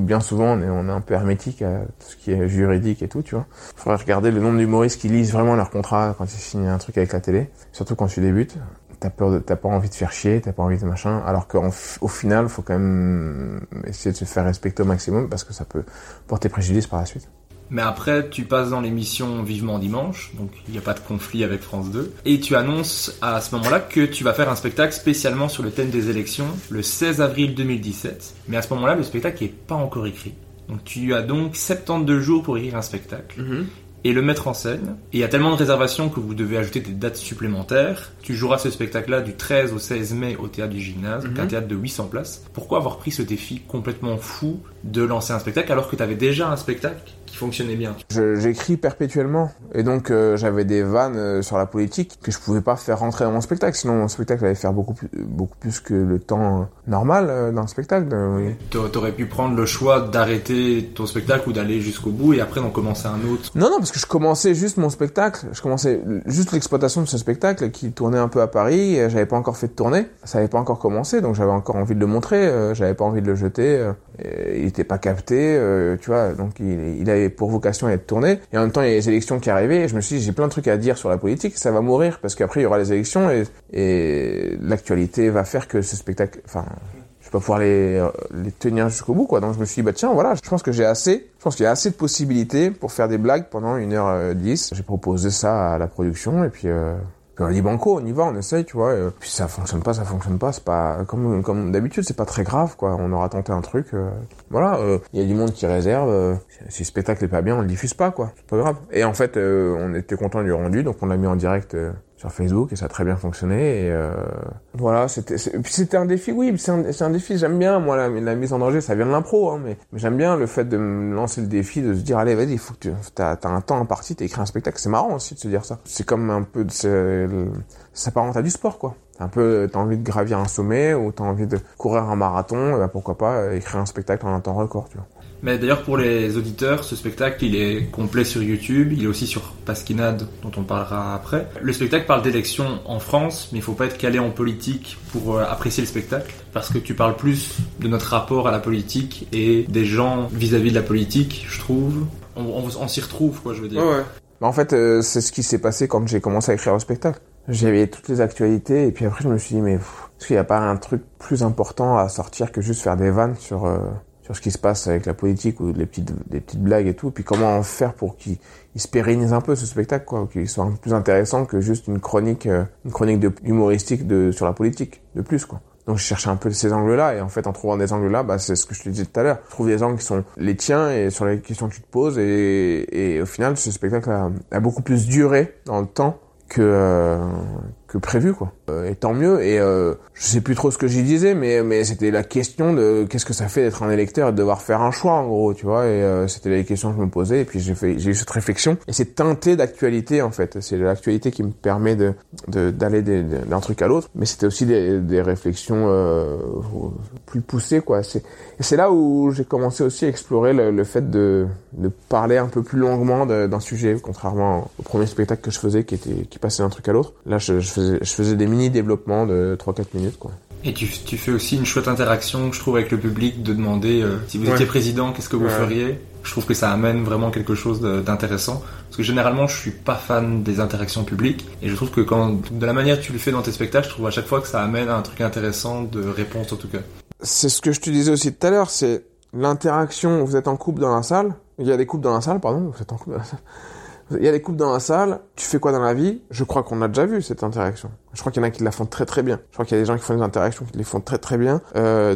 bien souvent, on est un peu hermétique à tout ce qui est juridique et tout, tu vois. Il faudrait regarder le nombre d'humoristes qui lisent vraiment leur contrat quand ils signent un truc avec la télé, surtout quand tu débutes. T'as pas envie de faire chier, t'as pas envie de machin, alors qu'au final, faut quand même essayer de se faire respecter au maximum, parce que ça peut porter préjudice par la suite. Mais après, tu passes dans l'émission Vivement Dimanche, donc il n'y a pas de conflit avec France 2. Et tu annonces à ce moment-là que tu vas faire un spectacle spécialement sur le thème des élections le 16 avril 2017. Mais à ce moment-là, le spectacle n'est pas encore écrit. Donc tu as donc 72 jours pour écrire un spectacle et le mettre en scène. Et il y a tellement de réservations que vous devez ajouter des dates supplémentaires. Tu joueras ce spectacle-là du 13 au 16 mai au Théâtre du Gymnase, un théâtre de 800 places. Pourquoi avoir pris ce défi complètement fou de lancer un spectacle alors que tu avais déjà un spectacle qui fonctionnait bien? J'écris perpétuellement, et donc j'avais des vannes sur la politique que je pouvais pas faire rentrer dans mon spectacle, sinon mon spectacle allait faire beaucoup plus que le temps normal d'un spectacle. Oui. T'aurais pu prendre le choix d'arrêter ton spectacle ou d'aller jusqu'au bout et après d'en commencer un autre. Non, parce que je commençais juste mon spectacle, je commençais juste l'exploitation de ce spectacle qui tournait un peu à Paris, et j'avais pas encore fait de tournée, ça avait pas encore commencé, donc j'avais encore envie de le montrer, j'avais pas envie de le jeter, il était pas capté, tu vois, donc il avait pour vocation à être tourné, et en même temps il y a les élections qui arrivaient, et je me suis dit j'ai plein de trucs à dire sur la politique, ça va mourir parce qu'après il y aura les élections et l'actualité va faire que ce spectacle, enfin je vais pas pouvoir les tenir jusqu'au bout, quoi. Donc je me suis dit tiens voilà, je pense que qu'il y a assez de possibilités pour faire des blagues pendant 1h10. J'ai proposé ça à la production, et puis on dit banco, on y va, on essaye, tu vois. Et puis ça fonctionne pas, c'est pas comme d'habitude, c'est pas très grave, quoi. On aura tenté un truc, voilà. Il y a du monde qui réserve. Si le spectacle est pas bien, on le diffuse pas, quoi. C'est pas grave. Et en fait, on était content du rendu, donc on l'a mis en direct sur Facebook, et ça a très bien fonctionné. Et voilà, c'était un défi, oui. C'est un défi. J'aime bien, moi, la mise en danger. Ça vient de l'impro, hein, mais j'aime bien le fait de me lancer le défi, de se dire allez, vas-y, il faut que t'as un temps imparti, t'écris un spectacle. C'est marrant aussi de se dire ça. C'est comme un peu, ça s'apparente à du sport, quoi. un peu, t'as envie de gravir un sommet ou t'as envie de courir un marathon, et ben pourquoi pas écrire un spectacle en un temps record, tu vois. Mais d'ailleurs, pour les auditeurs, ce spectacle, il est complet sur YouTube. Il est aussi sur Pasquinade, dont on parlera après. Le spectacle parle d'élections en France, mais il faut pas être calé en politique pour apprécier le spectacle, parce que tu parles plus de notre rapport à la politique et des gens vis-à-vis de la politique, je trouve. On s'y retrouve, quoi, je veux dire. Ouais. Bah en fait, c'est ce qui s'est passé quand j'ai commencé à écrire le spectacle. J'avais toutes les actualités, et puis après, je me suis dit, mais est-ce qu'il n'y a pas un truc plus important à sortir que juste faire des vannes sur ce qui se passe avec la politique ou les petites blagues et tout, puis comment faire pour qu'il se pérennise un peu ce spectacle, quoi, qu'il soit un peu plus intéressant que juste une chronique humoristique sur la politique, de plus, quoi. Donc je cherchais un peu ces angles-là, et en fait en trouvant des angles-là, bah c'est ce que je te disais tout à l'heure. Je trouve des angles qui sont les tiens et sur les questions que tu te poses, et au final ce spectacle a beaucoup plus duré dans le temps que prévu, quoi. Et tant mieux, et je sais plus trop ce que j'y disais, mais c'était la question de qu'est-ce que ça fait d'être un électeur et de devoir faire un choix, en gros, tu vois, et c'était les questions que je me posais, et puis j'ai eu cette réflexion, et c'est teinté d'actualité, en fait. C'est l'actualité qui me permet d'aller d'un truc à l'autre, mais c'était aussi des réflexions plus poussées, quoi. C'est là où j'ai commencé aussi à explorer le fait de parler un peu plus longuement d'un sujet, contrairement au premier spectacle que je faisais, qui passait d'un truc à l'autre. Là, je faisais des mini-développements de 3-4 minutes, quoi. Et tu fais aussi une chouette interaction, je trouve, avec le public, de demander si vous étiez président, qu'est-ce que vous feriez. Je trouve que ça amène vraiment quelque chose d'intéressant, parce que généralement je suis pas fan des interactions publiques, et je trouve que de la manière que tu le fais dans tes spectacles, je trouve à chaque fois que ça amène à un truc intéressant de réponse, en tout cas. C'est ce que je te disais aussi tout à l'heure, c'est l'interaction. Vous êtes en couple dans la salle, il y a des couples dans la salle, pardon, vous êtes en couple dans la salle. Il y a des couples dans la salle, tu fais quoi dans la vie? Je crois qu'on a déjà vu cette interaction. Je crois qu'il y en a qui la font très très bien. Je crois qu'il y a des gens qui font des interactions qui les font très très bien.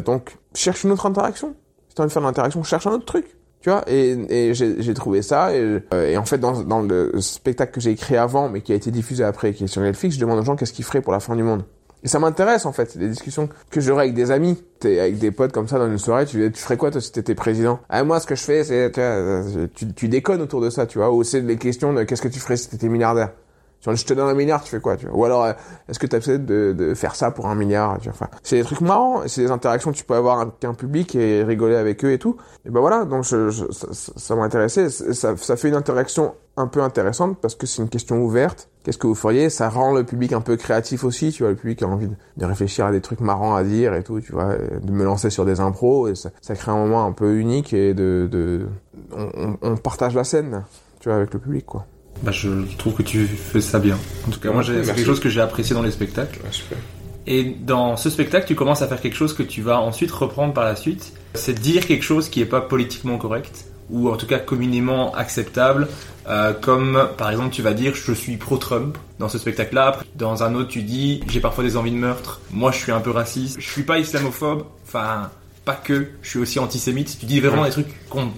Donc, cherche une autre interaction. Si t'as envie de faire une interaction, cherche un autre truc. Tu vois, et j'ai trouvé ça, et en fait dans le spectacle que j'ai écrit avant, mais qui a été diffusé après, qui est sur Netflix, je demande aux gens qu'est-ce qu'ils feraient pour la fin du monde. Et ça m'intéresse, en fait, les discussions que j'aurais avec des amis. T'es avec des potes comme ça dans une soirée, tu ferais quoi, toi, si t'étais président? Ah, moi, ce que je fais, c'est, tu déconnes autour de ça, tu vois, ou c'est les questions de qu'est-ce que tu ferais si t'étais milliardaire? Genre, je te donne 1 milliard, tu fais quoi, tu vois? Ou alors, est-ce que t'as peut-être de faire ça pour 1 milliard, tu vois? Enfin, c'est des trucs marrants, c'est des interactions que tu peux avoir avec un public et rigoler avec eux et tout. Et ben voilà, donc ça m'intéressait, ça fait une interaction un peu intéressante parce que c'est une question ouverte. Qu'est-ce que vous feriez? Ça rend le public un peu créatif aussi, tu vois, le public a envie de réfléchir à des trucs marrants à dire et tout, tu vois, de me lancer sur des impros, et ça crée un moment un peu unique, et on partage la scène, tu vois, avec le public, quoi. Bah, je trouve que tu fais ça bien. En tout cas, moi, c'est quelque chose que j'ai apprécié dans les spectacles. Ouais, super. Et dans ce spectacle, tu commences à faire quelque chose que tu vas ensuite reprendre par la suite. C'est dire quelque chose qui n'est pas politiquement correct, ou en tout cas communément acceptable. Comme, par exemple, tu vas dire « je suis pro-Trump » dans ce spectacle-là. Après, dans un autre, tu dis « j'ai parfois des envies de meurtre. Moi, je suis un peu raciste. Je suis pas islamophobe. » Enfin, pas que. Je suis aussi antisémite. Tu dis vraiment des trucs qu'on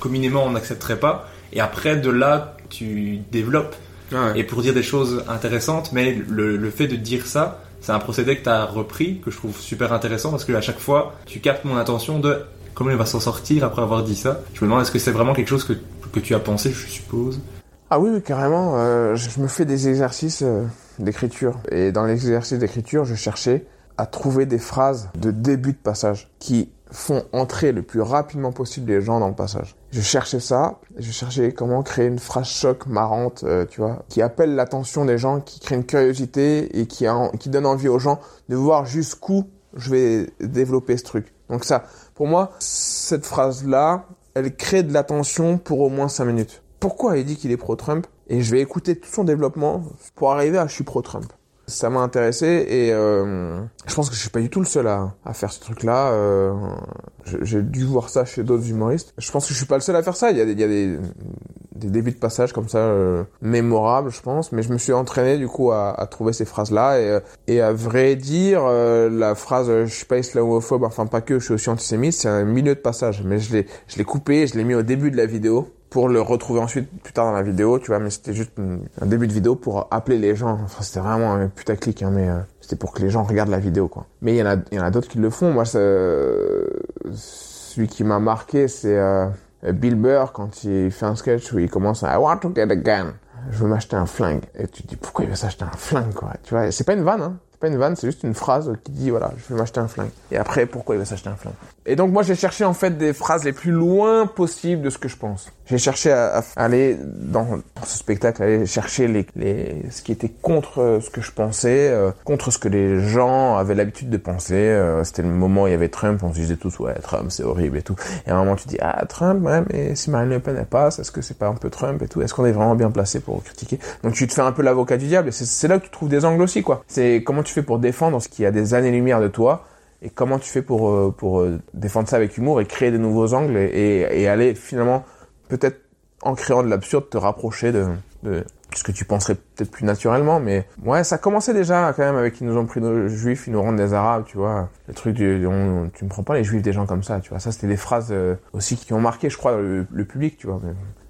communément, on n'accepterait pas. Et après, de là, tu développes. Ouais. Et pour dire des choses intéressantes, mais le fait de dire ça, c'est un procédé que tu as repris, que je trouve super intéressant, parce qu'à chaque fois, tu captes mon attention de comment il va s'en sortir après avoir dit ça. Je me demande, est-ce que c'est vraiment quelque chose que tu as pensé, je suppose? Ah oui, carrément. Je me fais des exercices d'écriture. Et dans l'exercice d'écriture, je cherchais à trouver des phrases de début de passage qui font entrer le plus rapidement possible les gens dans le passage. Je cherchais ça, je cherchais comment créer une phrase choc marrante, tu vois, qui appelle l'attention des gens, qui crée une curiosité et qui donne envie aux gens de voir jusqu'où je vais développer ce truc. Donc ça, pour moi, cette phrase-là, elle crée de l'attention pour au moins 5 minutes. Pourquoi il dit qu'il est pro-Trump? Et je vais écouter tout son développement pour arriver à « je suis pro-Trump ». Ça m'a intéressé, et je pense que je suis pas du tout le seul à faire ce truc-là. J'ai dû voir ça chez d'autres humoristes. Je pense que je suis pas le seul à faire ça. Il y a des débuts de passage comme ça mémorables, je pense. Mais je me suis entraîné du coup à trouver ces phrases-là, et à vrai dire, la phrase « je suis pas islamophobe, enfin pas que, je suis aussi antisémite », c'est un milieu de passage. Mais je l'ai coupé, je l'ai mis au début de la vidéo, pour le retrouver ensuite plus tard dans la vidéo, tu vois, mais c'était juste un début de vidéo pour appeler les gens. Enfin, c'était vraiment un putaclic, hein, mais c'était pour que les gens regardent la vidéo, quoi. Mais il y en a d'autres qui le font. Moi, celui qui m'a marqué, c'est Bill Burr, quand il fait un sketch où il commence à « I want to get a gun ». Je veux m'acheter un flingue. Et tu te dis, pourquoi il veut s'acheter un flingue, quoi? Tu vois, c'est pas une vanne, hein. C'est pas une vanne, c'est juste une phrase qui dit, voilà, je vais m'acheter un flingue. Et après, pourquoi il va s'acheter un flingue? Et donc, moi, j'ai cherché, en fait, des phrases les plus loin possibles de ce que je pense. J'ai cherché à aller dans ce spectacle, aller chercher ce qui était contre ce que je pensais, contre ce que les gens avaient l'habitude de penser. C'était le moment où il y avait Trump, on se disait tous, ouais, Trump, c'est horrible et tout. Et à un moment, tu dis, ah, Trump, ouais, mais si Marine Le Pen, elle passe, est-ce que c'est pas un peu Trump et tout? Est-ce qu'on est vraiment bien placé pour critiquer? Donc, tu te fais un peu l'avocat du diable. Et c'est là que tu trouves des angles aussi, quoi. C'est comment tu fais pour défendre ce qui a des années-lumière de toi et comment tu fais pour défendre ça avec humour et créer de nouveaux angles et aller finalement, peut-être en créant de l'absurde, te rapprocher de ce que tu penserais peut-être plus naturellement. Mais ouais, ça commençait déjà quand même avec ils nous ont pris nos juifs, ils nous rendent des arabes, tu vois. Le truc tu me prends pas les juifs des gens comme ça, tu vois. Ça, c'était des phrases aussi qui ont marqué, je crois, le public, tu vois.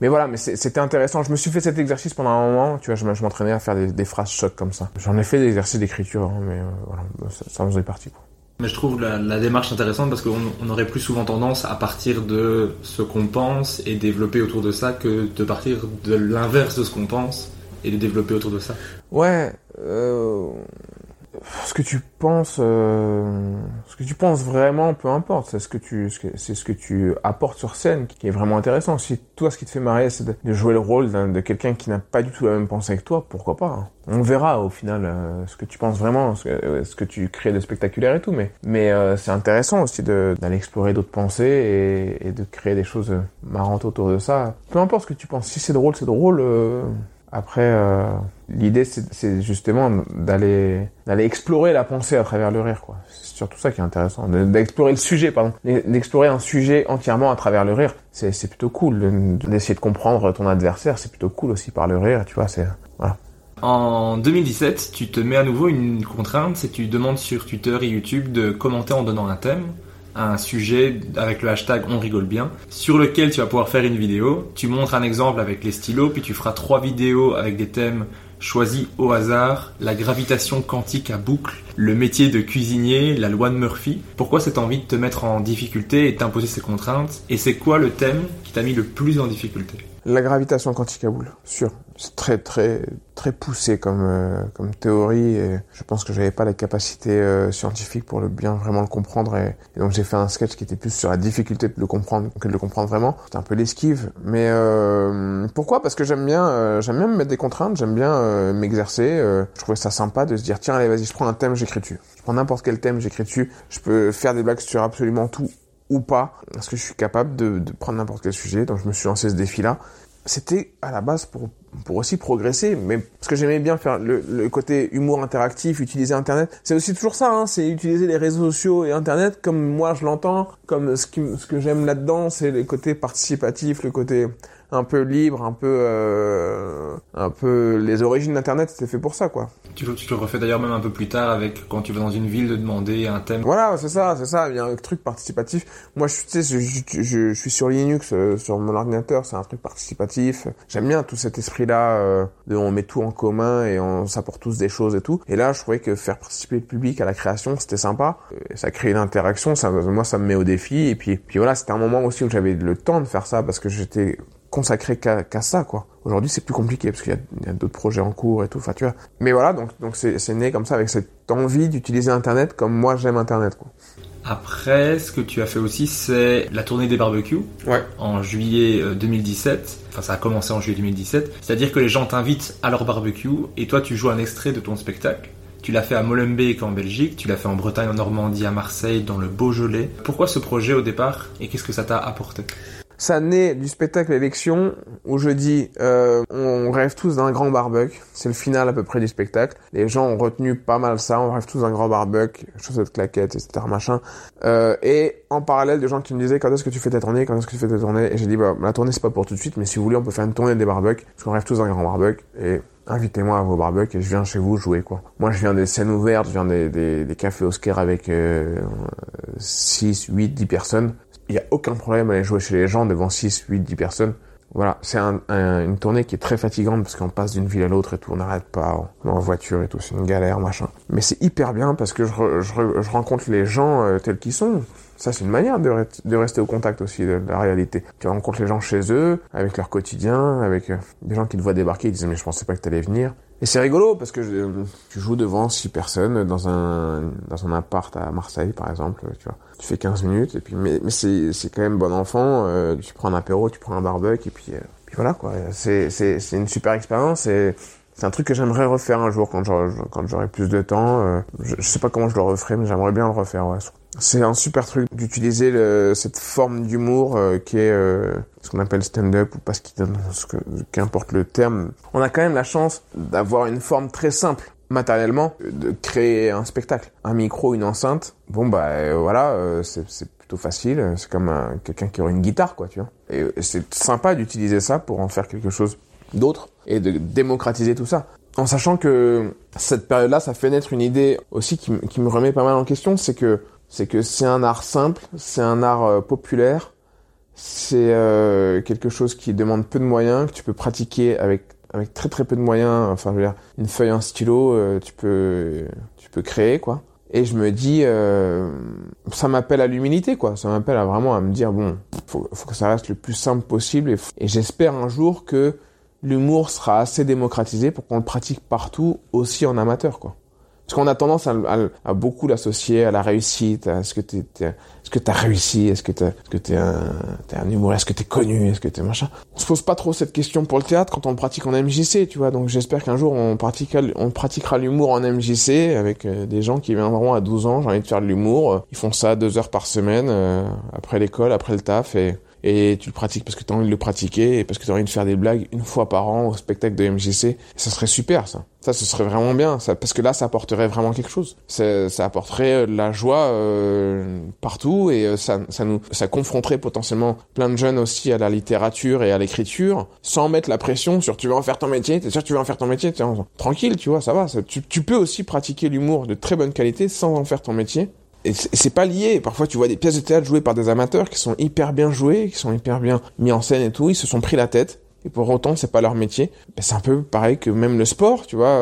Mais voilà, mais c'était intéressant. Je me suis fait cet exercice pendant un moment, tu vois. Je m'entraînais à faire des phrases chocs comme ça. J'en ai fait des exercices d'écriture, hein, mais voilà, ça en faisait partie, quoi. Mais je trouve la démarche intéressante parce qu'on aurait plus souvent tendance à partir de ce qu'on pense et développer autour de ça que de partir de l'inverse de ce qu'on pense et de développer autour de ça. Ouais, ce que tu penses vraiment, peu importe, c'est ce que tu apportes sur scène qui est vraiment intéressant. Si toi, ce qui te fait marrer, c'est de jouer le rôle de quelqu'un qui n'a pas du tout la même pensée que toi, pourquoi pas? On verra au final ce que tu penses vraiment, ce que tu crées de spectaculaire et tout, mais c'est intéressant aussi d'aller explorer d'autres pensées et de créer des choses marrantes autour de ça. Peu importe ce que tu penses, si c'est drôle, c'est drôle. Après, l'idée, c'est justement d'aller explorer la pensée à travers le rire, quoi. C'est surtout ça qui est intéressant. D'explorer le sujet, pardon. D'explorer un sujet entièrement à travers le rire, c'est plutôt cool. D'essayer de comprendre ton adversaire, c'est plutôt cool aussi par le rire, tu vois, c'est... Voilà. En 2017, tu te mets à nouveau une contrainte, c'est que tu demandes sur Twitter et YouTube de commenter en donnant un thème, un sujet avec le hashtag on rigole bien, sur lequel tu vas pouvoir faire une vidéo. Tu montres un exemple avec les stylos, puis tu feras 3 vidéos avec des thèmes choisis au hasard, la gravitation quantique à boucle, le métier de cuisinier, la loi de Murphy. Pourquoi cette envie de te mettre en difficulté et de t'imposer ces contraintes? Et c'est quoi le thème qui t'a mis le plus en difficulté? La gravitation quantique à boucle, sûr. C'est très, très, très poussé comme théorie et je pense que j'avais pas la capacité scientifique pour bien vraiment le comprendre et donc j'ai fait un sketch qui était plus sur la difficulté de le comprendre que de le comprendre vraiment. C'était un peu l'esquive, mais pourquoi? Parce que j'aime bien me mettre des contraintes, j'aime bien m'exercer. Je trouvais ça sympa de se dire tiens allez vas-y je prends un thème, j'écris dessus. Je prends n'importe quel thème, j'écris dessus. Je peux faire des blagues sur absolument tout ou pas parce que je suis capable de prendre n'importe quel sujet, donc je me suis lancé ce défi-là. C'était à la base pour aussi progresser, mais parce que j'aimais bien faire le côté humour interactif, utiliser Internet. C'est aussi toujours ça, hein, c'est utiliser les réseaux sociaux et Internet comme moi je l'entends, comme ce que j'aime là-dedans, c'est le côté participatif, le côté un peu libre, un peu les origines d'Internet, c'était fait pour ça, quoi. Tu le refais d'ailleurs même un peu plus tard avec quand tu vas dans une ville de demander un thème. Voilà, c'est ça. Il y a un truc participatif. Moi, je suis sur Linux, sur mon ordinateur, c'est un truc participatif. J'aime bien tout cet esprit-là, de on met tout en commun et on s'apporte tous des choses et tout. Et là, je trouvais que faire participer le public à la création, c'était sympa. Ça crée une interaction. Ça me met au défi. Et puis voilà, c'était un moment aussi où j'avais le temps de faire ça parce que j'étais consacré qu'à ça, quoi. Aujourd'hui, c'est plus compliqué parce qu'il y a d'autres projets en cours et tout, enfin, tu vois. Mais voilà, donc c'est né comme ça, avec cette envie d'utiliser Internet comme moi, j'aime Internet, quoi. Après, ce que tu as fait aussi, c'est la tournée des barbecues, ouais. En juillet 2017. Enfin, ça a commencé en juillet 2017. C'est-à-dire que les gens t'invitent à leur barbecue et toi, tu joues un extrait de ton spectacle. Tu l'as fait à Molenbeek en Belgique, tu l'as fait en Bretagne, en Normandie, à Marseille, dans le Beaujolais. Pourquoi ce projet au départ et qu'est-ce que ça t'a apporté ? Ça naît du spectacle Élection où je dis on rêve tous d'un grand barbecue. C'est le final à peu près du spectacle. Les gens ont retenu pas mal ça. On rêve tous d'un grand barbecue, chaussettes claquettes, etc. machin. Et en parallèle, des gens qui me disaient quand est-ce que tu fais ta tournée. Et j'ai dit bah la tournée c'est pas pour tout de suite, mais si vous voulez on peut faire une tournée des barbecues parce qu'on rêve tous d'un grand barbecue. Et invitez-moi à vos barbecues et je viens chez vous jouer, quoi. Moi, je viens des scènes ouvertes, je viens des cafés Oscar avec 6, 8, 10 personnes. Il n'y a aucun problème à aller jouer chez les gens devant 6, 8, 10 personnes. Voilà, c'est une tournée qui est très fatigante parce qu'on passe d'une ville à l'autre et tout, on n'arrête pas, on est en voiture et tout, c'est une galère, machin. Mais c'est hyper bien parce que je rencontre les gens tels qu'ils sont. Ça, c'est une manière de rester au contact aussi de la réalité. Tu rencontres les gens chez eux, avec leur quotidien, avec des gens qui te voient débarquer, ils disent « mais je pensais pas que t'allais venir ». Et c'est rigolo parce que tu joues devant 6 personnes dans un appart à Marseille par exemple, tu vois. Tu fais 15 minutes et puis mais c'est quand même bon enfant, tu prends un apéro, tu prends un barbecue et puis voilà quoi. C'est une super expérience et c'est un truc que j'aimerais refaire un jour quand j'aurai plus de temps, je sais pas comment je le referai mais j'aimerais bien le refaire ouais. C'est un super truc d'utiliser cette forme d'humour qui est ce qu'on appelle stand-up ou pasquinade, qu'importe le terme. On a quand même la chance d'avoir une forme très simple, matériellement, de créer un spectacle. Un micro, une enceinte, bon bah voilà, c'est plutôt facile, c'est comme quelqu'un qui aurait une guitare quoi, tu vois. Et c'est sympa d'utiliser ça pour en faire quelque chose d'autre et de démocratiser tout ça. En sachant que cette période-là, ça fait naître une idée aussi qui me remet pas mal en question, c'est que c'est un art simple, c'est un art populaire, c'est quelque chose qui demande peu de moyens, que tu peux pratiquer avec très très peu de moyens, enfin je veux dire, une feuille, un stylo, tu peux créer quoi. Et je me dis, ça m'appelle à l'humilité quoi, ça m'appelle à me dire bon, faut que ça reste le plus simple possible et j'espère un jour que l'humour sera assez démocratisé pour qu'on le pratique partout, aussi en amateur quoi. Parce qu'on a tendance à beaucoup l'associer à la réussite, à est-ce que t'as réussi, est-ce que t'es un humoriste, est-ce que t'es connu, est-ce que t'es machin. On se pose pas trop cette question pour le théâtre quand on le pratique en MJC, tu vois. Donc j'espère qu'un jour on pratiquera l'humour en MJC avec des gens qui viendront à 12 ans, j'ai envie de faire de l'humour. Ils font ça 2 heures par semaine, après l'école, après le taf et tu le pratiques parce que t'as envie de le pratiquer et parce que t'as envie de faire des blagues une fois par an au spectacle de MJC. Ça serait super, ça. Ça, ce serait vraiment bien, ça, parce que là, ça apporterait vraiment quelque chose. Ça apporterait de la joie partout et ça confronterait potentiellement plein de jeunes aussi à la littérature et à l'écriture, sans mettre la pression sur tu veux en faire ton métier, t'es sûr que tu veux en faire ton métier, tranquille, tu vois, ça va. Tu peux aussi pratiquer l'humour de très bonne qualité sans en faire ton métier. Et c'est pas lié. Parfois, tu vois des pièces de théâtre jouées par des amateurs qui sont hyper bien jouées, qui sont hyper bien mis en scène et tout. Ils se sont pris la tête. Et pour autant, c'est pas leur métier. Ben, c'est un peu pareil que même le sport, tu vois.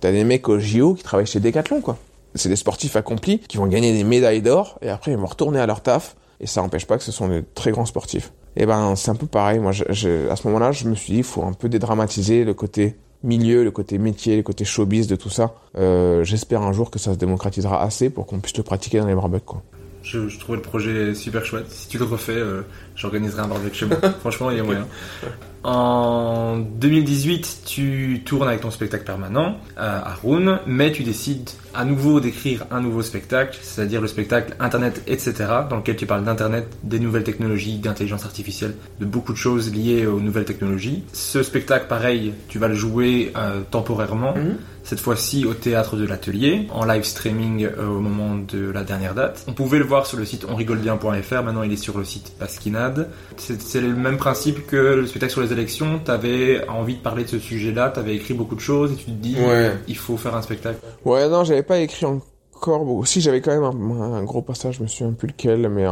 T'as des mecs au JO qui travaillent chez Decathlon, quoi. C'est des sportifs accomplis qui vont gagner des médailles d'or et après, ils vont retourner à leur taf. Et ça n'empêche pas que ce sont de très grands sportifs. Et ben, c'est un peu pareil. Moi, à ce moment-là, je me suis dit, il faut un peu dédramatiser le côté milieu, le côté métier, le côté showbiz de tout ça. J'espère un jour que ça se démocratisera assez pour qu'on puisse le pratiquer dans les barbecues, quoi. Je trouvais le projet super chouette. Si tu le refais, j'organiserai un barbecue chez moi. Franchement, il y a moyen. En 2018, tu tournes avec ton spectacle permanent à Haroun, mais tu décides à nouveau d'écrire un nouveau spectacle, c'est-à-dire le spectacle Internet, etc., dans lequel tu parles d'Internet, des nouvelles technologies, d'intelligence artificielle, de beaucoup de choses liées aux nouvelles technologies. Ce spectacle, pareil, tu vas le jouer temporairement, cette fois-ci au Théâtre de l'Atelier, en live streaming au moment de la dernière date. On pouvait le voir sur le site onrigolebien.fr, maintenant il est sur le site Pasquinade. C'est le même principe que le spectacle sur les élections, t'avais envie de parler de ce sujet-là, t'avais écrit beaucoup de choses et tu te dis il faut faire un spectacle. Ouais, non, j'avais pas écrit encore beaucoup. Si, j'avais quand même un gros passage, je me souviens plus lequel, mais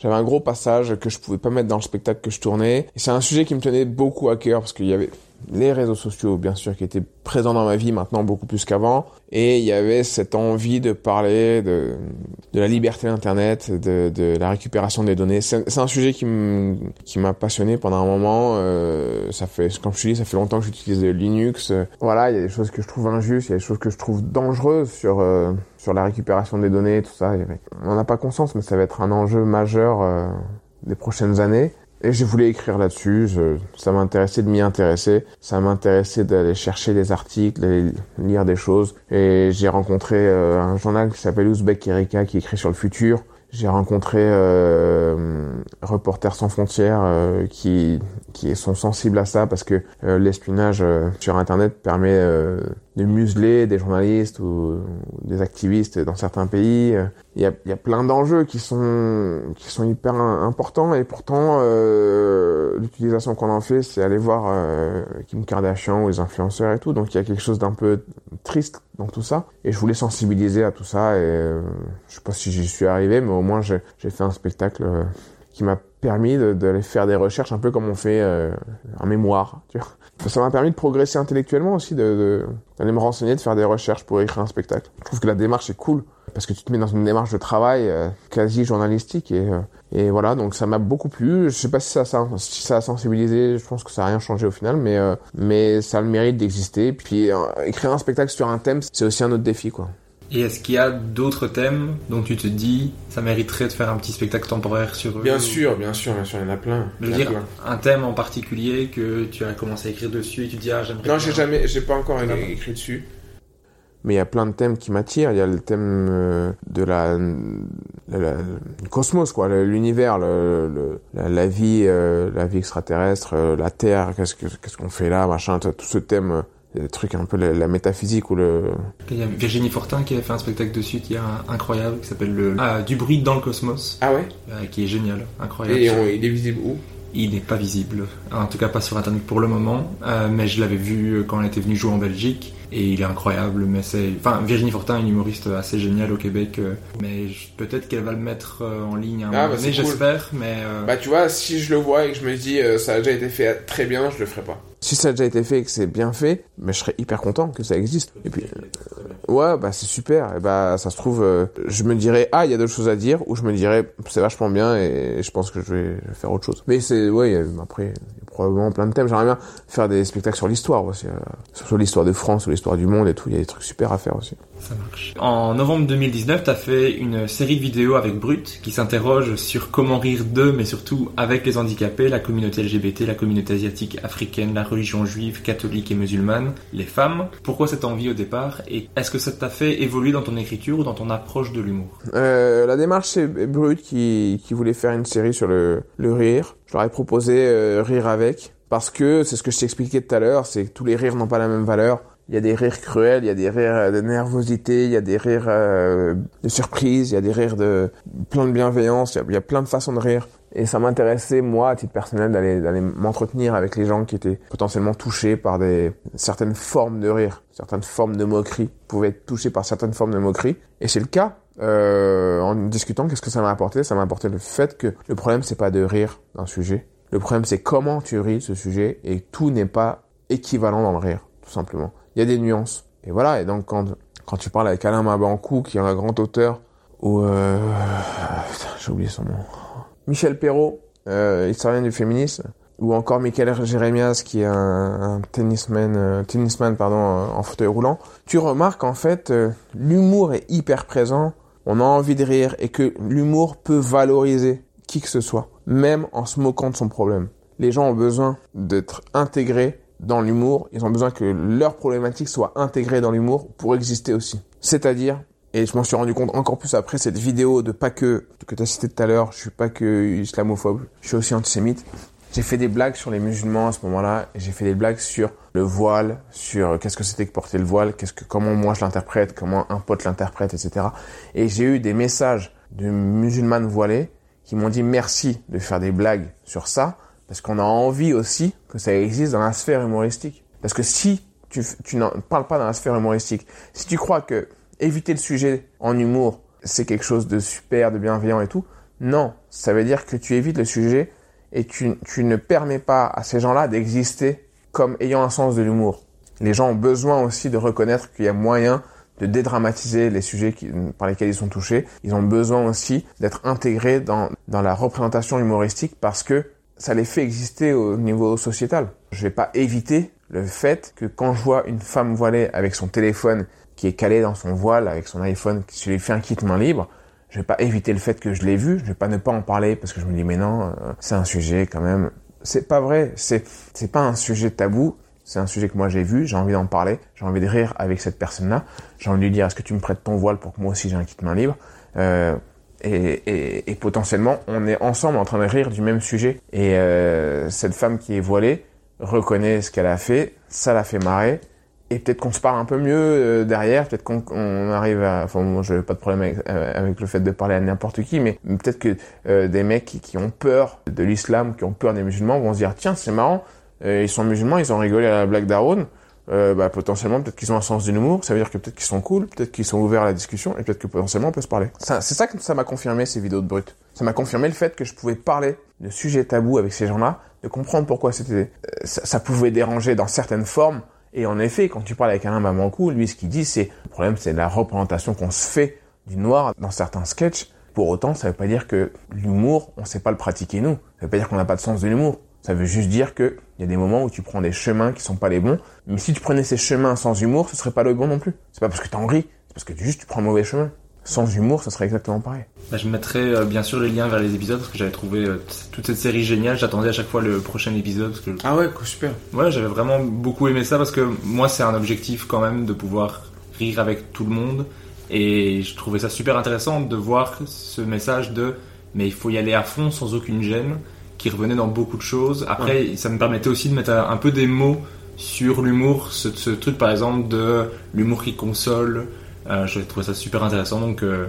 j'avais un gros passage que je pouvais pas mettre dans le spectacle que je tournais. Et c'est un sujet qui me tenait beaucoup à cœur parce qu'il y avait les réseaux sociaux, bien sûr, qui étaient présents dans ma vie maintenant beaucoup plus qu'avant. Et il y avait cette envie de parler de la liberté d'Internet, de la récupération des données. C'est un sujet qui m'a passionné pendant un moment. Comme je te dis, ça fait longtemps que j'utilise Linux. Voilà, il y a des choses que je trouve injustes, il y a des choses que je trouve dangereuses sur la récupération des données, tout ça. On n'en a pas conscience, mais ça va être un enjeu majeur des prochaines années. Et je voulais écrire là-dessus, ça m'intéressait de m'y intéresser, ça m'intéressait d'aller chercher des articles, d'aller lire des choses. Et j'ai rencontré un journal qui s'appelle Ouzbek Erika qui écrit sur le futur. J'ai rencontré Reporters sans frontières qui sont sensibles à ça parce que l'espionnage sur Internet permet de museler des journalistes ou des activistes dans certains pays. Il y a plein d'enjeux qui sont hyper importants et pourtant l'utilisation qu'on en fait, c'est aller voir Kim Kardashian ou les influenceurs et tout. Donc il y a quelque chose d'un peu triste dans tout ça et je voulais sensibiliser à tout ça et je sais pas si j'y suis arrivé mais au moins j'ai fait un spectacle qui m'a permis d'aller faire des recherches un peu comme on fait un mémoire, tu vois. Ça m'a permis de progresser intellectuellement aussi, d'aller me renseigner, de faire des recherches pour écrire un spectacle. Je trouve que la démarche est cool parce que tu te mets dans une démarche de travail quasi journalistique et Et voilà, donc ça m'a beaucoup plu. Je sais pas si ça a sensibilisé, je pense que ça a rien changé au final, mais ça a le mérite d'exister. Puis écrire un spectacle sur un thème, c'est aussi un autre défi, quoi. Et est-ce qu'il y a d'autres thèmes dont tu te dis ça mériterait de faire un petit spectacle temporaire sur eux ? Bien sûr, il y en a plein. Je veux dire, un thème en particulier que tu as commencé à écrire dessus et tu te dis ah j'aimerais. Non, j'ai pas encore écrit dessus. Mais il y a plein de thèmes qui m'attirent. Il y a le thème de le cosmos, quoi, l'univers, la vie, la vie extraterrestre, la Terre, qu'est-ce qu'on fait là, machin, tout ce thème, des trucs un peu la métaphysique ou le. Il y a Virginie Fortin qui a fait un spectacle dessus qui est incroyable, qui s'appelle du bruit dans le cosmos. Ah ouais. Qui est génial, incroyable. Et il est visible où ? Il n'est pas visible, en tout cas pas sur internet pour le moment, mais je l'avais vu quand elle était venue jouer en Belgique et il est incroyable. Mais Virginie Fortin est une humoriste assez géniale au Québec, mais peut-être qu'elle va le mettre en ligne un moment donné, cool. J'espère. Mais tu vois, si je le vois et que je me dis ça a déjà été fait très bien, je le ferai pas. Si ça a déjà été fait et que c'est bien fait, mais je serais hyper content que ça existe. Et puis c'est super. Et ça se trouve, je me dirais il y a d'autres choses à dire, ou je me dirais c'est vachement bien et je pense que je vais faire autre chose. Mais après il y a probablement plein de thèmes. J'aimerais bien faire des spectacles sur l'histoire aussi, sur l'histoire de France, sur l'histoire du monde et tout. Il y a des trucs super à faire aussi. Ça marche. En novembre 2019, t'as fait une série de vidéos avec Brut qui s'interroge sur comment rire d'eux, mais surtout avec les handicapés, la communauté LGBT, la communauté asiatique, africaine, la religion juive, catholique et musulmane, les femmes. Pourquoi cette envie au départ et est-ce que ça t'a fait évoluer dans ton écriture ou dans ton approche de l'humour ? La démarche, c'est Brut qui voulait faire une série sur le rire. Je leur ai proposé Rire avec, parce que c'est ce que je t'expliquais tout à l'heure, c'est que tous les rires n'ont pas la même valeur. Il y a des rires cruels, il y a des rires de nervosité, il y a des rires de surprise, il y a des rires de plein de bienveillance, il y a plein de façons de rire. Et ça m'intéressait, moi, à titre personnel, d'aller m'entretenir avec les gens qui étaient potentiellement touchés par certaines formes de rire, certaines formes de moquerie, pouvaient être touchés par certaines formes de moquerie. Et c'est le cas. En discutant, qu'est-ce que ça m'a apporté ? Ça m'a apporté le fait que le problème, c'est pas de rire d'un sujet. Le problème, c'est comment tu ris de ce sujet, et tout n'est pas équivalent dans le rire, tout simplement. Il y a des nuances. Et voilà, et donc quand tu parles avec Alain Mabankou, qui est un grand auteur, ou j'ai oublié son nom, Michel Perrault, historien du féminisme, ou encore Michael Jérémias, qui est un tennisman, en fauteuil roulant, tu remarques en fait l'humour est hyper présent, on a envie de rire, et que l'humour peut valoriser qui que ce soit, même en se moquant de son problème. Les gens ont besoin d'être intégrés dans l'humour, ils ont besoin que leur problématique soit intégrée dans l'humour pour exister aussi. C'est-à-dire, et je m'en suis rendu compte encore plus après cette vidéo de pas que t'as cité tout à l'heure, je suis pas que islamophobe, je suis aussi antisémite. J'ai fait des blagues sur les musulmans à ce moment-là, et j'ai fait des blagues sur le voile, sur qu'est-ce que c'était que porter le voile, comment moi je l'interprète, comment un pote l'interprète, etc. Et j'ai eu des messages de musulmanes voilées qui m'ont dit merci de faire des blagues sur ça, parce qu'on a envie aussi que ça existe dans la sphère humoristique. Parce que si tu n'en parles pas dans la sphère humoristique, si tu crois que éviter le sujet en humour, c'est quelque chose de super, de bienveillant et tout, non, ça veut dire que tu évites le sujet et tu ne permets pas à ces gens-là d'exister comme ayant un sens de l'humour. Les gens ont besoin aussi de reconnaître qu'il y a moyen de dédramatiser les sujets par lesquels ils sont touchés. Ils ont besoin aussi d'être intégrés dans la représentation humoristique parce que ça les fait exister au niveau sociétal. Je vais pas éviter le fait que quand je vois une femme voilée avec son téléphone qui est calé dans son voile, avec son iPhone, qui lui fait un kit main libre, je vais pas éviter le fait que je l'ai vu, je vais pas ne pas en parler parce que je me dis mais non, c'est un sujet quand même. C'est pas vrai, c'est pas un sujet tabou, c'est un sujet que moi j'ai vu, j'ai envie d'en parler, j'ai envie de rire avec cette personne-là, j'ai envie de lui dire est-ce que tu me prêtes ton voile pour que moi aussi j'ai un kit main libre. Et potentiellement, on est ensemble en train de rire du même sujet. Et cette femme qui est voilée reconnaît ce qu'elle a fait, ça l'a fait marrer. Et peut-être qu'on se parle un peu mieux derrière, peut-être qu'on arrive à... Enfin, moi, je n'ai pas de problème avec le fait de parler à n'importe qui, mais peut-être que des mecs qui ont peur de l'islam, qui ont peur des musulmans, vont se dire « Tiens, c'est marrant, ils sont musulmans, ils ont rigolé à la blague d'Haroun. » Potentiellement, peut-être qu'ils ont un sens de l'humour, ça veut dire que peut-être qu'ils sont cool, peut-être qu'ils sont ouverts à la discussion, et peut-être que potentiellement on peut se parler. C'est ça que ça m'a confirmé, ces vidéos de Brut. Ça m'a confirmé le fait que je pouvais parler de sujets tabous avec ces gens-là, de comprendre pourquoi ça pouvait déranger dans certaines formes, et en effet, quand tu parles avec Alain Mamankou, lui, ce qu'il dit, c'est, le problème, c'est la représentation qu'on se fait du noir dans certains sketchs, Pour autant, ça veut pas dire que l'humour, on sait pas le pratiquer nous. Ça veut pas dire qu'on n'a pas de sens de l'humour. Ça veut juste dire que il y a des moments où tu prends des chemins qui sont pas les bons. Mais si tu prenais ces chemins sans humour, ce serait pas le bon non plus. C'est pas parce que t'en ris, c'est parce que juste tu prends le mauvais chemin. Sans humour, ça serait exactement pareil. Bah, je mettrai bien sûr les liens vers les épisodes parce que j'avais trouvé toute cette série géniale. J'attendais à chaque fois le prochain épisode parce que ah ouais, super. Ouais, j'avais vraiment beaucoup aimé ça parce que moi, c'est un objectif quand même de pouvoir rire avec tout le monde et je trouvais ça super intéressant de voir ce message de mais il faut y aller à fond sans aucune gêne qui revenait dans beaucoup de choses. Après, ouais. Ça me permettait aussi de mettre un peu des mots sur l'humour, ce truc par exemple de l'humour qui console. Je trouvais ça super intéressant, donc je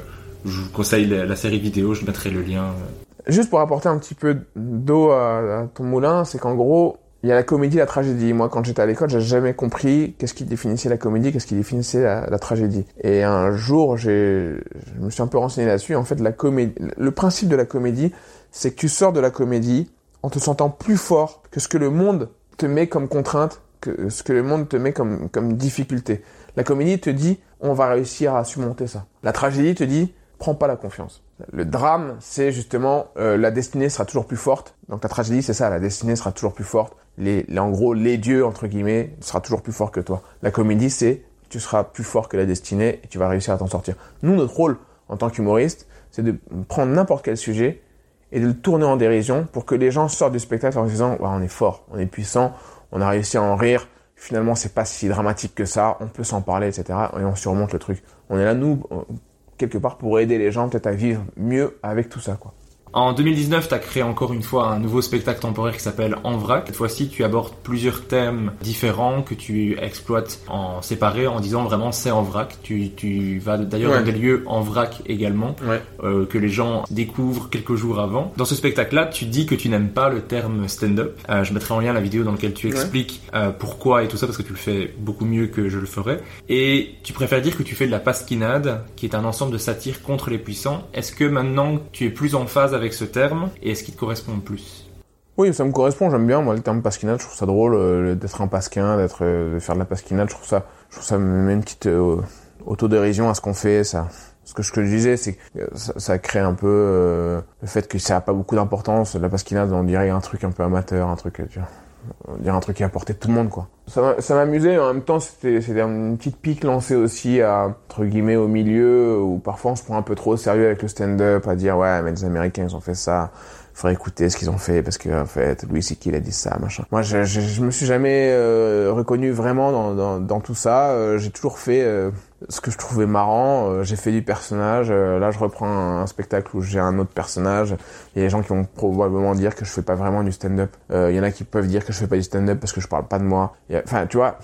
vous conseille la série vidéo, je mettrai le lien. Juste pour apporter un petit peu d'eau à ton moulin, c'est qu'en gros, il y a la comédie et la tragédie. Moi, quand j'étais à l'école, j'ai jamais compris qu'est-ce qui définissait la comédie, qu'est-ce qui définissait la tragédie. Et un jour, je me suis un peu renseigné là-dessus. En fait, le principe de la comédie, c'est que tu sors de la comédie en te sentant plus fort que ce que le monde te met comme contrainte, que ce que le monde te met comme difficulté. La comédie te dit, on va réussir à surmonter ça. La tragédie te dit, prends pas la confiance. Le drame, c'est justement, la destinée sera toujours plus forte. Donc la tragédie, c'est ça, la destinée sera toujours plus forte. En gros, les dieux, entre guillemets, sera toujours plus fort que toi. La comédie, c'est, tu seras plus fort que la destinée et tu vas réussir à t'en sortir. Nous, notre rôle, en tant qu'humoriste, c'est de prendre n'importe quel sujet et de le tourner en dérision pour que les gens sortent du spectacle en se disant, ouais, on est fort, on est puissant, on a réussi à en rire. Finalement, c'est pas si dramatique que ça, on peut s'en parler, etc. Et on surmonte le truc. On est là, nous, quelque part, pour aider les gens peut-être à vivre mieux avec tout ça, quoi. En 2019, tu as créé encore une fois un nouveau spectacle temporaire qui s'appelle En Vrac. Cette fois-ci, tu abordes plusieurs thèmes différents que tu exploites en séparé, en disant vraiment c'est en vrac. Tu vas d'ailleurs dans des lieux en vrac également, que les gens découvrent quelques jours avant. Dans ce spectacle-là, tu dis que tu n'aimes pas le terme stand-up. Je mettrai en lien la vidéo dans laquelle tu expliques pourquoi et tout ça, parce que tu le fais beaucoup mieux que je le ferais. Et tu préfères dire que tu fais de la pasquinade, qui est un ensemble de satires contre les puissants. Est-ce que maintenant, tu es plus en phase avec ce terme, et est-ce qu'il te correspond le plus? Oui, ça me correspond, j'aime bien, moi, le terme pasquinade, je trouve ça drôle, d'être un pasquin, de faire de la pasquinade, je trouve ça me met une petite autodérision à ce qu'on fait, ça. Ce que je disais, c'est que ça crée un peu le fait que ça n'a pas beaucoup d'importance, la pasquinade, on dirait un truc un peu amateur, un truc, tu vois, on dirait un truc qui a porté tout le monde, quoi. Ça m'amusait, en même temps, c'était une petite pique lancée aussi à, entre guillemets, au milieu, où parfois on se prend un peu trop au sérieux avec le stand-up, à dire, ouais, mais les Américains, ils ont fait ça, faudrait écouter ce qu'ils ont fait, parce que, en fait, Louis C.K. il a dit ça, machin. Moi, je me suis jamais reconnu vraiment dans tout ça, j'ai toujours fait ce que je trouvais marrant, j'ai fait du personnage, là, je reprends un spectacle où j'ai un autre personnage, il y a des gens qui vont probablement dire que je fais pas vraiment du stand-up, il y en a qui peuvent dire que je fais pas du stand-up parce que je parle pas de moi. Enfin, tu vois,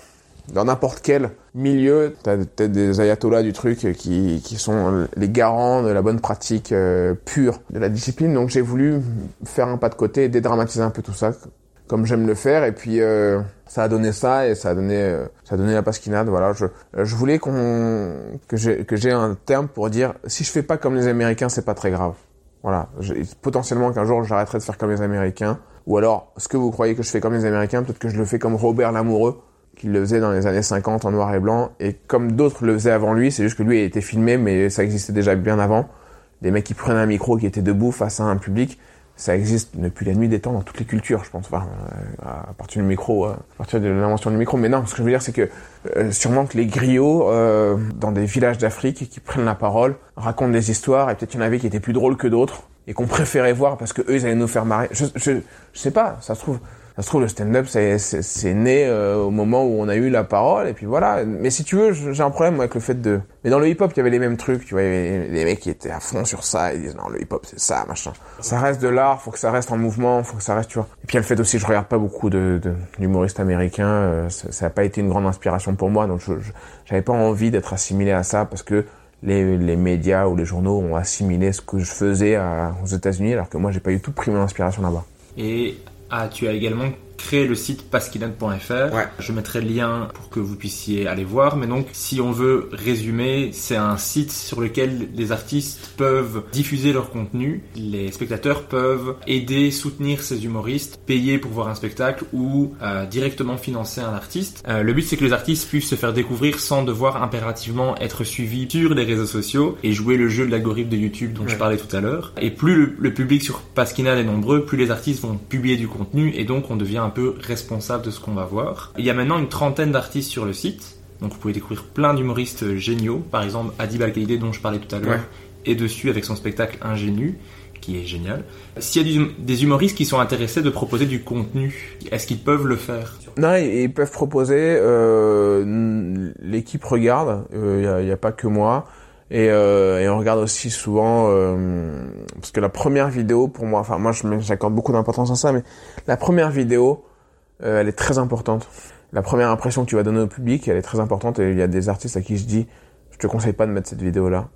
dans n'importe quel milieu, t'as peut-être des ayatollahs du truc qui sont les garants de la bonne pratique pure de la discipline. Donc j'ai voulu faire un pas de côté et dédramatiser un peu tout ça, comme j'aime le faire. Et puis ça a donné ça et ça a donné la pasquinade. Voilà, je voulais que j'ai un terme pour dire si je fais pas comme les Américains, c'est pas très grave. Voilà, potentiellement qu'un jour j'arrêterai de faire comme les Américains. Ou alors, ce que vous croyez que je fais comme les Américains, peut-être que je le fais comme Robert Lamoureux, qui le faisait dans les années 50 en noir et blanc, et comme d'autres le faisaient avant lui, c'est juste que lui, il était filmé, mais ça existait déjà bien avant. Des mecs qui prennent un micro, qui étaient debout face à un public, ça existe depuis la nuit des temps dans toutes les cultures, je pense, enfin, à partir du micro, à partir de l'invention du micro. Mais non, ce que je veux dire, c'est que sûrement que les griots, dans des villages d'Afrique, qui prennent la parole, racontent des histoires, et peut-être qu'il y en avait qui étaient plus drôles que d'autres, et qu'on préférait voir parce que eux ils allaient nous faire marrer. Je sais pas, ça se trouve le stand-up c'est né au moment où on a eu la parole et puis voilà. Mais si tu veux, j'ai un problème avec le fait de. Mais dans le hip-hop, il y avait les mêmes trucs, tu vois, les mecs qui étaient à fond sur ça, ils disent non, le hip-hop c'est ça, machin. Ça reste de l'art, faut que ça reste en mouvement, faut que ça reste, tu vois. Et puis il y a le fait aussi, je regarde pas beaucoup d'humoristes américains, ça a pas été une grande inspiration pour moi, donc j'avais pas envie d'être assimilé à ça parce que les médias ou les journaux ont assimilé ce que je faisais aux États-Unis alors que moi j'ai pas du tout pris mon inspiration là-bas. Et tu as également créé le site pasquinade.fr. Ouais. Je mettrai le lien pour que vous puissiez aller voir. Mais donc, si on veut résumer, c'est un site sur lequel les artistes peuvent diffuser leur contenu. Les spectateurs peuvent aider, soutenir ces humoristes, payer pour voir un spectacle ou directement financer un artiste. Le but, c'est que les artistes puissent se faire découvrir sans devoir impérativement être suivis sur les réseaux sociaux et jouer le jeu de l'algorithme de YouTube dont je parlais tout à l'heure. Et plus le public sur Pasquinade est nombreux, plus les artistes vont publier du contenu et donc on devient un peu responsable de ce qu'on va voir. Il y a maintenant une 30aine d'artistes sur le site, donc vous pouvez découvrir plein d'humoristes géniaux. Par exemple, Adib Al-Khalidé dont je parlais tout à l'heure est dessus avec son spectacle Ingénu, qui est génial. S'il y a des humoristes qui sont intéressés de proposer du contenu, est-ce qu'ils peuvent le faire? Non, ils peuvent proposer. L'équipe regarde. Il n'y a pas que moi. Et on regarde aussi souvent parce que la première vidéo pour moi, enfin moi j'accorde beaucoup d'importance à ça, mais la première vidéo, elle est très importante. La première impression que tu vas donner au public, elle est très importante. Et il y a des artistes à qui je dis, je te conseille pas de mettre cette vidéo là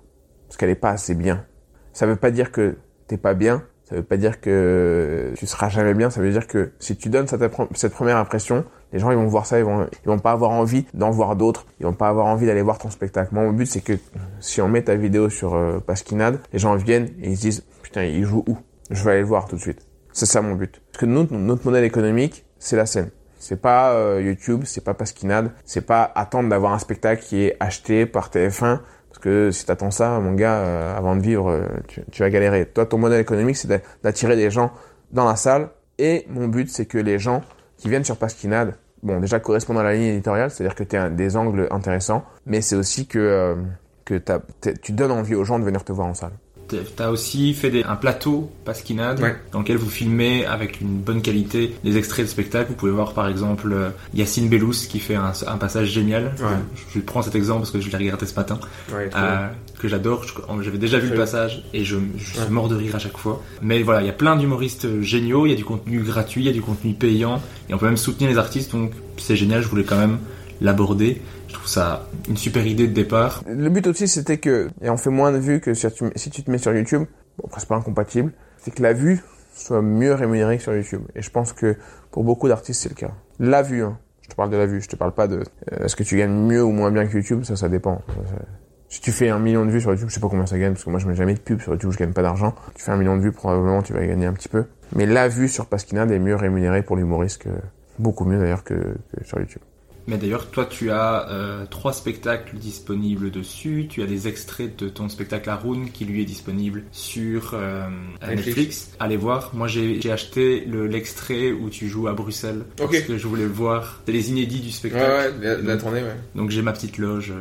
parce qu'elle est pas assez bien. Ça veut pas dire que t'es pas bien, ça veut pas dire que tu seras jamais bien, ça veut dire que si tu donnes cette première impression, les gens ils vont voir ça, ils vont pas avoir envie d'en voir d'autres, ils vont pas avoir envie d'aller voir ton spectacle. Moi mon but c'est que si on met ta vidéo sur Pasquinade, les gens viennent et ils se disent putain il joue où? Je vais aller le voir tout de suite. C'est ça mon but. Parce que notre modèle économique c'est la scène. C'est pas YouTube, c'est pas Pasquinade, c'est pas attendre d'avoir un spectacle qui est acheté par TF1. Parce que si t'attends ça, mon gars, avant de vivre, tu vas galérer. Toi, ton modèle économique, c'est d'attirer des gens dans la salle. Et mon but, c'est que les gens qui viennent sur Pasquinade, bon, déjà correspondent à la ligne éditoriale, c'est-à-dire que t'as des angles intéressants, mais c'est aussi que tu donnes envie aux gens de venir te voir en salle. T'as aussi fait un plateau Pasquinade dans lequel vous filmez avec une bonne qualité des extraits de spectacle. Vous pouvez voir par exemple Yacine Bellous qui fait un passage génial. Ouais. Je prends cet exemple parce que je l'ai regardé ce matin, que j'adore. J'avais déjà vu le passage et je suis mort de rire à chaque fois. Mais voilà, il y a plein d'humoristes géniaux, il y a du contenu gratuit, il y a du contenu payant et on peut même soutenir les artistes. Donc c'est génial, je voulais quand même l'aborder. Je trouve ça une super idée de départ. Le but aussi, c'était que, et on fait moins de vues que si tu te mets sur YouTube, bon, après c'est pas incompatible, c'est que la vue soit mieux rémunérée que sur YouTube. Et je pense que pour beaucoup d'artistes, c'est le cas. La vue, hein. Je te parle de la vue, je te parle pas de est-ce que tu gagnes mieux ou moins bien que YouTube, ça dépend. Si tu fais 1 million de vues sur YouTube, je sais pas combien ça gagne, parce que moi je mets jamais de pub sur YouTube, je gagne pas d'argent. Tu fais 1 million de vues, probablement tu vas gagner un petit peu. Mais la vue sur Pasquinade est mieux rémunérée pour l'humoriste, beaucoup mieux d'ailleurs que sur YouTube. Mais d'ailleurs, toi, tu as 3 spectacles disponibles dessus. Tu as des extraits de ton spectacle Haroun qui, lui, est disponible sur Netflix. Allez voir. Moi, j'ai acheté l'extrait où tu joues à Bruxelles parce que je voulais le voir. C'est les inédits du spectacle. Ouais, la tournée, ouais. Donc, j'ai ma petite loge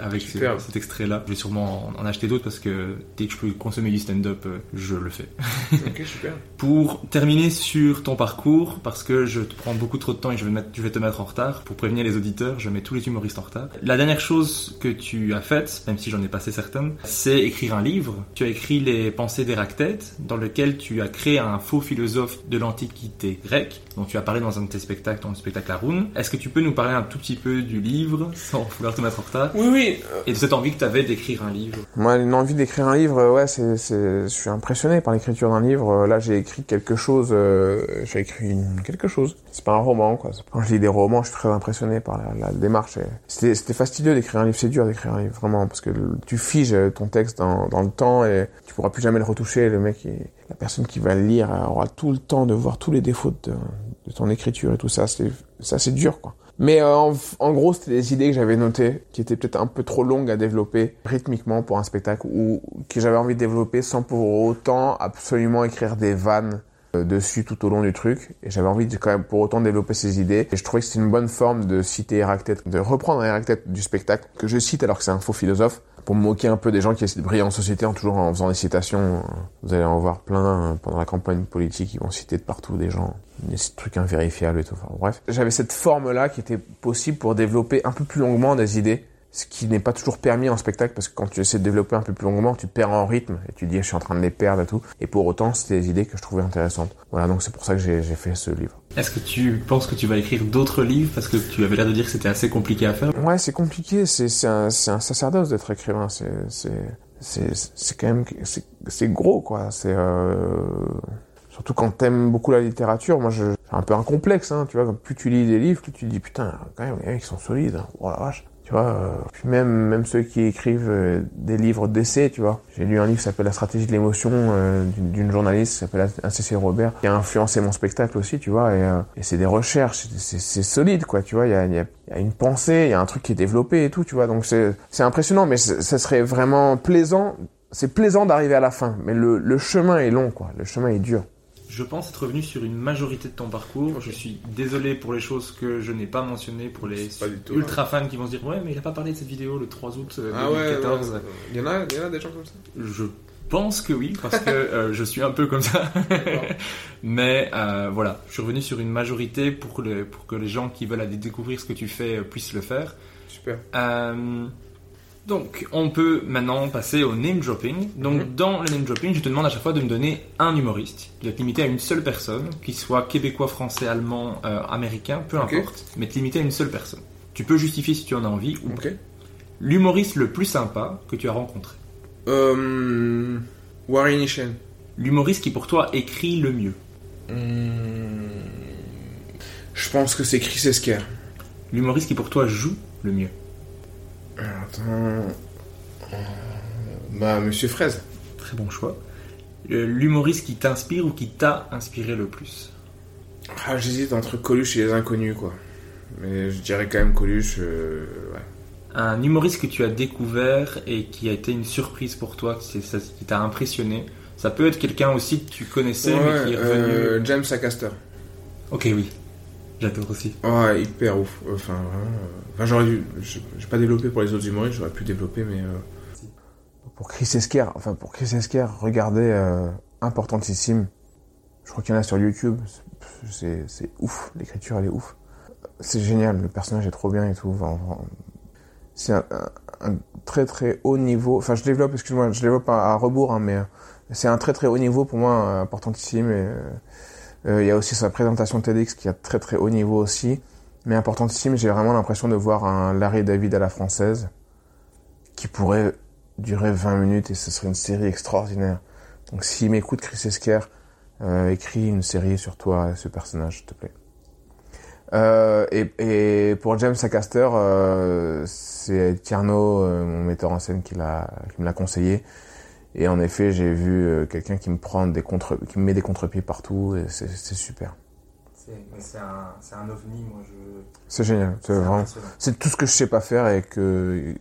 avec cet extrait-là. Je vais sûrement en acheter d'autres parce que dès que je peux consommer du stand-up, je le fais. Ok, super. Pour terminer sur ton parcours, parce que je te prends beaucoup trop de temps et je vais te mettre en retard. Pour prévenir les auditeurs, je mets tous les humoristes en retard. La dernière chose que tu as faite, même si j'en ai passé certaines, c'est écrire un livre. Tu as écrit Les Pensées d'Héraclète, dans lequel tu as créé un faux philosophe de l'Antiquité grecque, dont tu as parlé dans un de tes spectacles, dans le spectacle Haroun. Est-ce que tu peux nous parler un tout petit peu du livre, sans vouloir te mettre en retard? Oui. Et de cette envie que tu avais d'écrire un livre? Moi, une envie d'écrire un livre, je suis impressionné par l'écriture d'un livre. Là, j'ai écrit quelque chose. Quelque chose. C'est pas un roman, quoi. Quand je lis des romans, je suis très impressionné par la démarche. C'était fastidieux d'écrire un livre, c'est dur d'écrire un livre, vraiment, parce que tu figes ton texte dans le temps et tu pourras plus jamais le retoucher. La personne qui va le lire aura tout le temps de voir tous les défauts de ton écriture et tout ça. C'est assez dur, quoi. Mais en gros, c'était des idées que j'avais notées, qui étaient peut-être un peu trop longues à développer rythmiquement pour un spectacle, ou que j'avais envie de développer sans pour autant absolument écrire des vannes dessus tout au long du truc, et j'avais envie de quand même pour autant développer ces idées, et je trouvais que c'était une bonne forme de citer Héraclète, de reprendre Héraclète du spectacle, que je cite alors que c'est un faux philosophe, pour me moquer un peu des gens qui essaient de briller en société en faisant des citations. Vous allez en voir plein pendant la campagne politique, ils vont citer de partout des gens, des trucs invérifiables et tout, enfin bref. J'avais cette forme-là qui était possible pour développer un peu plus longuement des idées, ce qui n'est pas toujours permis en spectacle, parce que quand tu essaies de développer un peu plus longuement, tu perds en rythme, et tu dis je suis en train de les perdre et tout, et pour autant c'était des idées que je trouvais intéressantes. Voilà, donc c'est pour ça que j'ai fait ce livre. Est-ce que tu penses que tu vas écrire d'autres livres, parce que tu avais l'air de dire que c'était assez compliqué à faire? Ouais, c'est compliqué, c'est un sacerdoce d'être écrivain, c'est quand même, c'est gros, quoi, surtout quand t'aimes beaucoup la littérature. Moi, c'est un peu un complexe, hein, tu vois, plus tu lis des livres, plus tu te dis, putain, quand même, les mecs sont solides, hein. Oh la vache, tu vois, puis même ceux qui écrivent des livres d'essais, tu vois. J'ai lu un livre qui s'appelle La stratégie de l'émotion, d'une journaliste qui s'appelle ACC Robert, qui a influencé mon spectacle aussi, tu vois, et c'est des recherches, c'est solide, quoi, tu vois, il y a une pensée, il y a un truc qui est développé et tout, tu vois, donc c'est impressionnant, mais ça serait vraiment plaisant, c'est plaisant d'arriver à la fin, mais le chemin est long, quoi, le chemin est dur. Je pense être revenu sur une majorité de ton parcours. Je suis désolé pour les choses que je n'ai pas mentionnées, pour les ultra fans qui vont se dire « Ouais, mais il n'a pas parlé de cette vidéo le 3 août 2014. » Ouais. Il y en a des gens comme ça ? Je pense que oui, parce que je suis un peu comme ça. Mais voilà, je suis revenu sur une majorité pour que les gens qui veulent aller découvrir ce que tu fais puissent le faire. Super. Donc, on peut maintenant passer au name-dropping. Donc, dans le name-dropping, je te demande à chaque fois de me donner un humoriste. Tu dois te limiter à une seule personne, qu'il soit québécois, français, allemand, américain, peu importe, mais te limiter à une seule personne. Tu peux justifier si tu en as envie ou pas. L'humoriste le plus sympa que tu as rencontré. Warren Hechel. L'humoriste qui, pour toi, écrit le mieux. Je pense que c'est Chris Esquire. L'humoriste qui, pour toi, joue le mieux. Attends... Bah, Monsieur Fraise. Très bon choix. L'humoriste qui t'inspire ou qui t'a inspiré le plus? Ah, j'hésite entre Coluche et les Inconnus, quoi. Mais je dirais quand même Coluche, ouais. Un humoriste que tu as découvert et qui a été une surprise pour toi, qui t'a impressionné. Ça peut être quelqu'un aussi que tu connaissais, ouais, mais qui est revenu... James Acaster. Ok, oui. J'adore aussi. Ouais, hyper ouf. Enfin, vraiment... j'aurais dû... J'ai pas développé pour les autres humoristes, j'aurais pu développer, mais... Pour Chris Esquire, regardez Importantissime. Je crois qu'il y en a sur YouTube. C'est ouf. L'écriture, elle est ouf. C'est génial. Le personnage est trop bien et tout. Enfin, c'est un très, très haut niveau. Enfin, je développe à rebours, hein, mais c'est un très, très haut niveau pour moi, Importantissime. Et... il y a aussi sa présentation TEDx qui est à très très haut niveau aussi, mais Importantissime, j'ai vraiment l'impression de voir un Larry David à la française qui pourrait durer 20 minutes et ce serait une série extraordinaire. Donc s'il m'écoute, Chris Esquire, écris une série sur toi et ce personnage, s'il te plaît. Et pour James Acaster, c'est Tierno, mon metteur en scène, qui me l'a conseillé. Et en effet, j'ai vu quelqu'un qui me met des contre-pieds partout, et c'est super. C'est un ovni, moi. C'est génial, c'est vraiment. C'est tout ce que je sais pas faire et que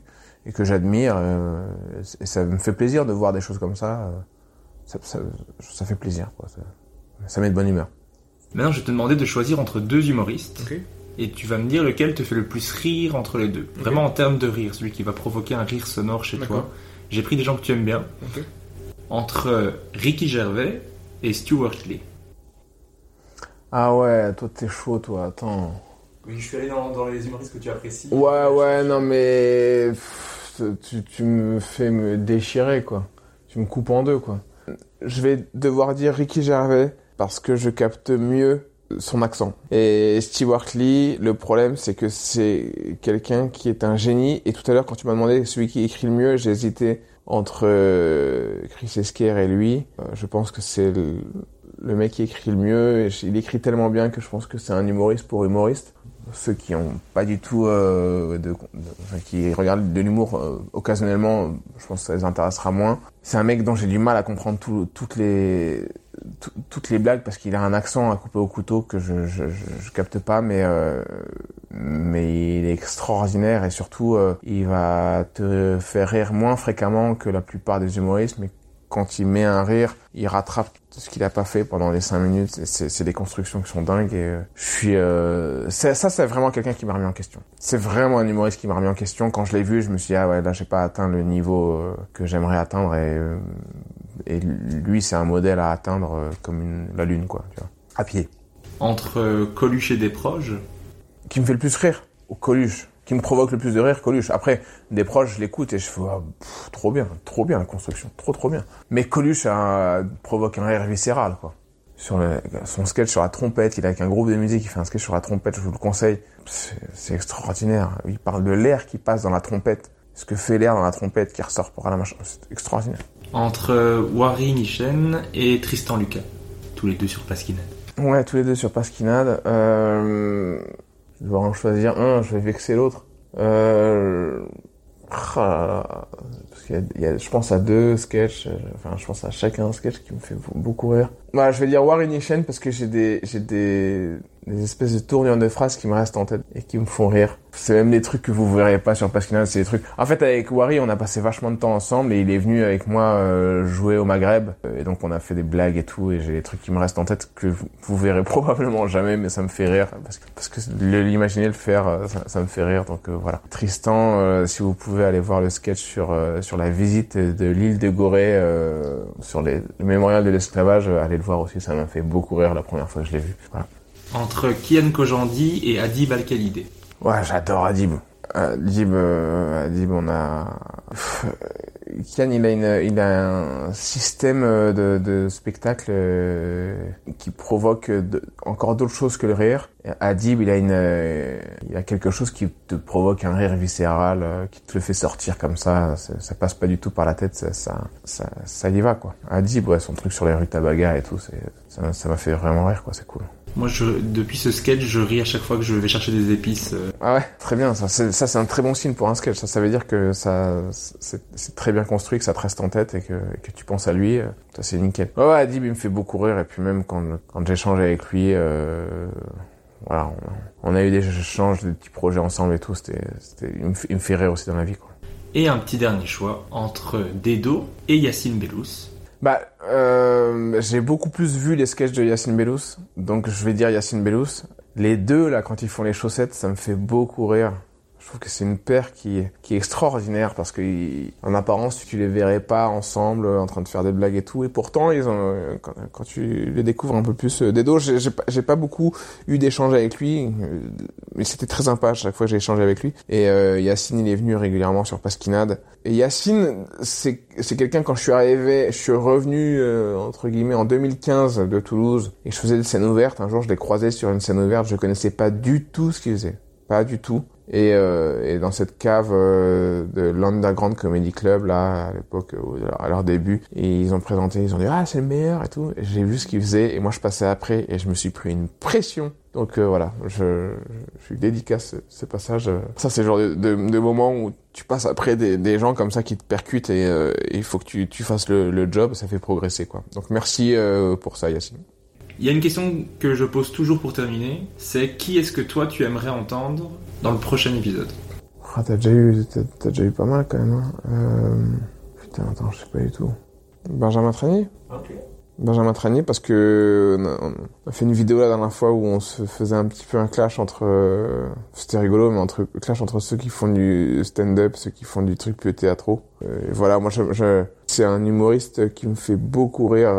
j'admire. Et ça me fait plaisir de voir des choses comme ça. Ça fait plaisir, quoi. Ça met de bonne humeur. Maintenant, je vais te demander de choisir entre deux humoristes. Okay. Et tu vas me dire lequel te fait le plus rire entre les deux. Okay. Vraiment en termes de rire, celui qui va provoquer un rire sonore chez toi. J'ai pris des gens que tu aimes bien. Okay. Entre Ricky Gervais et Stewart Lee. Ah ouais, toi t'es chaud, toi, attends. Oui, je suis allé dans les humoristes que tu apprécies. Ouais, non mais... Tu me fais me déchirer, quoi. Tu me coupes en deux, quoi. Je vais devoir dire Ricky Gervais parce que je capte mieux son accent. Et Stewart Lee, le problème, c'est que c'est quelqu'un qui est un génie. Et tout à l'heure, quand tu m'as demandé celui qui écrit le mieux, j'ai hésité entre Chris Esquire et lui. Je pense que c'est le mec qui écrit le mieux. Et il écrit tellement bien que je pense que c'est un humoriste pour humoriste. Ceux qui ont pas du tout, qui regardent de l'humour occasionnellement, je pense que ça les intéressera moins. C'est un mec dont j'ai du mal à comprendre toutes les blagues parce qu'il a un accent à couper au couteau que je capte pas, mais il est extraordinaire et surtout il va te faire rire moins fréquemment que la plupart des humoristes, mais quand il met un rire, il rattrape ce qu'il a pas fait pendant les 5 minutes. C'est des constructions qui sont dingues et c'est vraiment quelqu'un qui m'a remis en question. C'est vraiment un humoriste qui m'a remis en question. Quand je l'ai vu, je me suis dit, ah ouais, là j'ai pas atteint le niveau que j'aimerais atteindre et lui c'est un modèle à atteindre comme la lune, quoi, tu vois. À pied. Entre Coluche et Desproges, qui me fait le plus rire, Coluche. Qui me provoque le plus de rire, Coluche. Après, Desproges, je l'écoute et je fais trop bien la construction, trop bien. Mais Coluche provoque un rire viscéral, quoi. Sur son sketch sur la trompette, il est avec un groupe de musique, il fait un sketch sur la trompette, je vous le conseille. C'est extraordinaire. Il parle de l'air qui passe dans la trompette, ce que fait l'air dans la trompette qui ressort par la machine. C'est extraordinaire. Entre Warren Hechel et Tristan Lucas, tous les deux sur Pasquinade. Ouais, tous les deux sur Pasquinade. Je vais en choisir un, je vais vexer l'autre. Parce qu'il y a, je pense à deux sketchs, enfin je pense à chacun un sketch qui me fait beaucoup rire. Bah, je vais dire Warren Ishen parce que j'ai des espèces de tournures de phrases qui me restent en tête et qui me font rire. C'est même les trucs que vous verrez pas sur Pasquinade, c'est les trucs... En fait, avec Wari, on a passé vachement de temps ensemble et il est venu avec moi jouer au Maghreb. Et donc, on a fait des blagues et tout, et j'ai des trucs qui me restent en tête que vous verrez probablement jamais, mais ça me fait rire. Parce que l'imaginer, le faire, ça me fait rire, donc voilà. Tristan, si vous pouvez aller voir le sketch sur la visite de l'île de Gorée, sur le mémorial de l'esclavage, allez le voir aussi, ça m'a fait beaucoup rire la première fois que je l'ai vu. Voilà. Entre Kian Kojandi et Adib Al-Khalidé. Ouais, j'adore Adib. Adib, on a... Kian, il a un système de spectacle qui provoque encore d'autres choses que le rire. Adib, il a quelque chose qui te provoque un rire viscéral, qui te le fait sortir comme ça. Ça passe pas du tout par la tête, ça y va, quoi. Adib, ouais, son truc sur les rues Tabaga et tout, ça m'a fait vraiment rire, quoi, c'est cool. Moi, depuis ce sketch, je ris à chaque fois que je vais chercher des épices. Ah ouais, très bien. Ça, c'est un très bon signe pour un sketch. Ça veut dire que c'est très bien construit, que ça te reste en tête et que tu penses à lui. Ça, c'est nickel. Ouais, Adib, il me fait beaucoup rire. Et puis même quand j'échange avec lui, voilà, on a eu des échanges, des petits projets ensemble et tout. Il me fait rire aussi dans la vie, quoi. Et un petit dernier choix entre Dedo et Yacine Bellous. Bah, j'ai beaucoup plus vu les sketchs de Yacine Bellous, donc je vais dire Yacine Bellous. Les deux, là, quand ils font les chaussettes, ça me fait beaucoup rire. Je trouve que c'est une paire qui est extraordinaire parce que, en apparence, tu les verrais pas ensemble, en train de faire des blagues et tout. Et pourtant, ils ont, quand tu les découvres un peu plus, Dedo, j'ai pas beaucoup eu d'échanges avec lui, mais c'était très sympa à chaque fois que j'ai échangé avec lui. Et, Yacine, il est venu régulièrement sur Pasquinade. Et Yacine, c'est quelqu'un, quand je suis revenu, entre guillemets, en 2015 de Toulouse, et je faisais des scènes ouvertes. Un jour, je l'ai croisé sur une scène ouverte, je connaissais pas du tout ce qu'il faisait. Pas du tout. Et dans cette cave de l'Underground Comedy Club, là, à l'époque, à leur début, et ils ont dit « Ah, c'est le meilleur !» et tout. Et j'ai vu ce qu'ils faisaient, et moi, je passais après, et je me suis pris une pression. Donc voilà, je dédicace ce passage. Ça, c'est le genre de moment où tu passes après des gens comme ça qui te percutent, et il faut que tu fasses le job, ça fait progresser, quoi. Donc merci pour ça, Yacine. Il y a une question que je pose toujours pour terminer, c'est qui est-ce que toi tu aimerais entendre dans le prochain épisode ? Ah, t'as déjà eu pas mal quand même, hein. Putain, je sais pas du tout. Benjamin Tranier ? Ok. Benjamin Tranier, parce que on a fait une vidéo la dernière fois où on se faisait un petit peu un clash entre, c'était rigolo, mais clash entre ceux qui font du stand-up, ceux qui font du truc plus théâtraux. Et voilà, moi c'est un humoriste qui me fait beaucoup rire,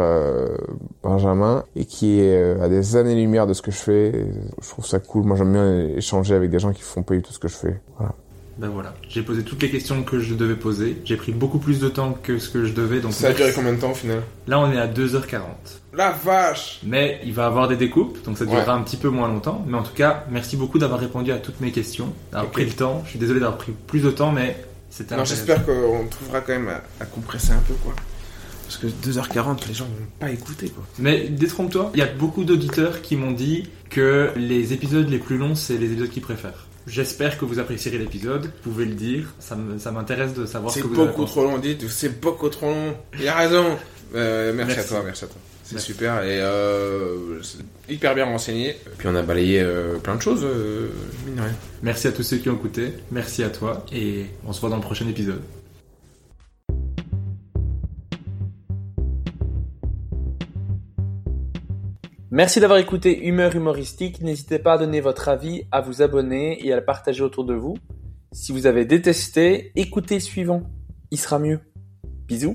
Benjamin, et qui est à des années-lumière de ce que je fais. Et je trouve ça cool. Moi, j'aime bien échanger avec des gens qui font pas du tout ce que je fais. Voilà. Ben voilà, j'ai posé toutes les questions que je devais poser. J'ai pris beaucoup plus de temps que ce que je devais. Donc ça a duré combien de temps au final ? Là, on est à 2h40. La vache ! Mais il va avoir des découpes, donc ça durera un petit peu moins longtemps. Mais en tout cas, merci beaucoup d'avoir répondu à toutes mes questions, d'avoir pris le temps. Je suis désolé d'avoir pris plus de temps, mais c'était intéressant. J'espère qu'on trouvera quand même à compresser un peu, quoi. Parce que 2h40, les gens vont pas écouter, quoi. Mais détrompe-toi, il y a beaucoup d'auditeurs qui m'ont dit que les épisodes les plus longs, c'est les épisodes qu'ils préfèrent. J'espère que vous apprécierez l'épisode, vous pouvez le dire, ça m'intéresse de savoir ce que vous avez pensé. C'est beaucoup trop long, dites, c'est beaucoup trop long, il a raison. Merci à toi. C'est super, et c'est hyper bien renseigné. Puis on a balayé plein de choses, mine de rien. Merci à tous ceux qui ont écouté, merci à toi, et on se voit dans le prochain épisode. Merci d'avoir écouté Humeur Humoristique. N'hésitez pas à donner votre avis, à vous abonner et à le partager autour de vous. Si vous avez détesté, écoutez le suivant. Il sera mieux. Bisous.